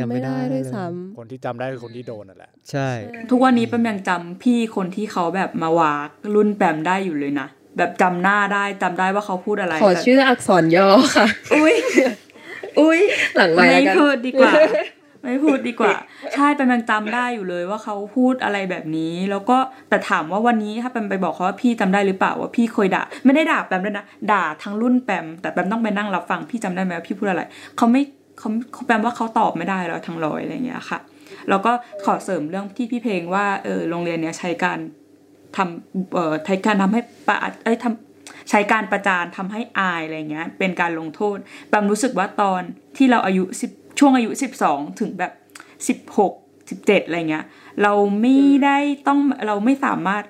จำไม่ได้ด้วยซ้ำคนที่จำได้คือคนที่โดนนั่นแหละใช่ทุกวันนี้แปมยังจำพี่คนที่เขาแบบมาวากรุ่นแปมได้อยู่เลยนะแบบจำหน้าได้จำได้ว่าเขาพูดอะไรขอชื่ออักษรย่อค่ะอุ้ยหลังไมค์ไม่พูดดีกว่าใช่แปมยังจำได้อยู่เลยว่าเขาพูดอะไรแบบนี้แล้วก็แต่ถามว่าวันนี้ถ้าแปมไปบอกเขาว่าพี่จำได้หรือเปล่าว่าพี่เคยด่าไม่ได้ด่าแปมด้วยนะด่าทั้งรุ่นแปมแต่แปมต้องไปนั่งรับฟังพี่จำได้ไหมว่าพี่พูดอะไรเขาแปมว่าเขาตอบไม่ได้แล้วทั้งร้อยอะไรอย่างเงี้ยค่ะแล้วก็ขอเสริมเรื่องที่พี่เพลงว่าโรงเรียนเนี้ยใช้การประจานทำให้อายอะไรเงี้ยเป็นการลงโทษแปมรู้สึกว่าตอนที่เราอายุช่วงอายุ12ถึงแบบ16 17อะไรเงี้ยเราไม่สามารถ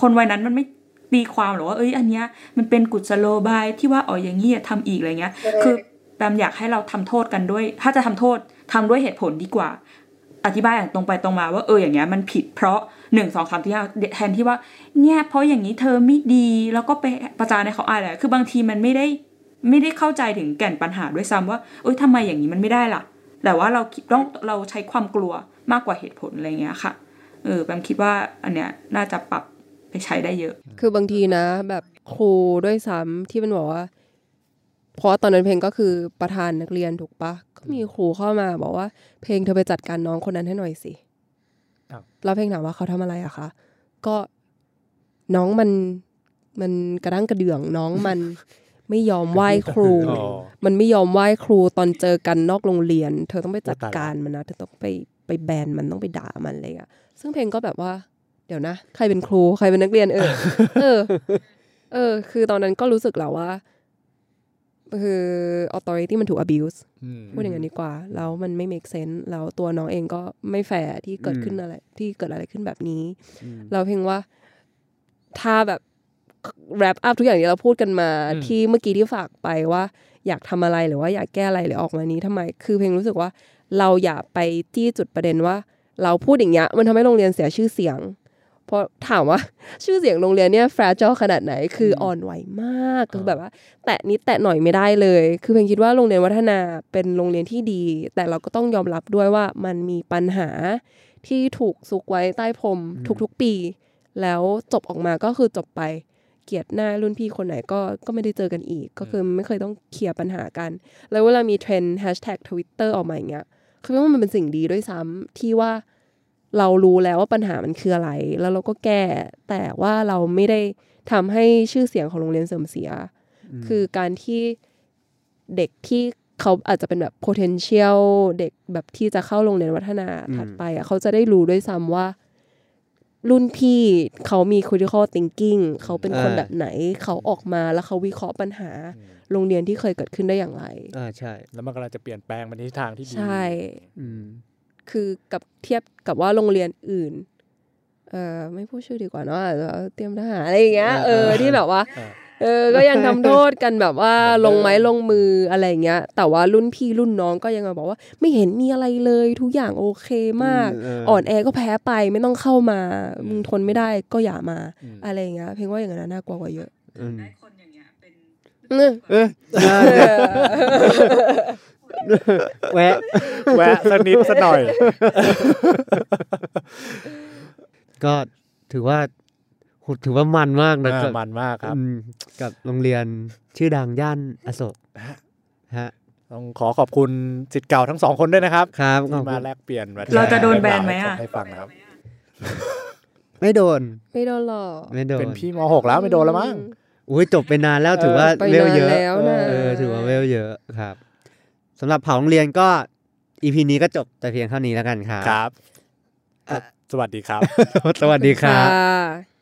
คนวัยนั้นมันไม่ตีความหรอกว่าอันเนี้ยมันเป็นกุศโลบายที่ว่าอย่างงี้ทำอีกอะไรเงี้ยคือแปมอยากให้เราทำโทษกันด้วยถ้าจะทำโทษทำด้วยเหตุผลดีกว่าอธิบายอย่างตรงไปตรงมาว่าอย่างเงี้ยมันผิดเพราะ1 2 3 4 5แทนที่ว่าเนี่ยเพราะอย่างนี้เธอไม่ดีแล้วก็ไปประจานในเขาอะไรคือบางทีมันไม่ได้เข้าใจถึงแก่นปัญหาด้วยซ้ำว่าทำไมอย่างนี้มันไม่ได้ล่ะแต่ว่าเราต้องเราใช้ความกลัวมากกว่าเหตุผลอะไรเงี้ยค่ะแปมคิดว่าอันเนี้ยน่าจะปรับไปใช้ได้เยอะคือบางทีนะแบบครูด้วยซ้ำที่มันบอกว่าเพราะตอนนั้นเพลงก็คือประธานนักเรียนถูกปะก็มีครูเข้ามาบอกว่าเพลงเธอไปจัดการน้องคนนั้นให้หน่อยสิแล้วเพลงถามว่าเขาทำอะไรอะคะก็น้องมันกระด้างกระเดื่องน้องมันไม่ยอมไหว้ครูมันไม่ยอมไหว้ครูตอนเจอกันนอกโรงเรียนเธอต้องไปจัดการมันนะเธอต้องไปแบนมันต้องไปด่ามันอะไรอะซึ่งเพลงก็แบบว่าเดี๋ยวนะใครเป็นครูใครเป็นนักเรียนคือตอนนั้นก็รู้สึกแล้วว่าคือ authority มันถูก abuse พูดอย่างนั้นดีกว่าแล้วมันไม่ make sense แล้วตัวน้องเองก็ไม่แฟร์ที่เกิดขึ้นอะไรที่เกิดอะไรขึ้นแบบนี้เราเพียงว่าถ้าแบบ wrap up ทุกอย่างที่เราพูดกันมาที่เมื่อกี้ที่ฝากไปว่าอยากทำอะไรหรือว่าอยากแก้อะไรหรือออกมานี้ทำไมคือเพียงรู้สึกว่าเราอย่าไปจี้จุดประเด็นว่าเราพูดอย่างเงี้ยมันทำให้โรงเรียนเสียชื่อเสียงพอถามว่าชื่อเสียงโรงเรียนเนี่ย fragile ขนาดไหนคืออ่อนไหวมากคือแบบว่าแตะนิดแตะหน่อยไม่ได้เลยคือเพียงคิดว่าโรงเรียนวัฒนาเป็นโรงเรียนที่ดีแต่เราก็ต้องยอมรับด้วยว่ามันมีปัญหาที่ถูกซุกไว้ใต้พรมทุกๆปีแล้วจบออกมาก็คือจบไปเกลียดหน้ารุ่นพี่คนไหนก็ไม่ได้เจอกันอีกก็คือไม่เคยต้องเคลียร์ปัญหากันแล้วเวลามีเทรนด์ #Twitter ออกมาอย่างเงี้ยคือว่ามันเป็นสิ่งดีด้วยซ้ำที่ว่าเรารู้แล้วว่าปัญหามันคืออะไรแล้วเราก็แก้แต่ว่าเราไม่ได้ทำให้ชื่อเสียงของโรงเรียนเสื่อมเสียคือการที่เด็กที่เขาอาจจะเป็นแบบ potential เด็กแบบที่จะเข้าโรงเรียนวัฒนาถัดไปอ่ะเขาจะได้รู้ด้วยซ้ำว่ารุ่นพี่เขามี critical thinking เขาเป็นคนแบบไหนเขาออกมาแล้วเขาวิเคราะห์ปัญหาโรงเรียนที่เคยเกิดขึ้นได้อย่างไรใช่แล้วมันกำลังจะเปลี่ยนแปลงไปในทิศทางที่ดีใช่คือกับเทียบกับว่าโรงเรียนอื่นไม่พูดชื่อดีกว่าเนาะเตรียมทหารอะไรอย่างเงี้ยที่แบบว่าก็ยังทำโทษกันแบบว่าลงไม้ลงมืออะไรอย่างเงี้ยแต่ว่ารุ่นพี่รุ่นน้องก็ยังมาบอกว่าไม่เห็นมีอะไรเลยทุกอย่างโอเคมากอ่อนแอก็แพ้ไปไม่ต้องเข้ามามึงทนไม่ได้ก็อย่ามาอะไรอย่างเงี้ยเพียงว่าอย่างนั้นน่ากลัวกว่าเยอะได้คนอย่างเงี้ยเป็นแวะสักนิดสักหน่อยก็ถือว่ามันมากนะมันมากครับกับโรงเรียนชื่อดังย่านอโศกฮะต้องขอขอบคุณศิษย์เก่าทั้ง2คนด้วยนะครับครับมาแลกเปลี่ยนเราจะโดนแบนไหมอ่ะให้ฟังครับไม่โดนหรอกเป็นพี่ม.6 แล้วไม่โดนแล้วมั้ง อุ้ยจบไปนานแล้วถือว่าเวลเยอะถือว่าเวลเยอะครับสำหรับเผาโรงเรียนก็อีพีนี้ก็จบแต่เพียงเท่านี้แล้วกันครับครับสวัสดีครับสวัสดีครับ